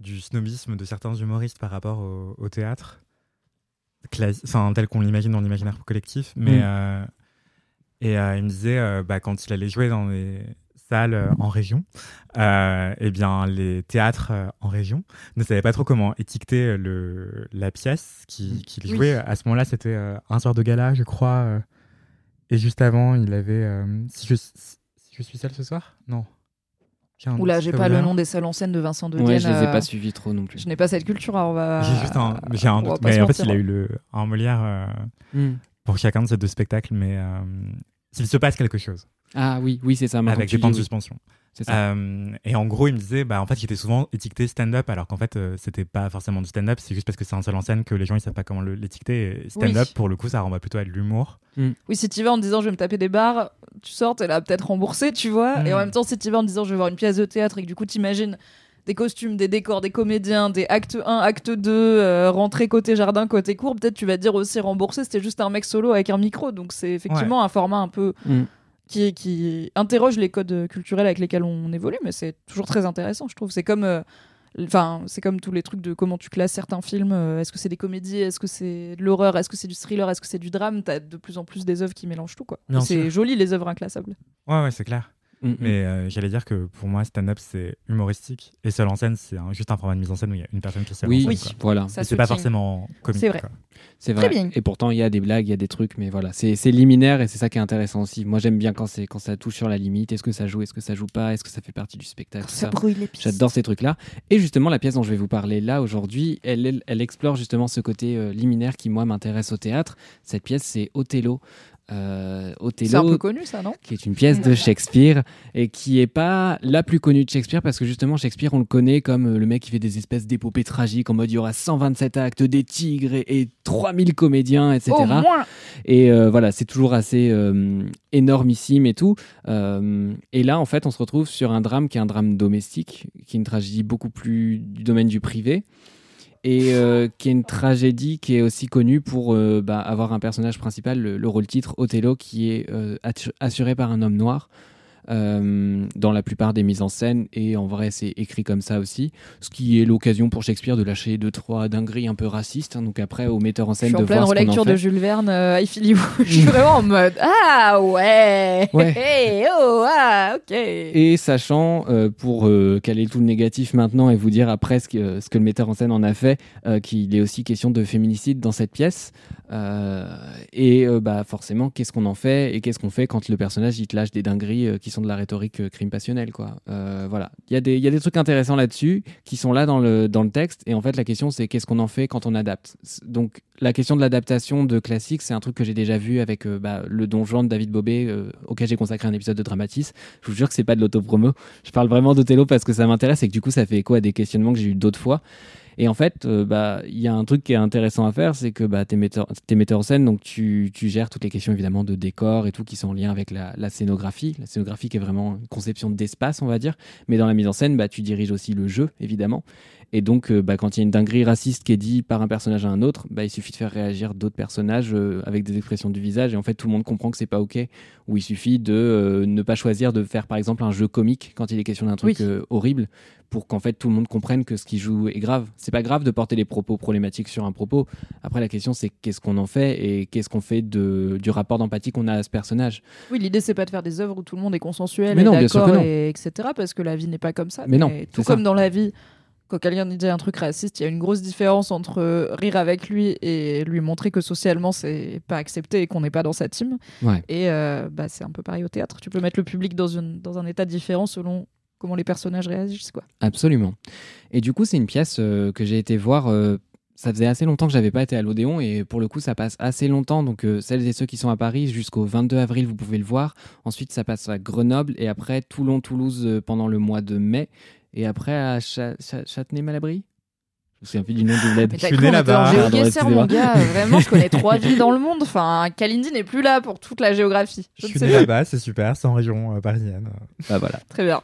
du snobisme de certains humoristes par rapport au théâtre, tel qu'on l'imagine dans l'imaginaire collectif. Mais, il me disait, quand il allait jouer dans les salles en région, les théâtres en région ne savaient pas trop comment étiqueter la pièce qu'il jouait. À ce moment-là, c'était un soir de gala, je crois. Et juste avant, il avait... si je suis seule ce soir ? Non. Oula, j'ai pas le nom des salles en scène de Vincent Dedienne. Ouais, je les ai pas suivis trop non plus. Je n'ai pas cette culture. Alors j'ai un doute. Mais en fait, il a eu un Molière pour chacun de ces deux spectacles. Mais il se passe quelque chose. Ah oui, c'est ça. Avec des pans de suspension. C'est ça. Et en gros, il me disait, en fait, j'étais souvent étiqueté stand-up, alors qu'en fait, c'était pas forcément du stand-up. C'est juste parce que c'est un seul en scène que les gens ils savent pas comment l'étiqueter. Et stand-up, pour le coup, ça renvoie plutôt à de l'humour. Oui, si tu vas en te disant je vais me taper des barres, tu sors, t'es là peut-être remboursé, tu vois. Et en même temps, si tu vas en te disant je vais voir une pièce de théâtre et que du coup, t'imagines des costumes, des décors, des comédiens, des actes 1, acte 2, rentrée côté jardin, côté cour, peut-être tu vas dire aussi remboursé, c'était juste un mec solo avec un micro. Donc c'est effectivement un format un peu. Qui interroge les codes culturels avec lesquels on évolue, mais c'est toujours très intéressant, je trouve. C'est comme, c'est comme tous les trucs de comment tu classes certains films. Est-ce que c'est des comédies ? Est-ce que c'est de l'horreur ? Est-ce que c'est du thriller ? Est-ce que c'est du drame ? T'as de plus en plus des œuvres qui mélangent tout, quoi. Non, c'est joli, les œuvres inclassables. Ouais, c'est clair. Mais j'allais dire que pour moi, stand-up, c'est humoristique. Et seul en scène, c'est juste un format de mise en scène où il y a une personne qui se en scène. Voilà. C'est pas forcément comique. C'est vrai. Très bien. Et pourtant, il y a des blagues, il y a des trucs, mais voilà. C'est liminaire et c'est ça qui est intéressant aussi. Moi, j'aime bien quand ça touche sur la limite. Est-ce que ça joue ? Est-ce que ça joue pas ? Est-ce que ça fait partie du spectacle ? Ça brouille les pistes. J'adore ces trucs-là. Et justement, la pièce dont je vais vous parler là aujourd'hui, elle explore justement ce côté liminaire qui, moi, m'intéresse au théâtre. Cette pièce, c'est Othello. Othello, c'est un peu connu ça, non ? Qui est une pièce de Shakespeare et qui n'est pas la plus connue de Shakespeare parce que justement Shakespeare on le connaît comme le mec qui fait des espèces d'épopées tragiques en mode il y aura 127 actes, des tigres et 3000 comédiens, etc. Au moins. Et voilà, c'est toujours assez énormissime et tout. Et là en fait on se retrouve sur un drame qui est un drame domestique, qui est une tragédie beaucoup plus du domaine du privé. Et qui est une tragédie qui est aussi connue pour avoir un personnage principal, le rôle-titre Othello, qui est assuré par un homme noir dans la plupart des mises en scène. Et en vrai, c'est écrit comme ça aussi. Ce qui est l'occasion pour Shakespeare de lâcher 2-3 dingueries un peu racistes. Hein, donc après, au metteur en scène de voir ce qu'on en fait. Je suis en pleine relecture de Jules Verne, I Feel You. Je suis vraiment en mode « Ah ouais. Hey, oh, ah, ok !» Et sachant, pour caler tout le négatif maintenant et vous dire après ce que le metteur en scène en a fait, qu'il est aussi question de féminicide dans cette pièce. Forcément, qu'est-ce qu'on en fait et qu'est-ce qu'on fait quand le personnage il te lâche des dingueries qui sont façon de la rhétorique crime passionnel, quoi. Voilà. Il y a des trucs intéressants là-dessus qui sont là dans le texte. Et en fait, la question, c'est qu'est-ce qu'on en fait quand on adapte. Donc, la question de l'adaptation de classique, c'est un truc que j'ai déjà vu avec le Don Juan de David Bobet, auquel j'ai consacré un épisode de Dramatis. Je vous jure que c'est pas de l'autopromo. Je parle vraiment d'Othello parce que ça m'intéresse et que du coup, ça fait écho à des questionnements que j'ai eu d'autres fois. Et en fait, y a un truc qui est intéressant à faire, c'est que t'es metteur en scène, donc tu gères toutes les questions évidemment de décor et tout qui sont en lien avec la scénographie. La scénographie qui est vraiment une conception d'espace, on va dire. Mais dans la mise en scène, tu diriges aussi le jeu, évidemment. Et donc, quand il y a une dinguerie raciste qui est dite par un personnage à un autre, il suffit de faire réagir d'autres personnages avec des expressions du visage. Et en fait, tout le monde comprend que c'est pas OK. Ou il suffit de ne pas choisir de faire, par exemple, un jeu comique quand il est question d'un truc horrible, pour qu'en fait, tout le monde comprenne que ce qu'il joue est grave. C'est pas grave de porter des propos problématiques sur un propos. Après, la question, c'est qu'est-ce qu'on en fait et qu'est-ce qu'on fait du rapport d'empathie qu'on a à ce personnage. Oui, l'idée, c'est pas de faire des œuvres où tout le monde est consensuel, mais non, d'accord, et etc. Parce que la vie n'est pas comme ça. Mais non, tout comme dans la vie... Quand quelqu'un dit un truc raciste, il y a une grosse différence entre rire avec lui et lui montrer que socialement c'est pas accepté et qu'on n'est pas dans sa team. Ouais. Et c'est un peu pareil au théâtre. Tu peux mettre le public dans un état différent selon comment les personnages réagissent, quoi. Absolument. Et du coup, c'est une pièce que j'ai été voir. Ça faisait assez longtemps que j'avais pas été à l'Odéon et pour le coup ça passe assez longtemps, donc celles et ceux qui sont à Paris jusqu'au 22 avril vous pouvez le voir, ensuite ça passe à Grenoble et après Toulon-Toulouse pendant le mois de mai et après à Châtenay-Malabry. Je me souviens plus du nom de Vlad. Je suis né là-bas. Mon gars, vraiment, je connais 3 villes dans le monde. Enfin, Kalindi n'est plus là pour toute la géographie. Je suis né là-bas, c'est super, c'est en région parisienne. Bah voilà. Très bien.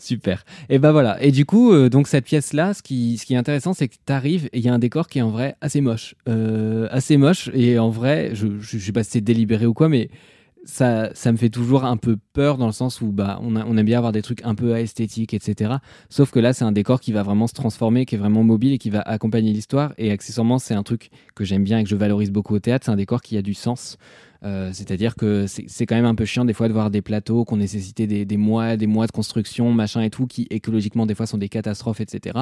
Super. Et bah voilà. Et du coup, donc cette pièce-là, ce qui est intéressant, c'est que t'arrives et il y a un décor qui est en vrai assez moche. Et en vrai, je sais pas si c'est délibéré ou quoi, mais... Ça me fait toujours un peu peur dans le sens où on aime bien avoir des trucs un peu esthétiques, etc. Sauf que là, c'est un décor qui va vraiment se transformer, qui est vraiment mobile et qui va accompagner l'histoire. Et accessoirement, c'est un truc que j'aime bien et que je valorise beaucoup au théâtre. C'est un décor qui a du sens. C'est-à-dire que c'est quand même un peu chiant des fois de voir des plateaux qu'on nécessitait des mois de construction, machin et tout, qui écologiquement des fois sont des catastrophes, etc.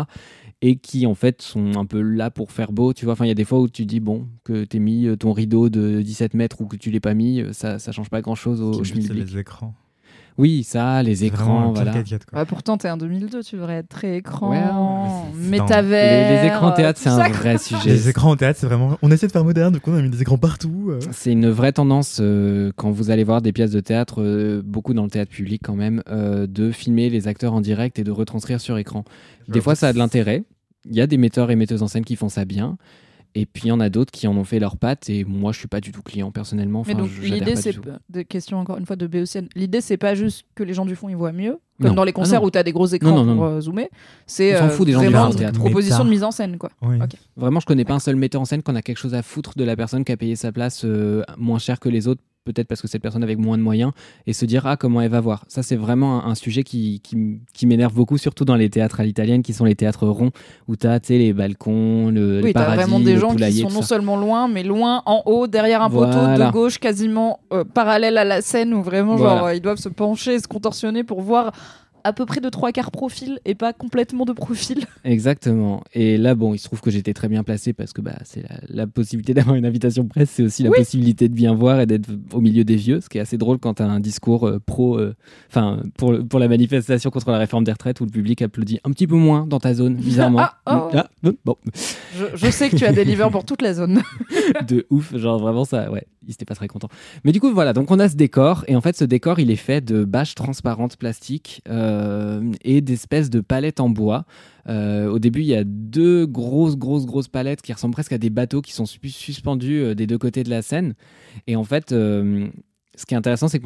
Et qui en fait sont un peu là pour faire beau, tu vois. Enfin, il y a des fois où tu dis que t'aies mis ton rideau de 17 mètres ou que tu l'aies pas mis, ça change pas grand-chose au schmilblick. Les écrans. Oui, ça, les écrans, voilà. 4, quoi. Ouais, pourtant, t'es un 2002, tu devrais être très écran, métavers... Les écrans théâtre, c'est un vrai sujet. Les écrans au théâtre, c'est vraiment... On essaie de faire moderne, donc on a mis des écrans partout. C'est une vraie tendance, quand vous allez voir des pièces de théâtre, beaucoup dans le théâtre public quand même, de filmer les acteurs en direct et de retranscrire sur écran. Des fois, ça a de l'intérêt. Il y a des metteurs et metteuses en scène qui font ça bien. Et puis, il y en a d'autres qui en ont fait leurs pattes. Et moi, je ne suis pas du tout client, personnellement. Enfin, mais donc, l'idée, c'est... Question, encore une fois, de BECN. L'idée, c'est pas juste que les gens du fond, ils voient mieux. Comme dans les concerts où tu as des gros écrans pour zoomer. On s'en fout des gens du fond. C'est une proposition de mise en scène, quoi. Oui. Okay. Vraiment, je ne connais pas un seul metteur en scène qu'on a quelque chose à foutre de la personne qui a payé sa place moins cher que les autres. Peut-être parce que cette personne avait moins de moyens, et se dire comment elle va voir. Ça, c'est vraiment un sujet qui m'énerve beaucoup, surtout dans les théâtres à l'italienne, qui sont les théâtres ronds, où t'as les balcons, le paradis, le poulailler. Oui, t'as vraiment des gens qui sont non seulement loin, mais loin, en haut, derrière un poteau, de gauche, quasiment parallèle à la scène, où vraiment, ils doivent se pencher, se contorsionner pour voir... à peu près de 3/4 profil et pas complètement de profil. Exactement. Et là, il se trouve que j'étais très bien placé parce que c'est la possibilité d'avoir une invitation presse, c'est aussi la possibilité de bien voir et d'être au milieu des vieux, ce qui est assez drôle quand tu as un discours pour la manifestation contre la réforme des retraites où le public applaudit un petit peu moins dans ta zone, bizarrement. Je sais que tu as des livres pour toute la zone. De ouf, genre vraiment ça, ouais. Il n'était pas très content. Mais du coup, voilà, donc on a ce décor. Et en fait, ce décor, il est fait de bâches transparentes plastiques et d'espèces de palettes en bois. Au début, il y a 2 grosses palettes qui ressemblent presque à des bateaux qui sont suspendus des 2 côtés de la scène. Et en fait, ce qui est intéressant, c'est que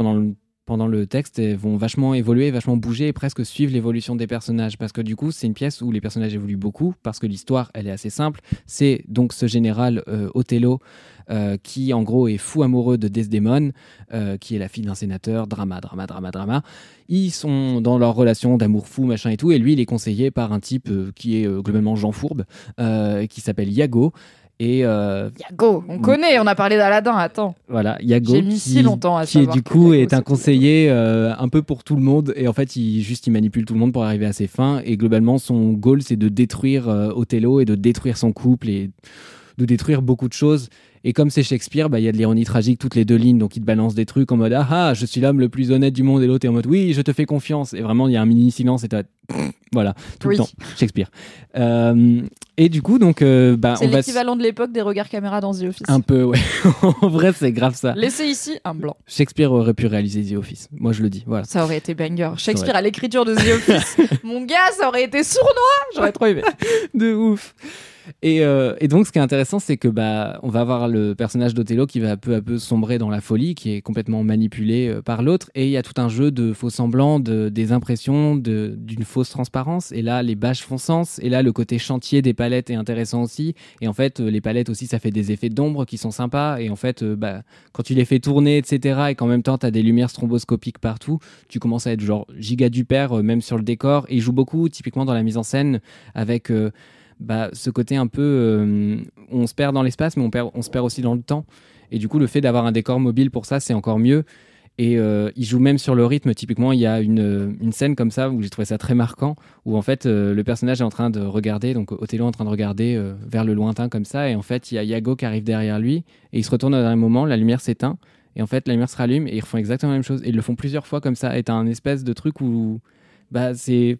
pendant le texte, elles vont vachement évoluer, vachement bouger et presque suivre l'évolution des personnages. Parce que du coup, c'est une pièce où les personnages évoluent beaucoup, parce que l'histoire, elle est assez simple. C'est donc ce général Othello, qui en gros est fou amoureux de Desdémone, qui est la fille d'un sénateur, drama. Ils sont dans leur relation d'amour fou, machin et tout, et lui, il est conseillé par un type qui est globalement Jean Fourbe, qui s'appelle Iago. Et Iago, on connaît, on a parlé d'Aladdin, attends. Voilà, Iago qui est un conseiller un peu pour tout le monde. Et en fait, il manipule tout le monde pour arriver à ses fins. Et globalement, son goal, c'est de détruire Othello et de détruire son couple et... nous détruire beaucoup de choses. Et comme c'est Shakespeare, bah, y a de l'ironie tragique toutes les deux lignes, donc il te balance des trucs en mode « Ah ah, je suis l'homme le plus honnête du monde » et l'autre est en mode « Oui, je te fais confiance » et vraiment il y a un mini silence et t'as... Voilà, tout oui. Le temps, Shakespeare. Et du coup, donc... c'est on l'équivalent de l'époque des regards caméra dans The Office. Un peu, ouais. En vrai, c'est grave ça. Laissez ici un blanc. Shakespeare aurait pu réaliser The Office, moi je le dis, voilà. Ça aurait été banger. Shakespeare à l'écriture de The Office. Mon gars, ça aurait été sournois. J'aurais trop aimé. De ouf. Et donc, ce qui est intéressant, c'est que on va avoir le personnage d'Othello qui va peu à peu sombrer dans la folie, qui est complètement manipulé par l'autre. Et il y a tout un jeu de faux-semblants, des impressions, d'une fausse transparence. Et là, les bâches font sens. Et là, le côté chantier des palettes est intéressant aussi. Et en fait, les palettes aussi, ça fait des effets d'ombre qui sont sympas. Et en fait, quand tu les fais tourner, etc., et qu'en même temps, tu as des lumières stromboscopiques partout, tu commences à être genre giga du père, même sur le décor. Et il joue beaucoup, typiquement dans la mise en scène, avec... ce côté un peu on se perd dans l'espace mais on se perd aussi dans le temps, et du coup le fait d'avoir un décor mobile pour ça, c'est encore mieux. Et il joue même sur le rythme. Typiquement, il y a une scène comme ça où j'ai trouvé ça très marquant, où en fait le personnage est en train de regarder, donc Othello est en train de regarder vers le lointain comme ça, et en fait il y a Iago qui arrive derrière lui et il se retourne à un moment, la lumière s'éteint et en fait la lumière se rallume et ils refont exactement la même chose, et ils le font plusieurs fois comme ça, et t'as un espèce de truc où c'est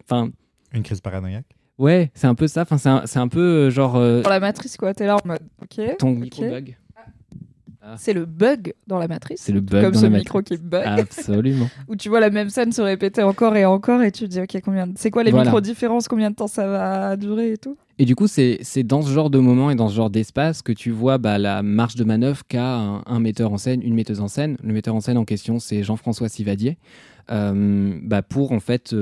une crise paranoïaque. Ouais, c'est un peu ça. Enfin, c'est un peu genre... Dans la matrice, quoi. T'es là en mode... OK. Ton micro-bug. Ah. C'est le bug dans la matrice. C'est le bug comme dans la matrice. Comme ce micro qui bug. Absolument. Où tu vois la même scène se répéter encore et tu te dis, OK, c'est quoi les micro-différences, combien de temps ça va durer et tout. Et du coup, c'est dans ce genre de moment et dans ce genre d'espace que tu vois la marge de manœuvre qu'a un metteur en scène, une metteuse en scène. Le metteur en scène en question, c'est Jean-François Sivadier, pour en fait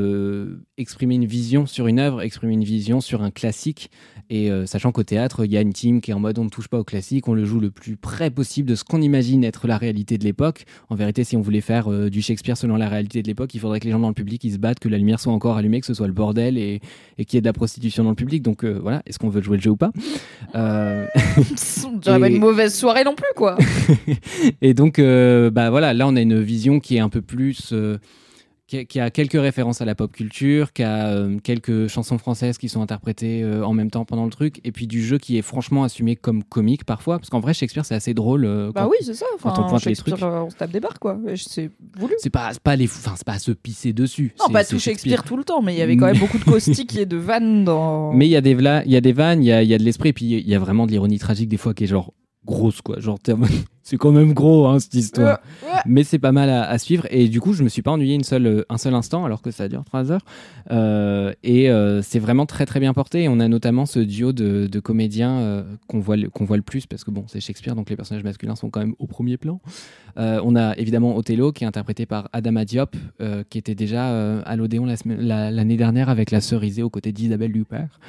exprimer une vision sur une œuvre, exprimer une vision sur un classique. Et sachant qu'au théâtre, il y a une team qui est en mode on ne touche pas au classique, on le joue le plus près possible de ce qu'on imagine être la réalité de l'époque. En vérité, si on voulait faire du Shakespeare selon la réalité de l'époque, il faudrait que les gens dans le public ils se battent, que la lumière soit encore allumée, que ce soit le bordel et qu'il y ait de la prostitution dans le public. Donc voilà, est-ce qu'on veut jouer le jeu ou pas? J'aurais pas une mauvaise soirée non plus, quoi. Et donc, là, on a une vision qui est un peu plus... qui a quelques références à la pop culture, qui a quelques chansons françaises qui sont interprétées en même temps pendant le truc, et puis du jeu qui est franchement assumé comme comique parfois, parce qu'en vrai Shakespeare c'est assez drôle oui, c'est ça. Quand on pointe les trucs, on se tape des barres, quoi. C'est voulu, c'est pas à se pisser dessus. Non, pas tout Shakespeare tout le temps, mais il y avait quand même beaucoup de caustiques et de vannes dans... Mais il y a des vannes, il y a de l'esprit, et puis il y a vraiment de l'ironie tragique des fois qui est genre grosse, quoi. Genre c'est quand même gros, hein, cette histoire. Mais c'est pas mal à suivre, et du coup je me suis pas ennuyé un seul instant, alors que ça dure 3 heures. C'est vraiment très très bien porté. Et on a notamment ce duo de comédiens qu'on voit le plus, parce que c'est Shakespeare, donc les personnages masculins sont quand même au premier plan. On a évidemment Othello, qui est interprété par Adama Diop, qui était déjà à l'Odéon l'année dernière avec La Cerisée, aux côtés d'Isabelle Huppert.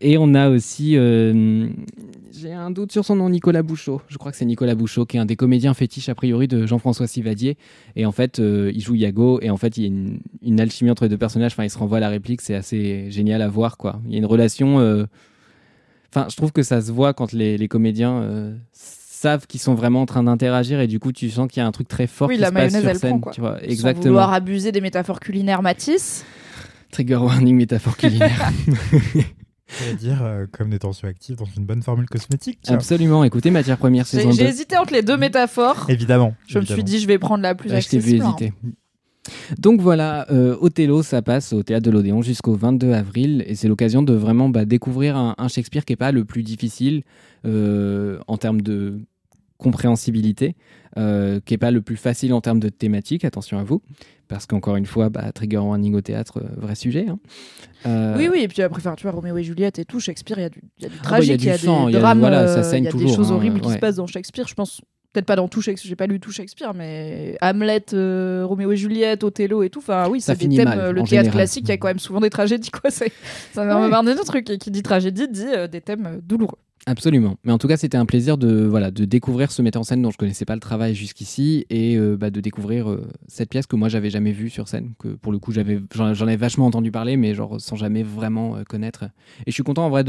Et on a aussi j'ai un doute sur son nom, Nicolas Bouchot, je crois que c'est Nicolas Bouchot, qui est un des comédiens fétiches a priori de Jean-François Sivadier, et en fait il joue Iago, et en fait il y a une alchimie entre les deux personnages, ils se renvoient à la réplique, c'est assez génial à voir, quoi. Il y a une relation je trouve que ça se voit quand les comédiens savent qu'ils sont vraiment en train d'interagir, et du coup tu sens qu'il y a un truc très fort qui se passe sur scène, tu vois. Exactement. Sans vouloir abuser des métaphores culinaires Matisse. Trigger warning, métaphore culinaire. C'est-à-dire comme des tensions actives dans une bonne formule cosmétique. Absolument. Écoutez, Matière Première, saison 2. J'ai hésité entre les deux métaphores. Évidemment. Je me suis dit, je vais prendre la plus accessible. Je t'ai vu hésiter. Donc voilà, Othello, ça passe au Théâtre de l'Odéon jusqu'au 22 avril, et c'est l'occasion de vraiment découvrir un Shakespeare qui n'est pas le plus difficile en termes de compréhensibilité, qui n'est pas le plus facile en termes de thématique, attention à vous, parce qu'encore une fois, trigger warning au théâtre, vrai sujet. Hein. Oui, et puis après, tu vois, Roméo et Juliette et tout, Shakespeare, il y a du tragique, il y a des drames, il y a des choses horribles qui se passent dans Shakespeare, je pense. Peut-être pas dans tout Shakespeare, j'ai pas lu tout Shakespeare, mais Hamlet, Roméo et Juliette, Othello et tout, ça c'est des thèmes, le théâtre général. Classique, il y a quand même souvent des tragédies, quoi. Ça m'a marre des trucs, et qui dit tragédie dit des thèmes douloureux. Absolument. Mais en tout cas, c'était un plaisir de découvrir ce metteur en scène dont je connaissais pas le travail jusqu'ici, et de découvrir cette pièce que moi j'avais jamais vue sur scène, que pour le coup j'en ai vachement entendu parler, mais genre sans jamais vraiment connaître. Et je suis content en vrai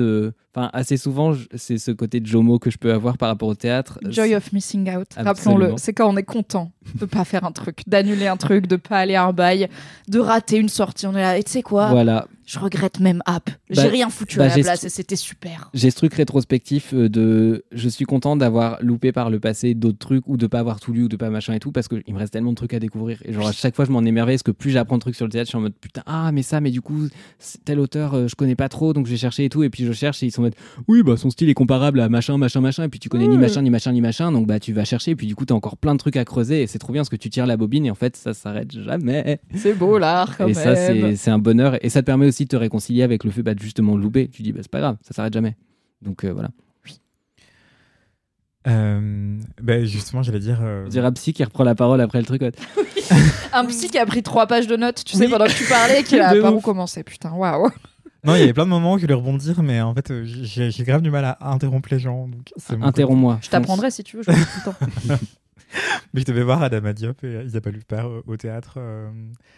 assez souvent c'est ce côté de JOMO que je peux avoir par rapport au théâtre. Joy of missing out. Absolument. Rappelons-le, c'est quand on est content de pas faire un truc, d'annuler un truc, de pas aller à un bail, de rater une sortie. On est là, et tu sais quoi ? Voilà. Je regrette même App. J'ai rien foutu à la place et c'était super. J'ai ce truc rétrospectif de je suis content d'avoir loupé par le passé d'autres trucs ou de pas avoir tout lu ou de pas machin et tout parce qu'il me reste tellement de trucs à découvrir. Et genre à chaque fois je m'en émerveille parce que plus j'apprends de trucs sur le théâtre, je suis en mode putain, ah mais ça, mais du coup tel auteur je connais pas trop donc j'ai cherché et tout. Et puis je cherche et ils sont en mode oui, bah son style est comparable à machin, machin, machin. Et puis tu connais ni machin, ni machin, ni machin. Donc bah tu vas chercher et puis du coup t'as encore plein de trucs à creuser et c'est trop bien parce que tu tires la bobine et en fait ça s'arrête jamais. C'est beau l'art quand même. Et ça, c'est un bonheur et ça te permet aussi te réconcilier avec le fait de justement louper. Tu dis c'est pas grave, ça s'arrête jamais. Donc voilà. Oui. Justement j'allais dire... un psy qui reprend la parole après le truc. Oui. Un psy qui a pris 3 pages de notes, tu sais, pendant que tu parlais et qui a pas où commencer. Putain, waouh. Non, il y avait plein de moments où je voulais rebondir, mais en fait j'ai grave du mal à interrompre les gens. Donc c'est interromps-moi. Je t'apprendrai si tu veux, je vais tout le temps. Mais je devais voir Adama Diop et Isabelle Huppert au théâtre.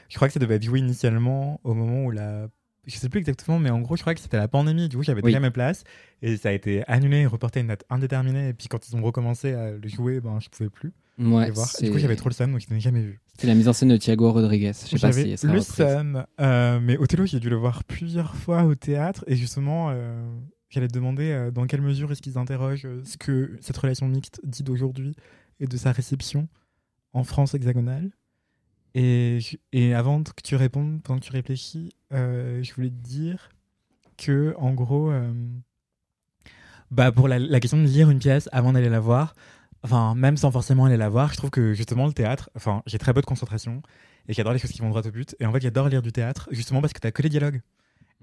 Je crois que ça devait être joué initialement au moment où la... Je sais plus exactement, mais en gros, je crois que c'était la pandémie. Du coup, j'avais déjà mes places et ça a été annulé, reporté à une date indéterminée. Et puis, quand ils ont recommencé à le jouer, je pouvais plus les voir. Du coup, j'avais trop le seum, donc je n'ai jamais vu. C'était la mise en scène de Thiago Rodriguez. Je sais pas si elle sera reprise. J'avais le seum, mais Othello, j'ai dû le voir plusieurs fois au théâtre. Et justement, j'allais te demander dans quelle mesure est-ce qu'ils interrogent ce que cette relation mixte dit d'aujourd'hui et de sa réception en France hexagonale. Et avant que tu répondes, pendant que tu réfléchis, je voulais te dire que, en gros, pour la question de lire une pièce avant d'aller la voir, enfin, même sans forcément aller la voir, je trouve que justement le théâtre, enfin, j'ai très peu de concentration et j'adore les choses qui vont droit au but. Et en fait, j'adore lire du théâtre justement parce que t'as que les dialogues.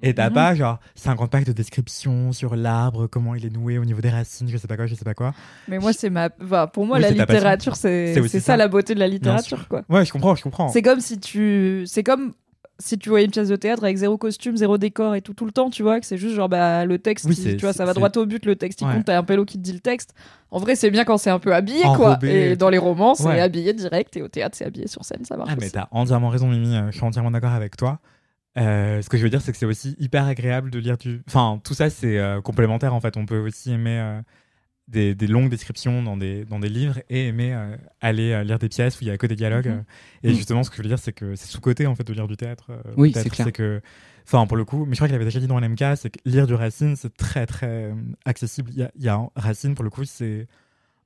Et t'as pas genre 50 pages de description sur l'arbre, comment il est noué au niveau des racines, je sais pas quoi. Mais moi c'est pour moi la littérature c'est ça la beauté de la littérature quoi. Ouais, je comprends. C'est comme si tu voyais une pièce de théâtre avec 0 costume, 0 décor et tout le temps, tu vois, que c'est juste genre le texte, ça va droit au but, le texte il compte, t'as un pélo qui te dit le texte. En vrai, c'est bien quand c'est un peu habillé, enrobé, quoi. Et dans les romans, c'est habillé direct et au théâtre, c'est habillé sur scène, ça marche. Ah mais t'as entièrement raison Mimi, je suis entièrement d'accord avec toi. Ce que je veux dire, c'est que c'est aussi hyper agréable de lire du... Enfin, tout ça, c'est complémentaire, en fait. On peut aussi aimer des longues descriptions dans des livres et aimer aller lire des pièces où il n'y a que des dialogues. Et justement, ce que je veux dire, c'est que c'est sous-côté, en fait, de lire du théâtre. Oui, c'est clair. Enfin, pour le coup, mais je crois qu'il avait déjà dit dans l'MK, c'est que lire du Racine, c'est très, très accessible. Il y a Racine, pour le coup, c'est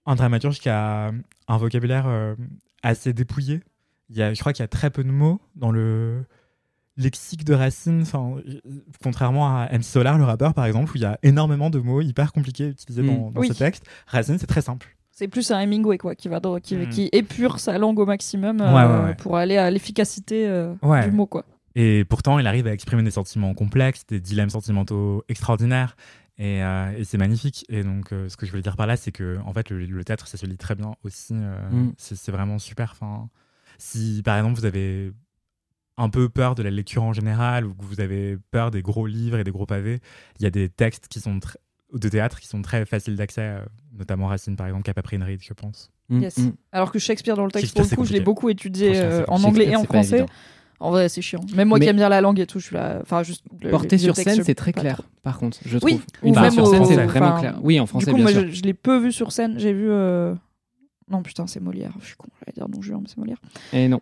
un dramaturge qui a un vocabulaire assez dépouillé. Je crois qu'il y a très peu de mots dans le... lexique de Racine, contrairement à M. Solar, le rappeur, par exemple, où il y a énormément de mots hyper compliqués utilisés dans ce texte. Racine, c'est très simple. C'est plus un Hemingway, quoi, qui épure sa langue au maximum pour aller à l'efficacité du mot, quoi. Et pourtant, il arrive à exprimer des sentiments complexes, des dilemmes sentimentaux extraordinaires, et c'est magnifique. Et donc, ce que je voulais dire par là, c'est que, en fait, le théâtre, ça se lit très bien aussi. C'est vraiment super. Si, par exemple, vous avez un peu peur de la lecture en général, ou que vous avez peur des gros livres et des gros pavés, il y a des textes qui sont de théâtre qui sont très faciles d'accès, notamment Racine, par exemple, qui n'a pas pris une ride, je pense. Yes. Alors que Shakespeare, dans le texte, pour le coup, je l'ai beaucoup étudié en anglais et en français. En vrai, c'est chiant. Même moi qui aime bien la langue et tout, je suis là... Enfin, juste... Porté sur scène, c'est très clair, par contre, je trouve. Oui, sur scène, c'est vraiment clair. Oui, en français, bien sûr. Du coup, moi, je l'ai peu vu sur scène. J'ai vu... Non, putain, c'est Molière. Je suis con, j'allais dire Don Juan, mais c'est Molière. Et non.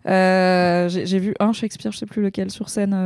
J'ai vu un Shakespeare, je sais plus lequel, sur scène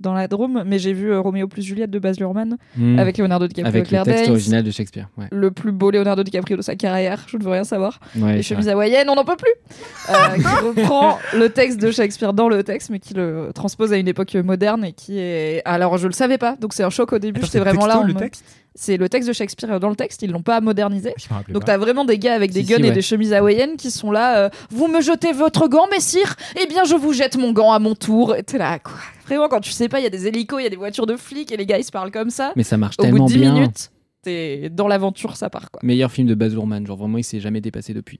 dans la Drôme, mais j'ai vu Roméo plus Juliette de Baz Luhrmann avec Leonardo DiCaprio. Avec le texte original de Shakespeare. Ouais. Le plus beau Leonardo DiCaprio de sa carrière, je ne veux rien savoir. Ouais, les chemises hawaïennes, on n'en peut plus. Qui reprend le texte de Shakespeare dans le texte, mais qui le transpose à une époque moderne et qui est... Alors, je le savais pas, donc c'est un choc au début. Attends, j'étais vraiment là. Le texte, c'est le texte de Shakespeare dans le texte, ils l'ont pas modernisé. Donc t'as vraiment des gars avec des guns et des chemises hawaïennes qui sont là, vous me jetez votre gant, messire, eh bien je vous jette mon gant à mon tour. Et t'es là, quoi. Vraiment, quand tu sais pas, il y a des hélicos, il y a des voitures de flics et les gars ils se parlent comme ça. Mais ça marche tellement bien. Au bout de 10 minutes, t'es dans l'aventure, ça part, quoi. Meilleur film de Baz Luhrmann, genre vraiment il s'est jamais dépassé depuis.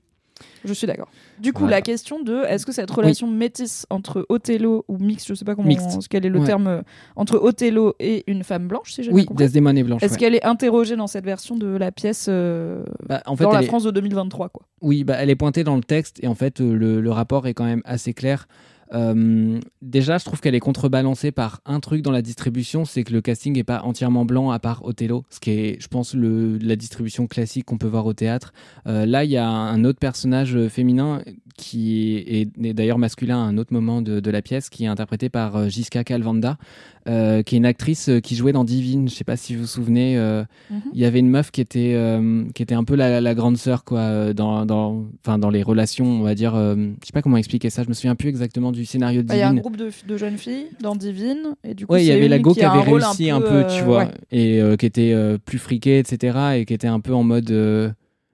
Je suis d'accord. Du coup, la question de est-ce que cette relation métisse entre Othello ou mixte, je sais pas comment, quel est le terme, entre Othello et une femme blanche, si j'ai bien compris. Oui, Desdémone est blanche. Est-ce qu'elle est interrogée dans cette version de la pièce en fait, dans la France de 2023, quoi. Oui, elle est pointée dans le texte et en fait le rapport est quand même assez clair. Déjà, je trouve qu'elle est contrebalancée par un truc dans la distribution, c'est que le casting n'est pas entièrement blanc à part Othello, ce qui est, je pense, la distribution classique qu'on peut voir au théâtre. Là, il y a un autre personnage féminin qui est d'ailleurs masculin à un autre moment de la pièce, qui est interprété par Gisca Calvanda, qui est une actrice qui jouait dans Divine. Je ne sais pas si vous vous souvenez, il y avait une meuf qui était un peu la grande sœur, quoi, dans les relations, on va dire. Je ne sais pas comment expliquer ça, je ne me souviens plus exactement du scénario de Divine. Il y a un groupe de jeunes filles dans Divine, et du coup, il y avait la go qui avait réussi un peu tu vois, et qui était plus friquée, etc., et qui était un peu en mode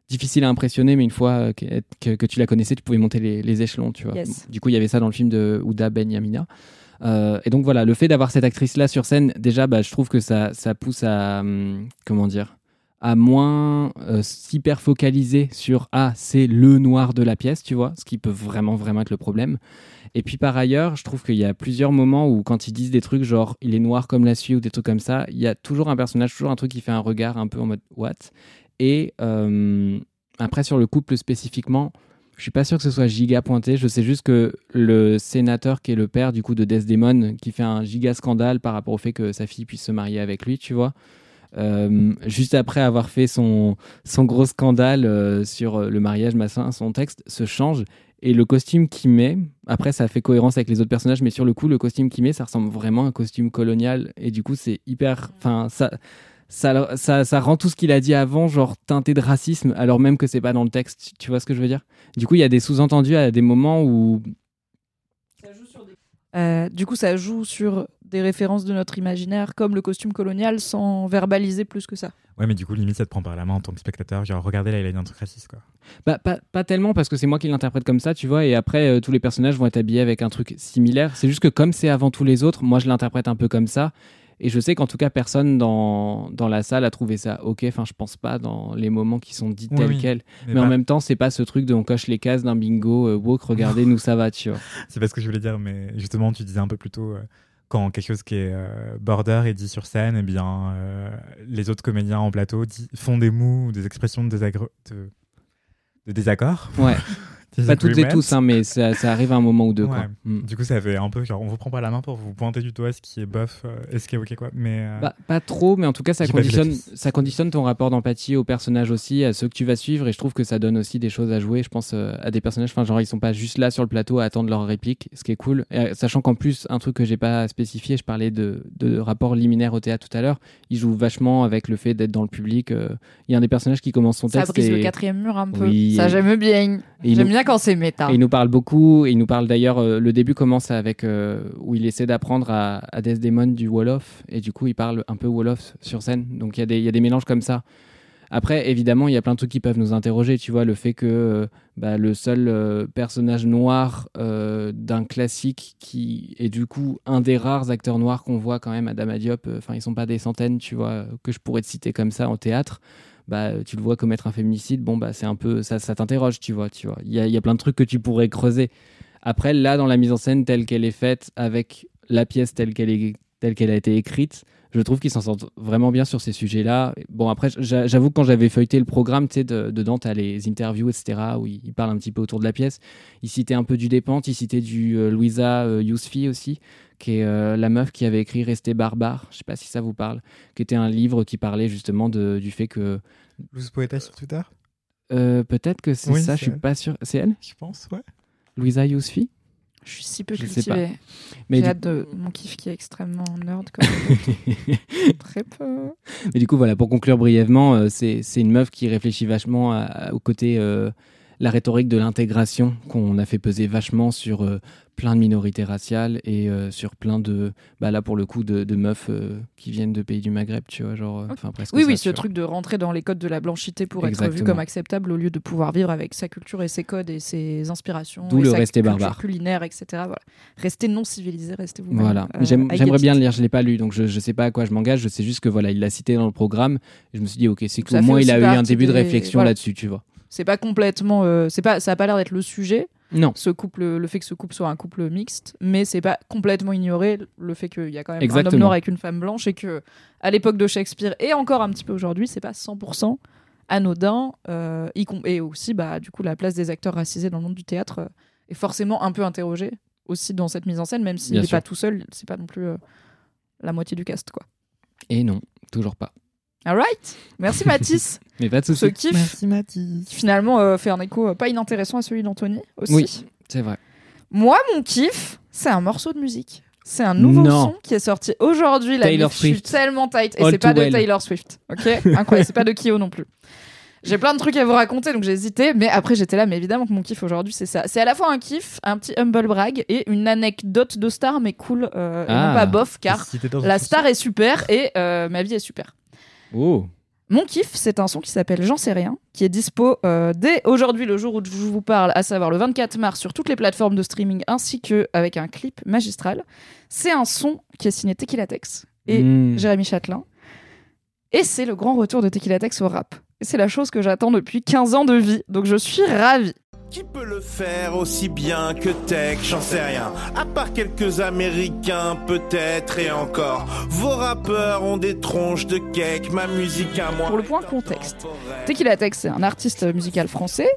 difficile à impressionner, mais une fois que tu la connaissais, tu pouvais monter les échelons, tu vois. Yes. Du coup, il y avait ça dans le film de Ouda Ben Yamina. Et donc voilà, le fait d'avoir cette actrice-là sur scène, déjà, bah, je trouve que ça pousse à à moins s'hyper focaliser sur « Ah, c'est le noir de la pièce », tu vois, ce qui peut vraiment, vraiment être le problème. Et puis par ailleurs, je trouve qu'il y a plusieurs moments où quand ils disent des trucs genre « il est noir comme la suie » ou des trucs comme ça, il y a toujours un personnage, toujours un truc qui fait un regard un peu en mode « what ?» Et après, sur le couple spécifiquement, je suis pas sûr que ce soit giga pointé. Je sais juste que le sénateur qui est le père du coup de Desdemone, qui fait un giga scandale par rapport au fait que sa fille puisse se marier avec lui, tu vois. Juste après avoir fait son gros scandale sur le mariage, machin, son texte se change et le costume qu'il met, après ça fait cohérence avec les autres personnages, mais sur le coup le costume qu'il met, ça ressemble vraiment à un costume colonial et du coup c'est hyper, enfin ça rend tout ce qu'il a dit avant genre teinté de racisme alors même que c'est pas dans le texte, tu vois ce que je veux dire. Du coup il y a des sous-entendus à des moments où ça joue sur des références de notre imaginaire comme le costume colonial sans verbaliser plus que ça. Ouais, mais du coup, limite, ça te prend par la main en tant que spectateur. Genre, regardez là, il a une anthraciste, quoi. Bah, pas tellement, parce que c'est moi qui l'interprète comme ça, tu vois, et après, tous les personnages vont être habillés avec un truc similaire. C'est juste que comme c'est avant tous les autres, moi, je l'interprète un peu comme ça. Et je sais qu'en tout cas, personne dans la salle a trouvé ça OK. Enfin, je pense pas dans les moments qui sont dits tels quels. Mais en même temps, c'est pas ce truc de on coche les cases d'un bingo woke, regardez, nous, ça va, tu vois. C'est pas ce que je voulais dire, mais justement, tu disais un peu plus tôt... Quand quelque chose qui est border est dit sur scène, eh bien, les autres comédiens en plateau font des mots, des expressions de désaccord. Ouais. Pas toutes et tous, hein, mais ça arrive à un moment ou deux. Ouais. Quoi. Du coup, ça fait un peu genre on vous prend pas la main pour vous pointer du doigt ce qui est bof et ce qui est ok, quoi. Mais bah, pas trop, mais en tout cas, ça conditionne ton rapport d'empathie aux personnages aussi, à ceux que tu vas suivre. Et je trouve que ça donne aussi des choses à jouer. Je pense à des personnages, enfin genre ils sont pas juste là sur le plateau à attendre leur réplique, ce qui est cool. Et, sachant qu'en plus, un truc que j'ai pas spécifié, je parlais de rapport liminaire au théâtre tout à l'heure. Ils jouent vachement avec le fait d'être dans le public. Il y a un des personnages qui commence son texte. Ça brise le quatrième mur un peu. Oui, ça j'aime bien. J'aime bien quand c'est méta. Et il nous parle beaucoup. Et il nous parle d'ailleurs. Le début commence avec où il essaie d'apprendre à Desdemone du Wolof. Et du coup, il parle un peu Wolof sur scène. Donc il y a des mélanges comme ça. Après, évidemment, il y a plein de trucs qui peuvent nous interroger. Tu vois, le fait que le seul personnage noir d'un classique qui est du coup un des rares acteurs noirs qu'on voit quand même, Adama Diop. Enfin, ils sont pas des centaines, tu vois, que je pourrais te citer comme ça en théâtre. Bah, tu le vois commettre un féminicide, bon bah c'est un peu ça t'interroge, tu vois. Il y a plein de trucs que tu pourrais creuser. Après là dans la mise en scène telle qu'elle est faite avec la pièce telle qu'elle a été écrite, je trouve qu'ils s'en sortent vraiment bien sur ces sujets-là. Bon après j'avoue que quand j'avais feuilleté le programme, tu sais dedans t'as les interviews etc où ils parlent un petit peu autour de la pièce. Ils citaient un peu du Despentes, ils citaient du Louisa Yousfi aussi, qui est la meuf qui avait écrit « Rester barbare », je ne sais pas si ça vous parle, qui était un livre qui parlait justement du fait que... Louise Poeta sur Twitter peut-être que c'est ça, je ne suis pas sûr. C'est elle ? Je pense, ouais. Louisa Yousfi ? Je suis si peu cultivée. Mais j'ai hâte de mon kiff qui est extrêmement nerd comme très peu. Mais du coup, voilà, pour conclure brièvement, c'est une meuf qui réfléchit vachement au côté... la rhétorique de l'intégration qu'on a fait peser vachement sur plein de minorités raciales et sur plein de... Bah là, pour le coup, de meufs qui viennent de pays du Maghreb, tu vois, genre... Presque oui, ce truc de rentrer dans les codes de la blanchité pour Exactement. Être vu comme acceptable au lieu de pouvoir vivre avec sa culture et ses codes et ses inspirations. D'où le rester barbare. Culinaire, etc. Voilà. Restez non civilisé, restez vous-même. Voilà. J'aimerais bien le lire, je ne l'ai pas lu, donc je ne sais pas à quoi je m'engage, je sais juste que voilà, il l'a cité dans le programme. Et je me suis dit, ok, c'est cool. Au moins, il a eu un début de réflexion là-dessus, tu vois. C'est pas complètement... ça n'a pas l'air d'être le sujet. Non. Ce couple, le fait que ce couple soit un couple mixte, mais c'est pas complètement ignoré le fait qu'il y a quand même Exactement. Un homme noir avec une femme blanche et que à l'époque de Shakespeare et encore un petit peu aujourd'hui, c'est pas 100% anodin. Et aussi, bah, du coup, la place des acteurs racisés dans le monde du théâtre est forcément un peu interrogée. aussi dans cette mise en scène, même s'il n'est pas tout seul, c'est pas non plus la moitié du cast, quoi. Et non, toujours pas. Alright, merci Mathis. Mais pas de soucis. Ce kiff, merci Mathis. Qui finalement fait un écho pas inintéressant à celui d'Anthony aussi. Oui, c'est vrai. Moi, mon kiff, c'est un morceau de musique. C'est un nouveau son qui est sorti aujourd'hui. La Taylor Swift. Je suis tellement tight. Et All c'est pas de well. Taylor Swift. Ok, incroyable. C'est pas de Kyo non plus. J'ai plein de trucs à vous raconter, donc j'ai hésité. Mais après, j'étais là. Mais évidemment que mon kiff aujourd'hui, c'est ça. C'est à la fois un kiff, un petit humble brag et une anecdote de star, mais cool. Et non pas bof, car la star est super et ma vie est super. Oh. Mon kiff, c'est un son qui s'appelle J'en sais rien, qui est dispo dès aujourd'hui, le jour où je vous parle, à savoir le 24 mars, sur toutes les plateformes de streaming, ainsi qu'avec un clip magistral. C'est un son qui est signé Tequila Tex et Jérémy Chatelain. Et c'est le grand retour de Tequila Tex au rap. Et c'est la chose que j'attends depuis 15 ans de vie, donc je suis ravie. Qui peut le faire aussi bien que Tech? J'en sais rien. À part quelques Américains, peut-être, et encore. Vos rappeurs ont des tronches de cake, ma musique à moi. Pour le point contexte, Tequila Tex, c'est un artiste musical français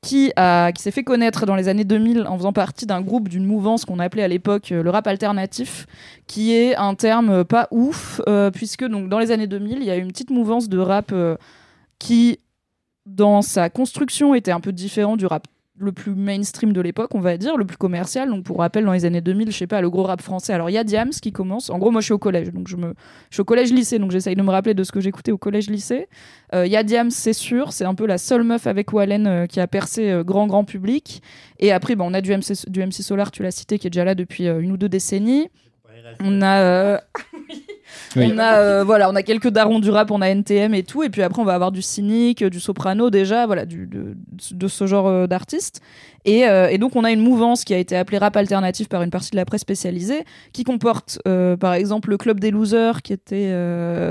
qui s'est fait connaître dans les années 2000 en faisant partie d'un groupe, d'une mouvance qu'on appelait à l'époque le rap alternatif, qui est un terme pas ouf, puisque donc, dans les années 2000, il y a eu une petite mouvance de rap qui, dans sa construction, était un peu différente du rap le plus mainstream de l'époque, on va dire, le plus commercial. Donc, pour rappel, dans les années 2000, je sais pas, le gros rap français. Alors, il y a Diams qui commence. En gros, moi, je suis au collège. Donc, je suis au collège-lycée. Donc, j'essaye de me rappeler de ce que j'écoutais au collège-lycée. Il y a Diams, c'est sûr. C'est un peu la seule meuf avec Wallen qui a percé grand public. Et après, on a du MC Solar, tu l'as cité, qui est déjà là depuis une ou deux décennies. On a... Oui. On a quelques darons du rap, on a NTM et tout, et puis après on va avoir du Cynic, du Soprano déjà, voilà, de ce genre d'artistes. Et donc on a une mouvance qui a été appelée rap alternatif par une partie de la presse spécialisée, qui comporte par exemple le Club des Losers, qui était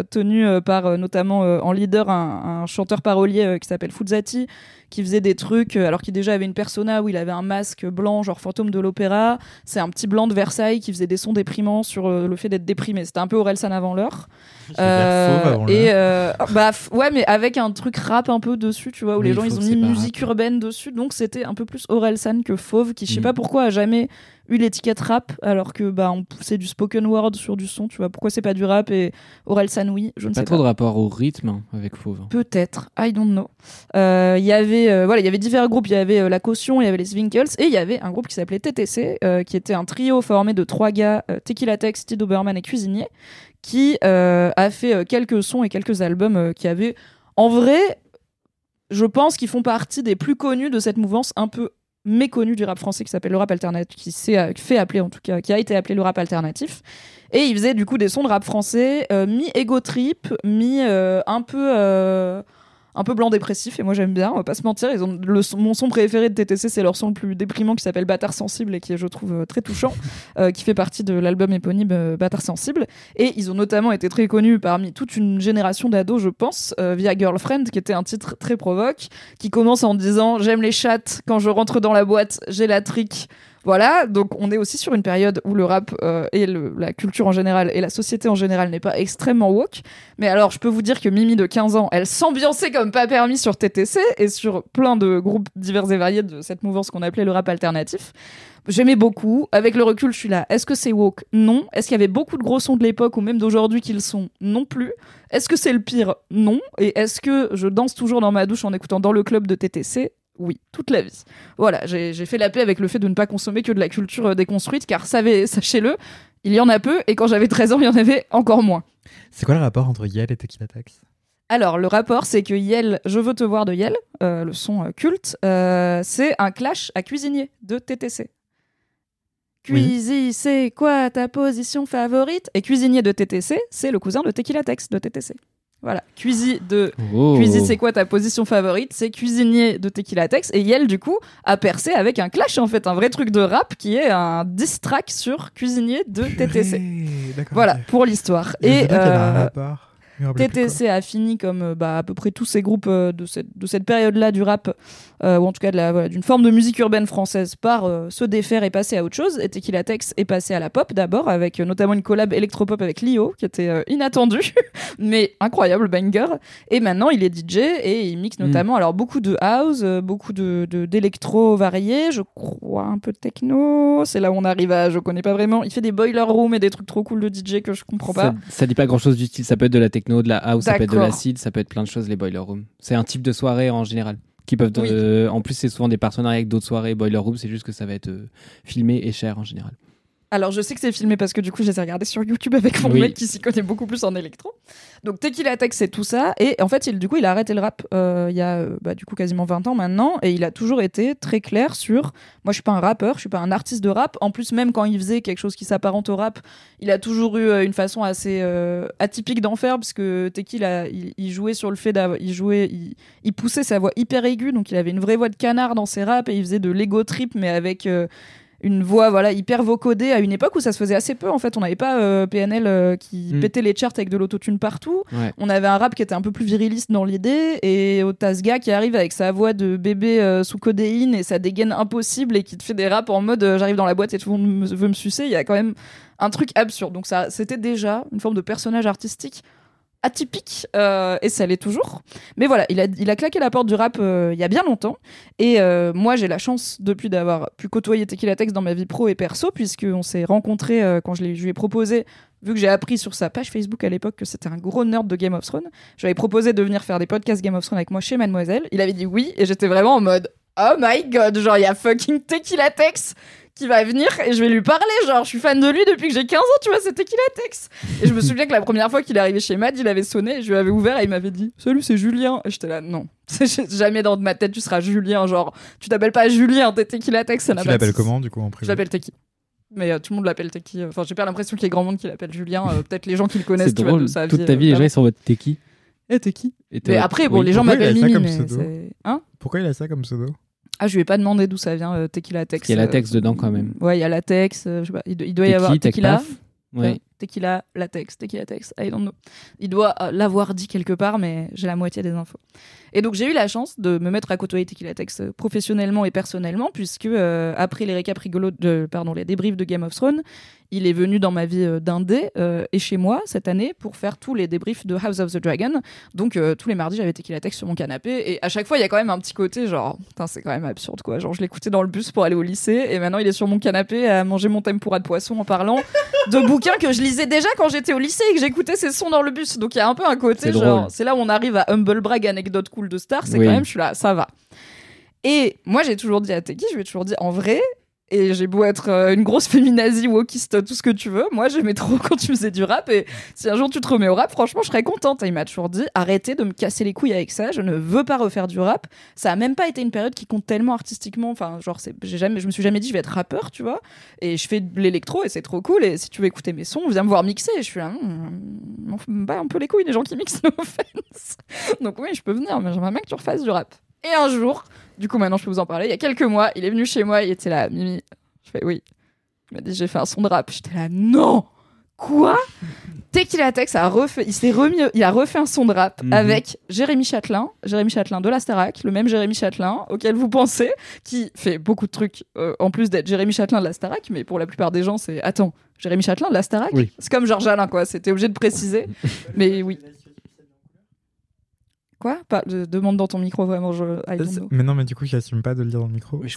tenu par notamment en leader un chanteur parolier qui s'appelle Fuzzati, qui faisait des trucs alors qu'il déjà avait une persona où il avait un masque blanc genre fantôme de l'opéra. C'est un petit blanc de Versailles qui faisait des sons déprimants sur le fait d'être déprimé. C'était un peu Orelsan avant l'heure. Ouais, mais avec un truc rap un peu dessus, tu vois, où les gens ils ont mis musique urbaine dessus, donc c'était un peu plus Orelsan que Fauve, qui je sais pas pourquoi a jamais eu l'étiquette rap, alors que on poussait du spoken word sur du son, tu vois. Pourquoi c'est pas du rap et Orelsan oui, je ne sais pas. Pas trop de rapport au rythme avec Fauve. Peut-être, I don't know. Il y avait différents groupes, il y avait La Caution, il y avait les Swinkles et il y avait un groupe qui s'appelait TTC qui était un trio formé de trois gars, Tequila Tex, T. Doberman et Cuisinier, qui a fait quelques sons et quelques albums qui avaient, en vrai, je pense qu'ils font partie des plus connus de cette mouvance un peu méconnue du rap français qui s'appelle le rap alternatif, qui s'est fait appeler en tout cas, qui a été appelé le rap alternatif. Et ils faisaient du coup des sons de rap français mi-ego trip, mi un peu blanc dépressif, et moi j'aime bien, on va pas se mentir. Ils ont mon son préféré de TTC, c'est leur son le plus déprimant qui s'appelle Bâtard Sensible et qui est, je trouve, très touchant, qui fait partie de l'album éponyme Bâtard Sensible. Et ils ont notamment été très connus parmi toute une génération d'ados, je pense, via Girlfriend, qui était un titre très provoque, qui commence en disant « J'aime les chattes, quand je rentre dans la boîte, j'ai la trique ». Voilà, donc on est aussi sur une période où le rap et la culture en général et la société en général n'est pas extrêmement woke. Mais alors, je peux vous dire que Mimi de 15 ans, elle s'ambiançait comme pas permis sur TTC et sur plein de groupes divers et variés de cette mouvance qu'on appelait le rap alternatif. J'aimais beaucoup. Avec le recul, je suis là. Est-ce que c'est woke ? Non. Est-ce qu'il y avait beaucoup de gros sons de l'époque ou même d'aujourd'hui qui le sont ? Non plus. Est-ce que c'est le pire ? Non. Et est-ce que je danse toujours dans ma douche en écoutant Dans le club de TTC ? Oui, toute la vie. Voilà, j'ai fait la paix avec le fait de ne pas consommer que de la culture déconstruite, car sachez-le, il y en a peu, et quand j'avais 13 ans, il y en avait encore moins. C'est quoi le rapport entre Yel et Tequila Tex ? Alors, le rapport, c'est que Yel, Je veux te voir de Yel, le son culte, c'est un clash à Cuisinier de TTC. Cuisinier, c'est quoi ta position favorite ? Et Cuisinier de TTC, c'est le cousin de Tequila Tex de TTC. Voilà, Cuisinier, c'est quoi ta position favorite ? C'est Cuisinier de Tequila Tex. Et Yel, du coup, a percé avec un clash, en fait, un vrai truc de rap qui est un diss track sur Cuisinier de TTC. Voilà, pour l'histoire. Et TTC a fini comme à peu près tous ces groupes de cette période-là du rap, ou en tout cas d'une forme de musique urbaine française, par se défaire et passer à autre chose. Et Tequila Tex est passé à la pop d'abord, avec notamment une collab électropop avec Lio, qui était inattendue, mais incroyable, banger. Et maintenant, il est DJ et il mixe notamment beaucoup de house, beaucoup d'électro variés, je crois un peu de techno. C'est là où on arrive à... Je connais pas vraiment. Il fait des boiler room et des trucs trop cool de DJ que je comprends pas. Ça dit pas grand-chose du style. Ça peut être de la techno, de la house, ça peut être de l'acide, ça peut être plein de choses, les boiler rooms. C'est un type de soirée en général. Qui peuvent en plus, c'est souvent des partenariats avec d'autres soirées. Boiler room, c'est juste que ça va être filmé et cher en général. Alors, je sais que c'est filmé parce que du coup, je les ai regardés sur YouTube avec mon mec qui s'y connaît beaucoup plus en électro. Donc, Tequila Tex, c'est tout ça. Et en fait, il a arrêté le rap il y a quasiment 20 ans maintenant. Et il a toujours été très clair sur... Moi, je suis pas un rappeur, je suis pas un artiste de rap. En plus, même quand il faisait quelque chose qui s'apparente au rap, il a toujours eu une façon assez atypique d'en faire. Parce que Tequila, il jouait sur le fait d'avoir... Il poussait sa voix hyper aiguë. Donc, il avait une vraie voix de canard dans ses raps. Et il faisait de l'ego trip, mais avec... une voix hyper vocodée à une époque où ça se faisait assez peu en fait. On n'avait pas PNL qui pétait les charts avec de l'autotune partout. Ouais. On avait un rap qui était un peu plus viriliste dans l'idée et Otasga qui arrive avec sa voix de bébé sous codéine et sa dégaine impossible et qui te fait des raps en mode j'arrive dans la boîte et tout le monde veut me sucer. Il y a quand même un truc absurde. Donc ça, c'était déjà une forme de personnage artistique atypique et ça l'est toujours, mais voilà, il a claqué la porte du rap il y a bien longtemps et moi j'ai la chance depuis d'avoir pu côtoyer Tequila Tex dans ma vie pro et perso puisqu'on s'est rencontrés quand je lui ai proposé, vu que j'ai appris sur sa page Facebook à l'époque que c'était un gros nerd de Game of Thrones, je lui avais proposé de venir faire des podcasts Game of Thrones avec moi chez Mademoiselle, il avait dit oui et j'étais vraiment en mode oh my god, genre il y a fucking Tequila Tex qui va venir et je vais lui parler, genre je suis fan de lui depuis que j'ai 15 ans, tu vois, c'est Tequila Tex. Et je me souviens que la première fois qu'il est arrivé chez Mad, il avait sonné, je lui avais ouvert et il m'avait dit salut c'est Julien, et j'étais là non, jamais dans ma tête tu seras Julien, genre tu t'appelles pas Julien, t'es Tequila Tex, ça n'a pas de... Tu l'appelles comment du coup en privé? Je l'appelle Tequi. Mais tout le monde l'appelle Tequi, enfin j'ai pas l'impression qu'il y ait grand monde qui l'appelle Julien, peut-être les gens qui le connaissent, tu vois, de sa vie. Toute ta vie les gens ils sont en mode Tequi. Et Tequi. Mais après bon les gens m'appellent Mimi. Pourquoi il a ça comme pseudo? Ah, je lui ai pas demandé d'où ça vient, Tequila Tex. Il y a la Tex dedans quand même. Ouais, il y a la Tex, je sais pas, il doit y avoir Tequila. Ouais. Tequila, la Tex, Tequila Tex, I don't know. Il doit l'avoir dit quelque part, mais j'ai la moitié des infos. Et donc j'ai eu la chance de me mettre à côtoyer Tequila Tex professionnellement et personnellement, puisque après les récaps rigolos, les débriefs de Game of Thrones, il est venu dans ma vie d'indé et chez moi cette année pour faire tous les débriefs de House of the Dragon. Donc tous les mardis j'avais Tequila Tex sur mon canapé et à chaque fois il y a quand même un petit côté genre putain c'est quand même absurde quoi. Genre je l'écoutais dans le bus pour aller au lycée et maintenant il est sur mon canapé à manger mon tempura de poisson en parlant de bouquins que je lisais déjà quand j'étais au lycée et que j'écoutais ses sons dans le bus. Donc il y a un peu un côté genre c'est là où on arrive à humble brag anecdote cool de star, c'est quand même je suis là ça va. Et moi j'ai toujours dit à Tequi, je lui ai toujours dit en vrai. Et j'ai beau être une grosse féminazie, wokiste, tout ce que tu veux. Moi, j'aimais trop quand tu faisais du rap. Et si un jour tu te remets au rap, franchement, je serais contente. Et il m'a toujours dit, arrêtez de me casser les couilles avec ça. Je ne veux pas refaire du rap. Ça a même pas été une période qui compte tellement artistiquement. Enfin, genre, je me suis jamais dit, je vais être rappeur, tu vois. Et je fais de l'électro et c'est trop cool. Et si tu veux écouter mes sons, viens me voir mixer. Et je suis là, on bat un peu les couilles des gens qui mixent, no offense. Donc oui, je peux venir, mais j'aimerais bien que tu refasses du rap. Et un jour, du coup maintenant je peux vous en parler, il y a quelques mois, il est venu chez moi, il était là, Mimi, je fais oui. Il m'a dit j'ai fait un son de rap, j'étais là non. Quoi ? Tequila Tex a refait un son de rap avec Jérémy Chatelain de la Starac, le même Jérémy Chatelain auquel vous pensez, qui fait beaucoup de trucs en plus d'être Jérémy Chatelain de la Starac, mais pour la plupart des gens c'est attends, Jérémy Chatelain de la Starac ? Oui. C'est comme Georges Alain quoi, c'était obligé de préciser. Mais oui. Quoi ? Pas, demande dans ton micro vraiment. Mais non, mais du coup, j'assume pas de le dire dans le micro. Oui,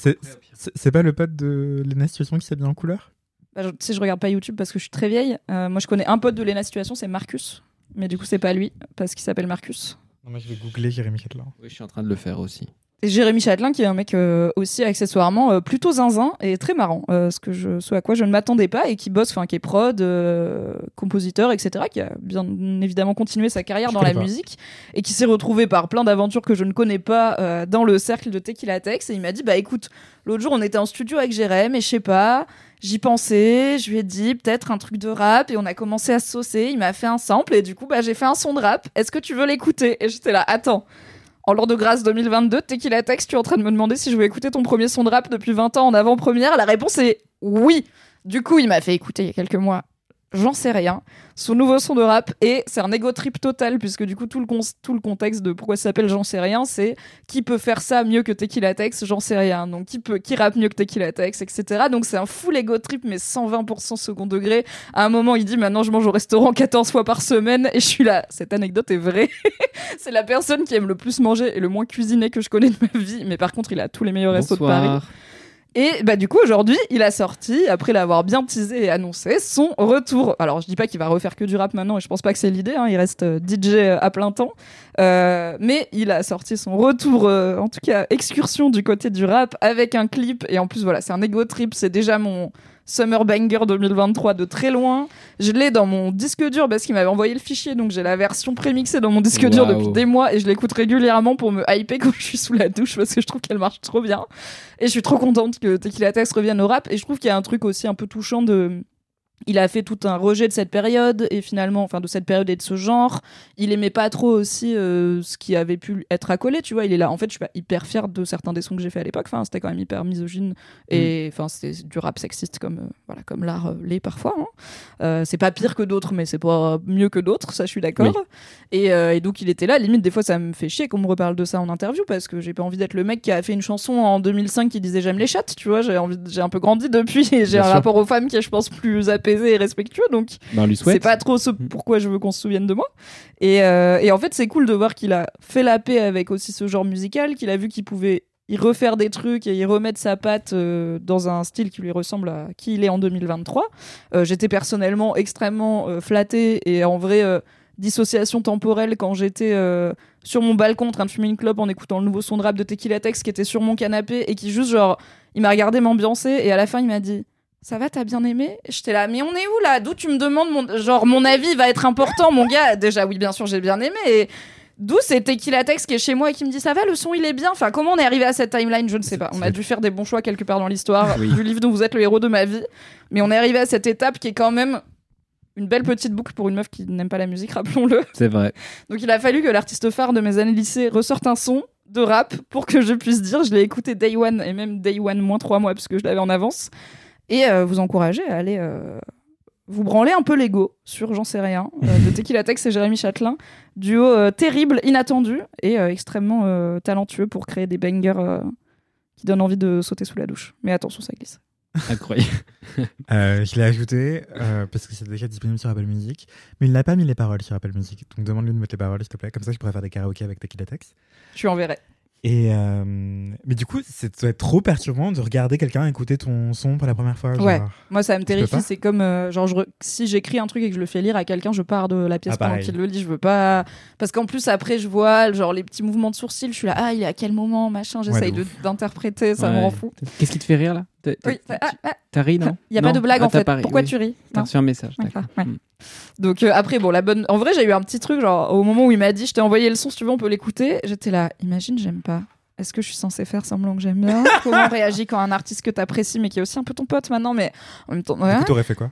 c'est pas le pote de Léna Situation qui s'habille en couleur ? Tu sais, je regarde pas YouTube parce que je suis très vieille. Moi, je connais un pote de Léna Situation, c'est Marcus. Mais du coup, c'est pas lui parce qu'il s'appelle Marcus. Non, mais je vais googler Jérémy Chatelain. Oui, je suis en train de le faire aussi. Et Jérémy Chatelain, qui est un mec aussi accessoirement plutôt zinzin et très marrant, ce à quoi je ne m'attendais pas, et qui est prod, compositeur, etc., qui a bien évidemment continué sa carrière dans la musique et qui s'est retrouvé par plein d'aventures que je ne connais pas dans le cercle de Tequila Tex. Et il m'a dit bah écoute, l'autre jour on était en studio avec Jérémy et je sais pas, j'y pensais, je lui ai dit peut-être un truc de rap et on a commencé à se saucer. Il m'a fait un sample et du coup bah j'ai fait un son de rap. Est-ce que tu veux l'écouter ? Et j'étais là attends. En l'an de grâce 2022, Tequila Tex, tu es en train de me demander si je veux écouter ton premier son de rap depuis 20 ans en avant-première. La réponse est oui. Du coup, il m'a fait écouter il y a quelques mois j'en sais rien, son nouveau son de rap, et c'est un ego trip total, puisque du coup tout le contexte de pourquoi ça s'appelle j'en sais rien, c'est qui peut faire ça mieux que Tequila Tex, j'en sais rien, donc qui rappe mieux que Tequila Tex, etc. Donc c'est un full ego trip, mais 120% second degré. À un moment il dit maintenant je mange au restaurant 14 fois par semaine, et je suis là, cette anecdote est vraie. C'est la personne qui aime le plus manger et le moins cuisiner que je connais de ma vie, mais par contre il a tous les meilleurs restos de Paris. Et bah du coup aujourd'hui il a sorti, après l'avoir bien teasé et annoncé, son retour. Alors je dis pas qu'il va refaire que du rap maintenant, et je pense pas que c'est l'idée, hein, il reste DJ à plein temps, mais il a sorti son retour, en tout cas excursion du côté du rap, avec un clip. Et en plus voilà, c'est un ego trip, c'est déjà mon Summer Banger 2023 de très loin. Je l'ai dans mon disque dur parce qu'il m'avait envoyé le fichier, donc j'ai la version prémixée dans mon disque dur depuis des mois, et je l'écoute régulièrement pour me hyper quand je suis sous la douche, parce que je trouve qu'elle marche trop bien. Et je suis trop contente que Tequila Tex revienne au rap, et je trouve qu'il y a un truc aussi un peu touchant de... Il a fait tout un rejet de cette période, et finalement, enfin de cette période et de ce genre. Il aimait pas trop aussi ce qui avait pu être accolé, tu vois. Il est là. En fait, je suis pas hyper fière de certains des sons que j'ai fait à l'époque. Enfin, c'était quand même hyper misogyne, et enfin c'est du rap sexiste comme voilà, comme l'art l'est parfois. Hein. C'est pas pire que d'autres, mais c'est pas mieux que d'autres. Ça, je suis d'accord. Oui. Et donc il était là. Limite, des fois, ça me fait chier qu'on me reparle de ça en interview, parce que j'ai pas envie d'être le mec qui a fait une chanson en 2005 qui disait j'aime les chattes, tu vois. J'ai un peu grandi depuis, et j'ai rapport aux femmes qui est, je pense, plus apaisé et respectueux, donc c'est pas trop ce pourquoi je veux qu'on se souvienne de moi. Et en fait c'est cool de voir qu'il a fait la paix avec aussi ce genre musical, qu'il a vu qu'il pouvait y refaire des trucs et y remettre sa patte dans un style qui lui ressemble à qui il est en 2023. J'étais personnellement extrêmement flattée, et en vrai dissociation temporelle quand j'étais sur mon balcon en train de fumer une clope en écoutant le nouveau son de rap de Tequila Tex qui était sur mon canapé, et qui juste genre il m'a regardé m'ambiancer, et à la fin il m'a dit ça va, t'as bien aimé? J'étais là, mais on est où là? D'où tu me demandes genre mon avis va être important, mon gars? Déjà oui, bien sûr j'ai bien aimé, et d'où c'est Tequila Tex qui est chez moi et qui me dit ça va, le son il est bien? Enfin comment on est arrivé à cette timeline? Je ne sais pas, on a dû faire des bons choix quelque part dans l'histoire du livre dont vous êtes le héros de ma vie, mais on est arrivé à cette étape qui est quand même une belle petite boucle pour une meuf qui n'aime pas la musique, rappelons-le. C'est vrai. Donc il a fallu que l'artiste phare de mes années lycée ressorte un son de rap pour que je puisse dire je l'ai écouté day one, et même day one moins 3 mois parce que je l'avais en avance. Et vous encourager à aller vous branler un peu l'ego sur j'en sais rien de Tequila Tex et Jérémy Chatelain, duo terrible, inattendu et extrêmement talentueux pour créer des bangers qui donnent envie de sauter sous la douche. Mais attention, ça glisse. Incroyable. Je l'ai ajouté parce que c'est déjà disponible sur Apple Music, mais il n'a pas mis les paroles sur Apple Music. Donc demande-lui de mettre les paroles, s'il te plaît. Comme ça, je pourrais faire des karaokés avec Tequila Tex. Je lui enverrai. Et mais du coup, ça doit être trop perturbant de regarder quelqu'un écouter ton son pour la première fois. Genre... Ouais, moi ça me terrifie. C'est comme genre si j'écris un truc et que je le fais lire à quelqu'un, je pars de la pièce pendant qu'il le lit. Je veux pas, parce qu'en plus après je vois genre les petits mouvements de sourcils. Je suis là, ah il est à quel moment machin. J'essaye d'interpréter, ça me rend fou. Qu'est-ce qui te fait rire là? T'as ri, non? Il n'y a pas de blague en fait. Pourquoi tu ris? T'as reçu un message. Donc après, bon, la bonne. En vrai, j'ai eu un petit truc, genre au moment où il m'a dit je t'ai envoyé le son, si tu veux, on peut l'écouter. J'étais là, imagine, j'aime pas. Est-ce que je suis censée faire semblant que j'aime bien? Comment on réagit quand un artiste que t'apprécies, mais qui est aussi un peu ton pote maintenant, mais en même temps. Ouais. Du coup, t'aurais fait quoi?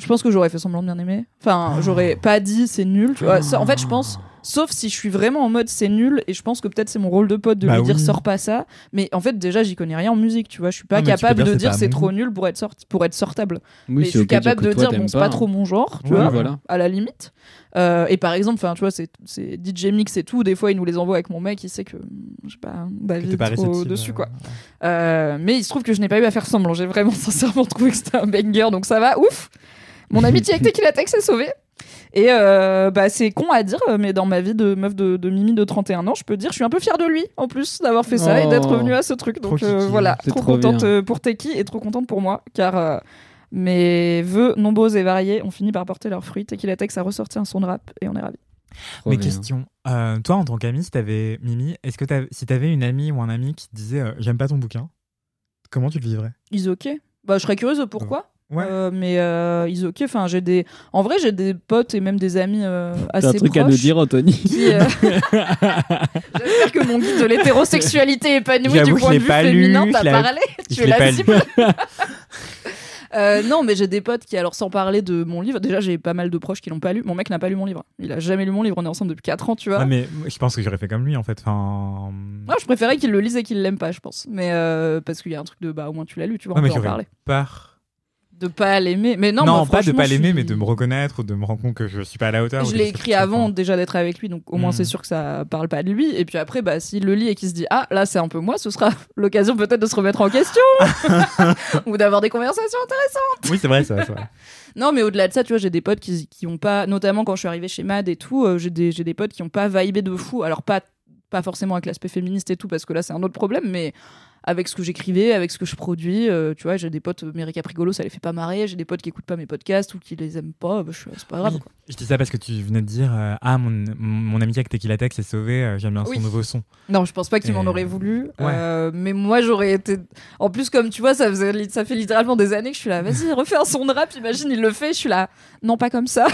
Je pense que j'aurais fait semblant de bien aimer. Enfin, j'aurais pas dit c'est nul. Tu vois. En fait, je pense, sauf si je suis vraiment en mode c'est nul, et je pense que peut-être c'est mon rôle de pote de lui dire sors pas ça. Mais en fait, déjà, j'y connais rien en musique, tu vois. Je suis pas capable de dire c'est trop nul pour être sortable. Oui, mais je suis capable de dire bon, c'est pas trop mon genre, tu vois, voilà. À la limite. Et par exemple, tu vois, c'est DJ Mix et tout. Des fois, il nous les envoie avec mon mec. Il sait que je sais pas David trop dessus, quoi. Mais il se trouve que je n'ai pas eu à faire semblant. J'ai vraiment sincèrement trouvé que c'était un banger, donc ça va, ouf. Mon amitié avec Tequila Tex est sauvée. Et c'est con à dire, mais dans ma vie de meuf de Mimi de 31 ans, je peux dire je suis un peu fière de lui en plus d'avoir fait ça et d'être venue à ce truc. Donc voilà, trop contente pour Teki et trop contente pour moi, car mes vœux nombreux et variés ont fini par porter leurs fruits. Tequila Tex a ressorti un son de rap et on est ravis. Mes questions. Toi, en tant qu'amie, si t'avais Mimi, est-ce que si t'avais une amie ou un ami qui te disait j'aime pas ton bouquin, comment tu le vivrais? Is ok. Je serais curieuse de pourquoi. Ouais. Mais ils ok, enfin en vrai j'ai des potes et même des amis assez proches. T'as un truc à nous dire, Anthony. J'espère que mon guide de l'hétérosexualité épanouie du point de vue féminin t'as parlé. Tu es la cible. Non, mais j'ai des potes qui, alors sans parler de mon livre, déjà j'ai pas mal de proches qui l'ont pas lu. Mon mec n'a pas lu mon livre, il a jamais lu mon livre, on est ensemble depuis 4 ans, tu vois. Ouais, mais je pense que j'aurais fait comme lui en fait. Enfin... Non, je préférais qu'il le lise et qu'il l'aime pas, je pense. Mais parce qu'il y a un truc de au moins tu l'as lu, tu vois, on peut en parler. De pas l'aimer, mais non, non pas de pas l'aimer, mais de me reconnaître ou de me rendre compte que je suis pas à la hauteur. Je l'ai écrit avant déjà d'être avec lui, donc au moins c'est sûr que ça parle pas de lui. Et puis après, bah, s'il le lit et qu'il se dit ah là c'est un peu moi, ce sera l'occasion peut-être de se remettre en question ou d'avoir des conversations intéressantes. Oui, c'est vrai, ça. Non, mais au-delà de ça, tu vois, j'ai des potes qui ont pas, notamment quand je suis arrivée chez Mad et tout, j'ai des potes qui ont pas vibé de fou. Alors pas forcément avec l'aspect féministe et tout, parce que là c'est un autre problème, mais avec ce que j'écrivais, avec ce que je produis, tu vois, j'ai des potes, Mérica Prigolo, ça les fait pas marrer, j'ai des potes qui écoutent pas mes podcasts ou qui les aiment pas, bah, c'est pas grave. Oui. Quoi. Je dis ça parce que tu venais de dire mon amitié avec Tequila Tex est sauvée, j'aime bien son nouveau son. Non, je pense pas qu'il m'en aurait voulu, mais moi j'aurais été. En plus, comme tu vois, ça fait littéralement des années que je suis là, vas-y, refais un son de rap, imagine, il le fait, je suis là, non, pas comme ça.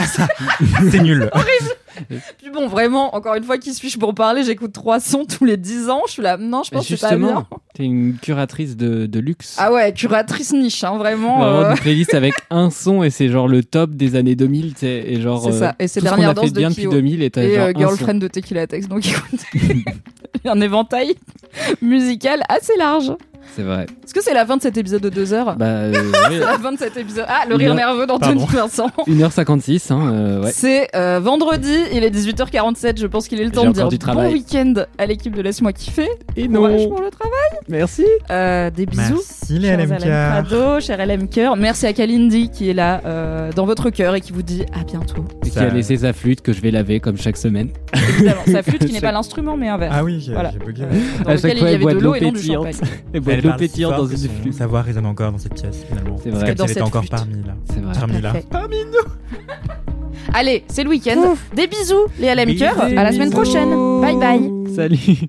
C'est nul. C'est horrible. Puis bon, vraiment, encore une fois, qui suis-je pour parler? J'écoute 3 sons tous les 10 ans. Je suis là, non, je pense que c'est pas bien. Justement, t'es une curatrice de luxe. Ah ouais, curatrice niche, hein, vraiment. On va avoir une playlist avec un son et c'est genre le top des années 2000. Et genre, c'est ça, et c'est dernière danse de bien Kyo. Depuis 2000 et genre Girlfriend de Tequila Tex. Donc écoutez, un éventail musical assez large. C'est vrai. Est-ce que c'est la fin de cet épisode de 2 heures? Bah, c'est la fin de cet épisode. Ah, le rire nerveux d'Anthony Vincent. 1h56. Hein, ouais. C'est vendredi, il est 18h47. Je pense qu'il est le temps de dire bon week-end à l'équipe de Laisse-moi kiffer. Et non. Courage pour le travail. Merci. Des bisous. Merci les LMK. Cher LMK. Merci à Kalindi qui est là dans votre cœur et qui vous dit à bientôt. Et qui a laissé sa flûte que je vais laver comme chaque semaine. Évidemment, sa flûte qui n'est pas l'instrument mais un verre. Ah oui, voilà. J'ai bugué. Dans lequel il y avait de l'eau et non du champagne. Elle parle si fort dans que son savoir résonne encore dans cette pièce, finalement. C'est vrai. Parce qu'elle était encore parmi là. C'est vrai. Parmi nous. Allez, c'est le week-end. Ouf. Des bisous, les LM Cœur. À la semaine prochaine. Bye bye. Salut.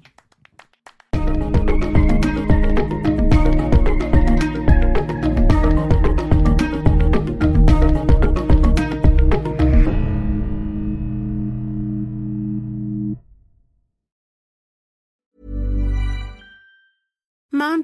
Mom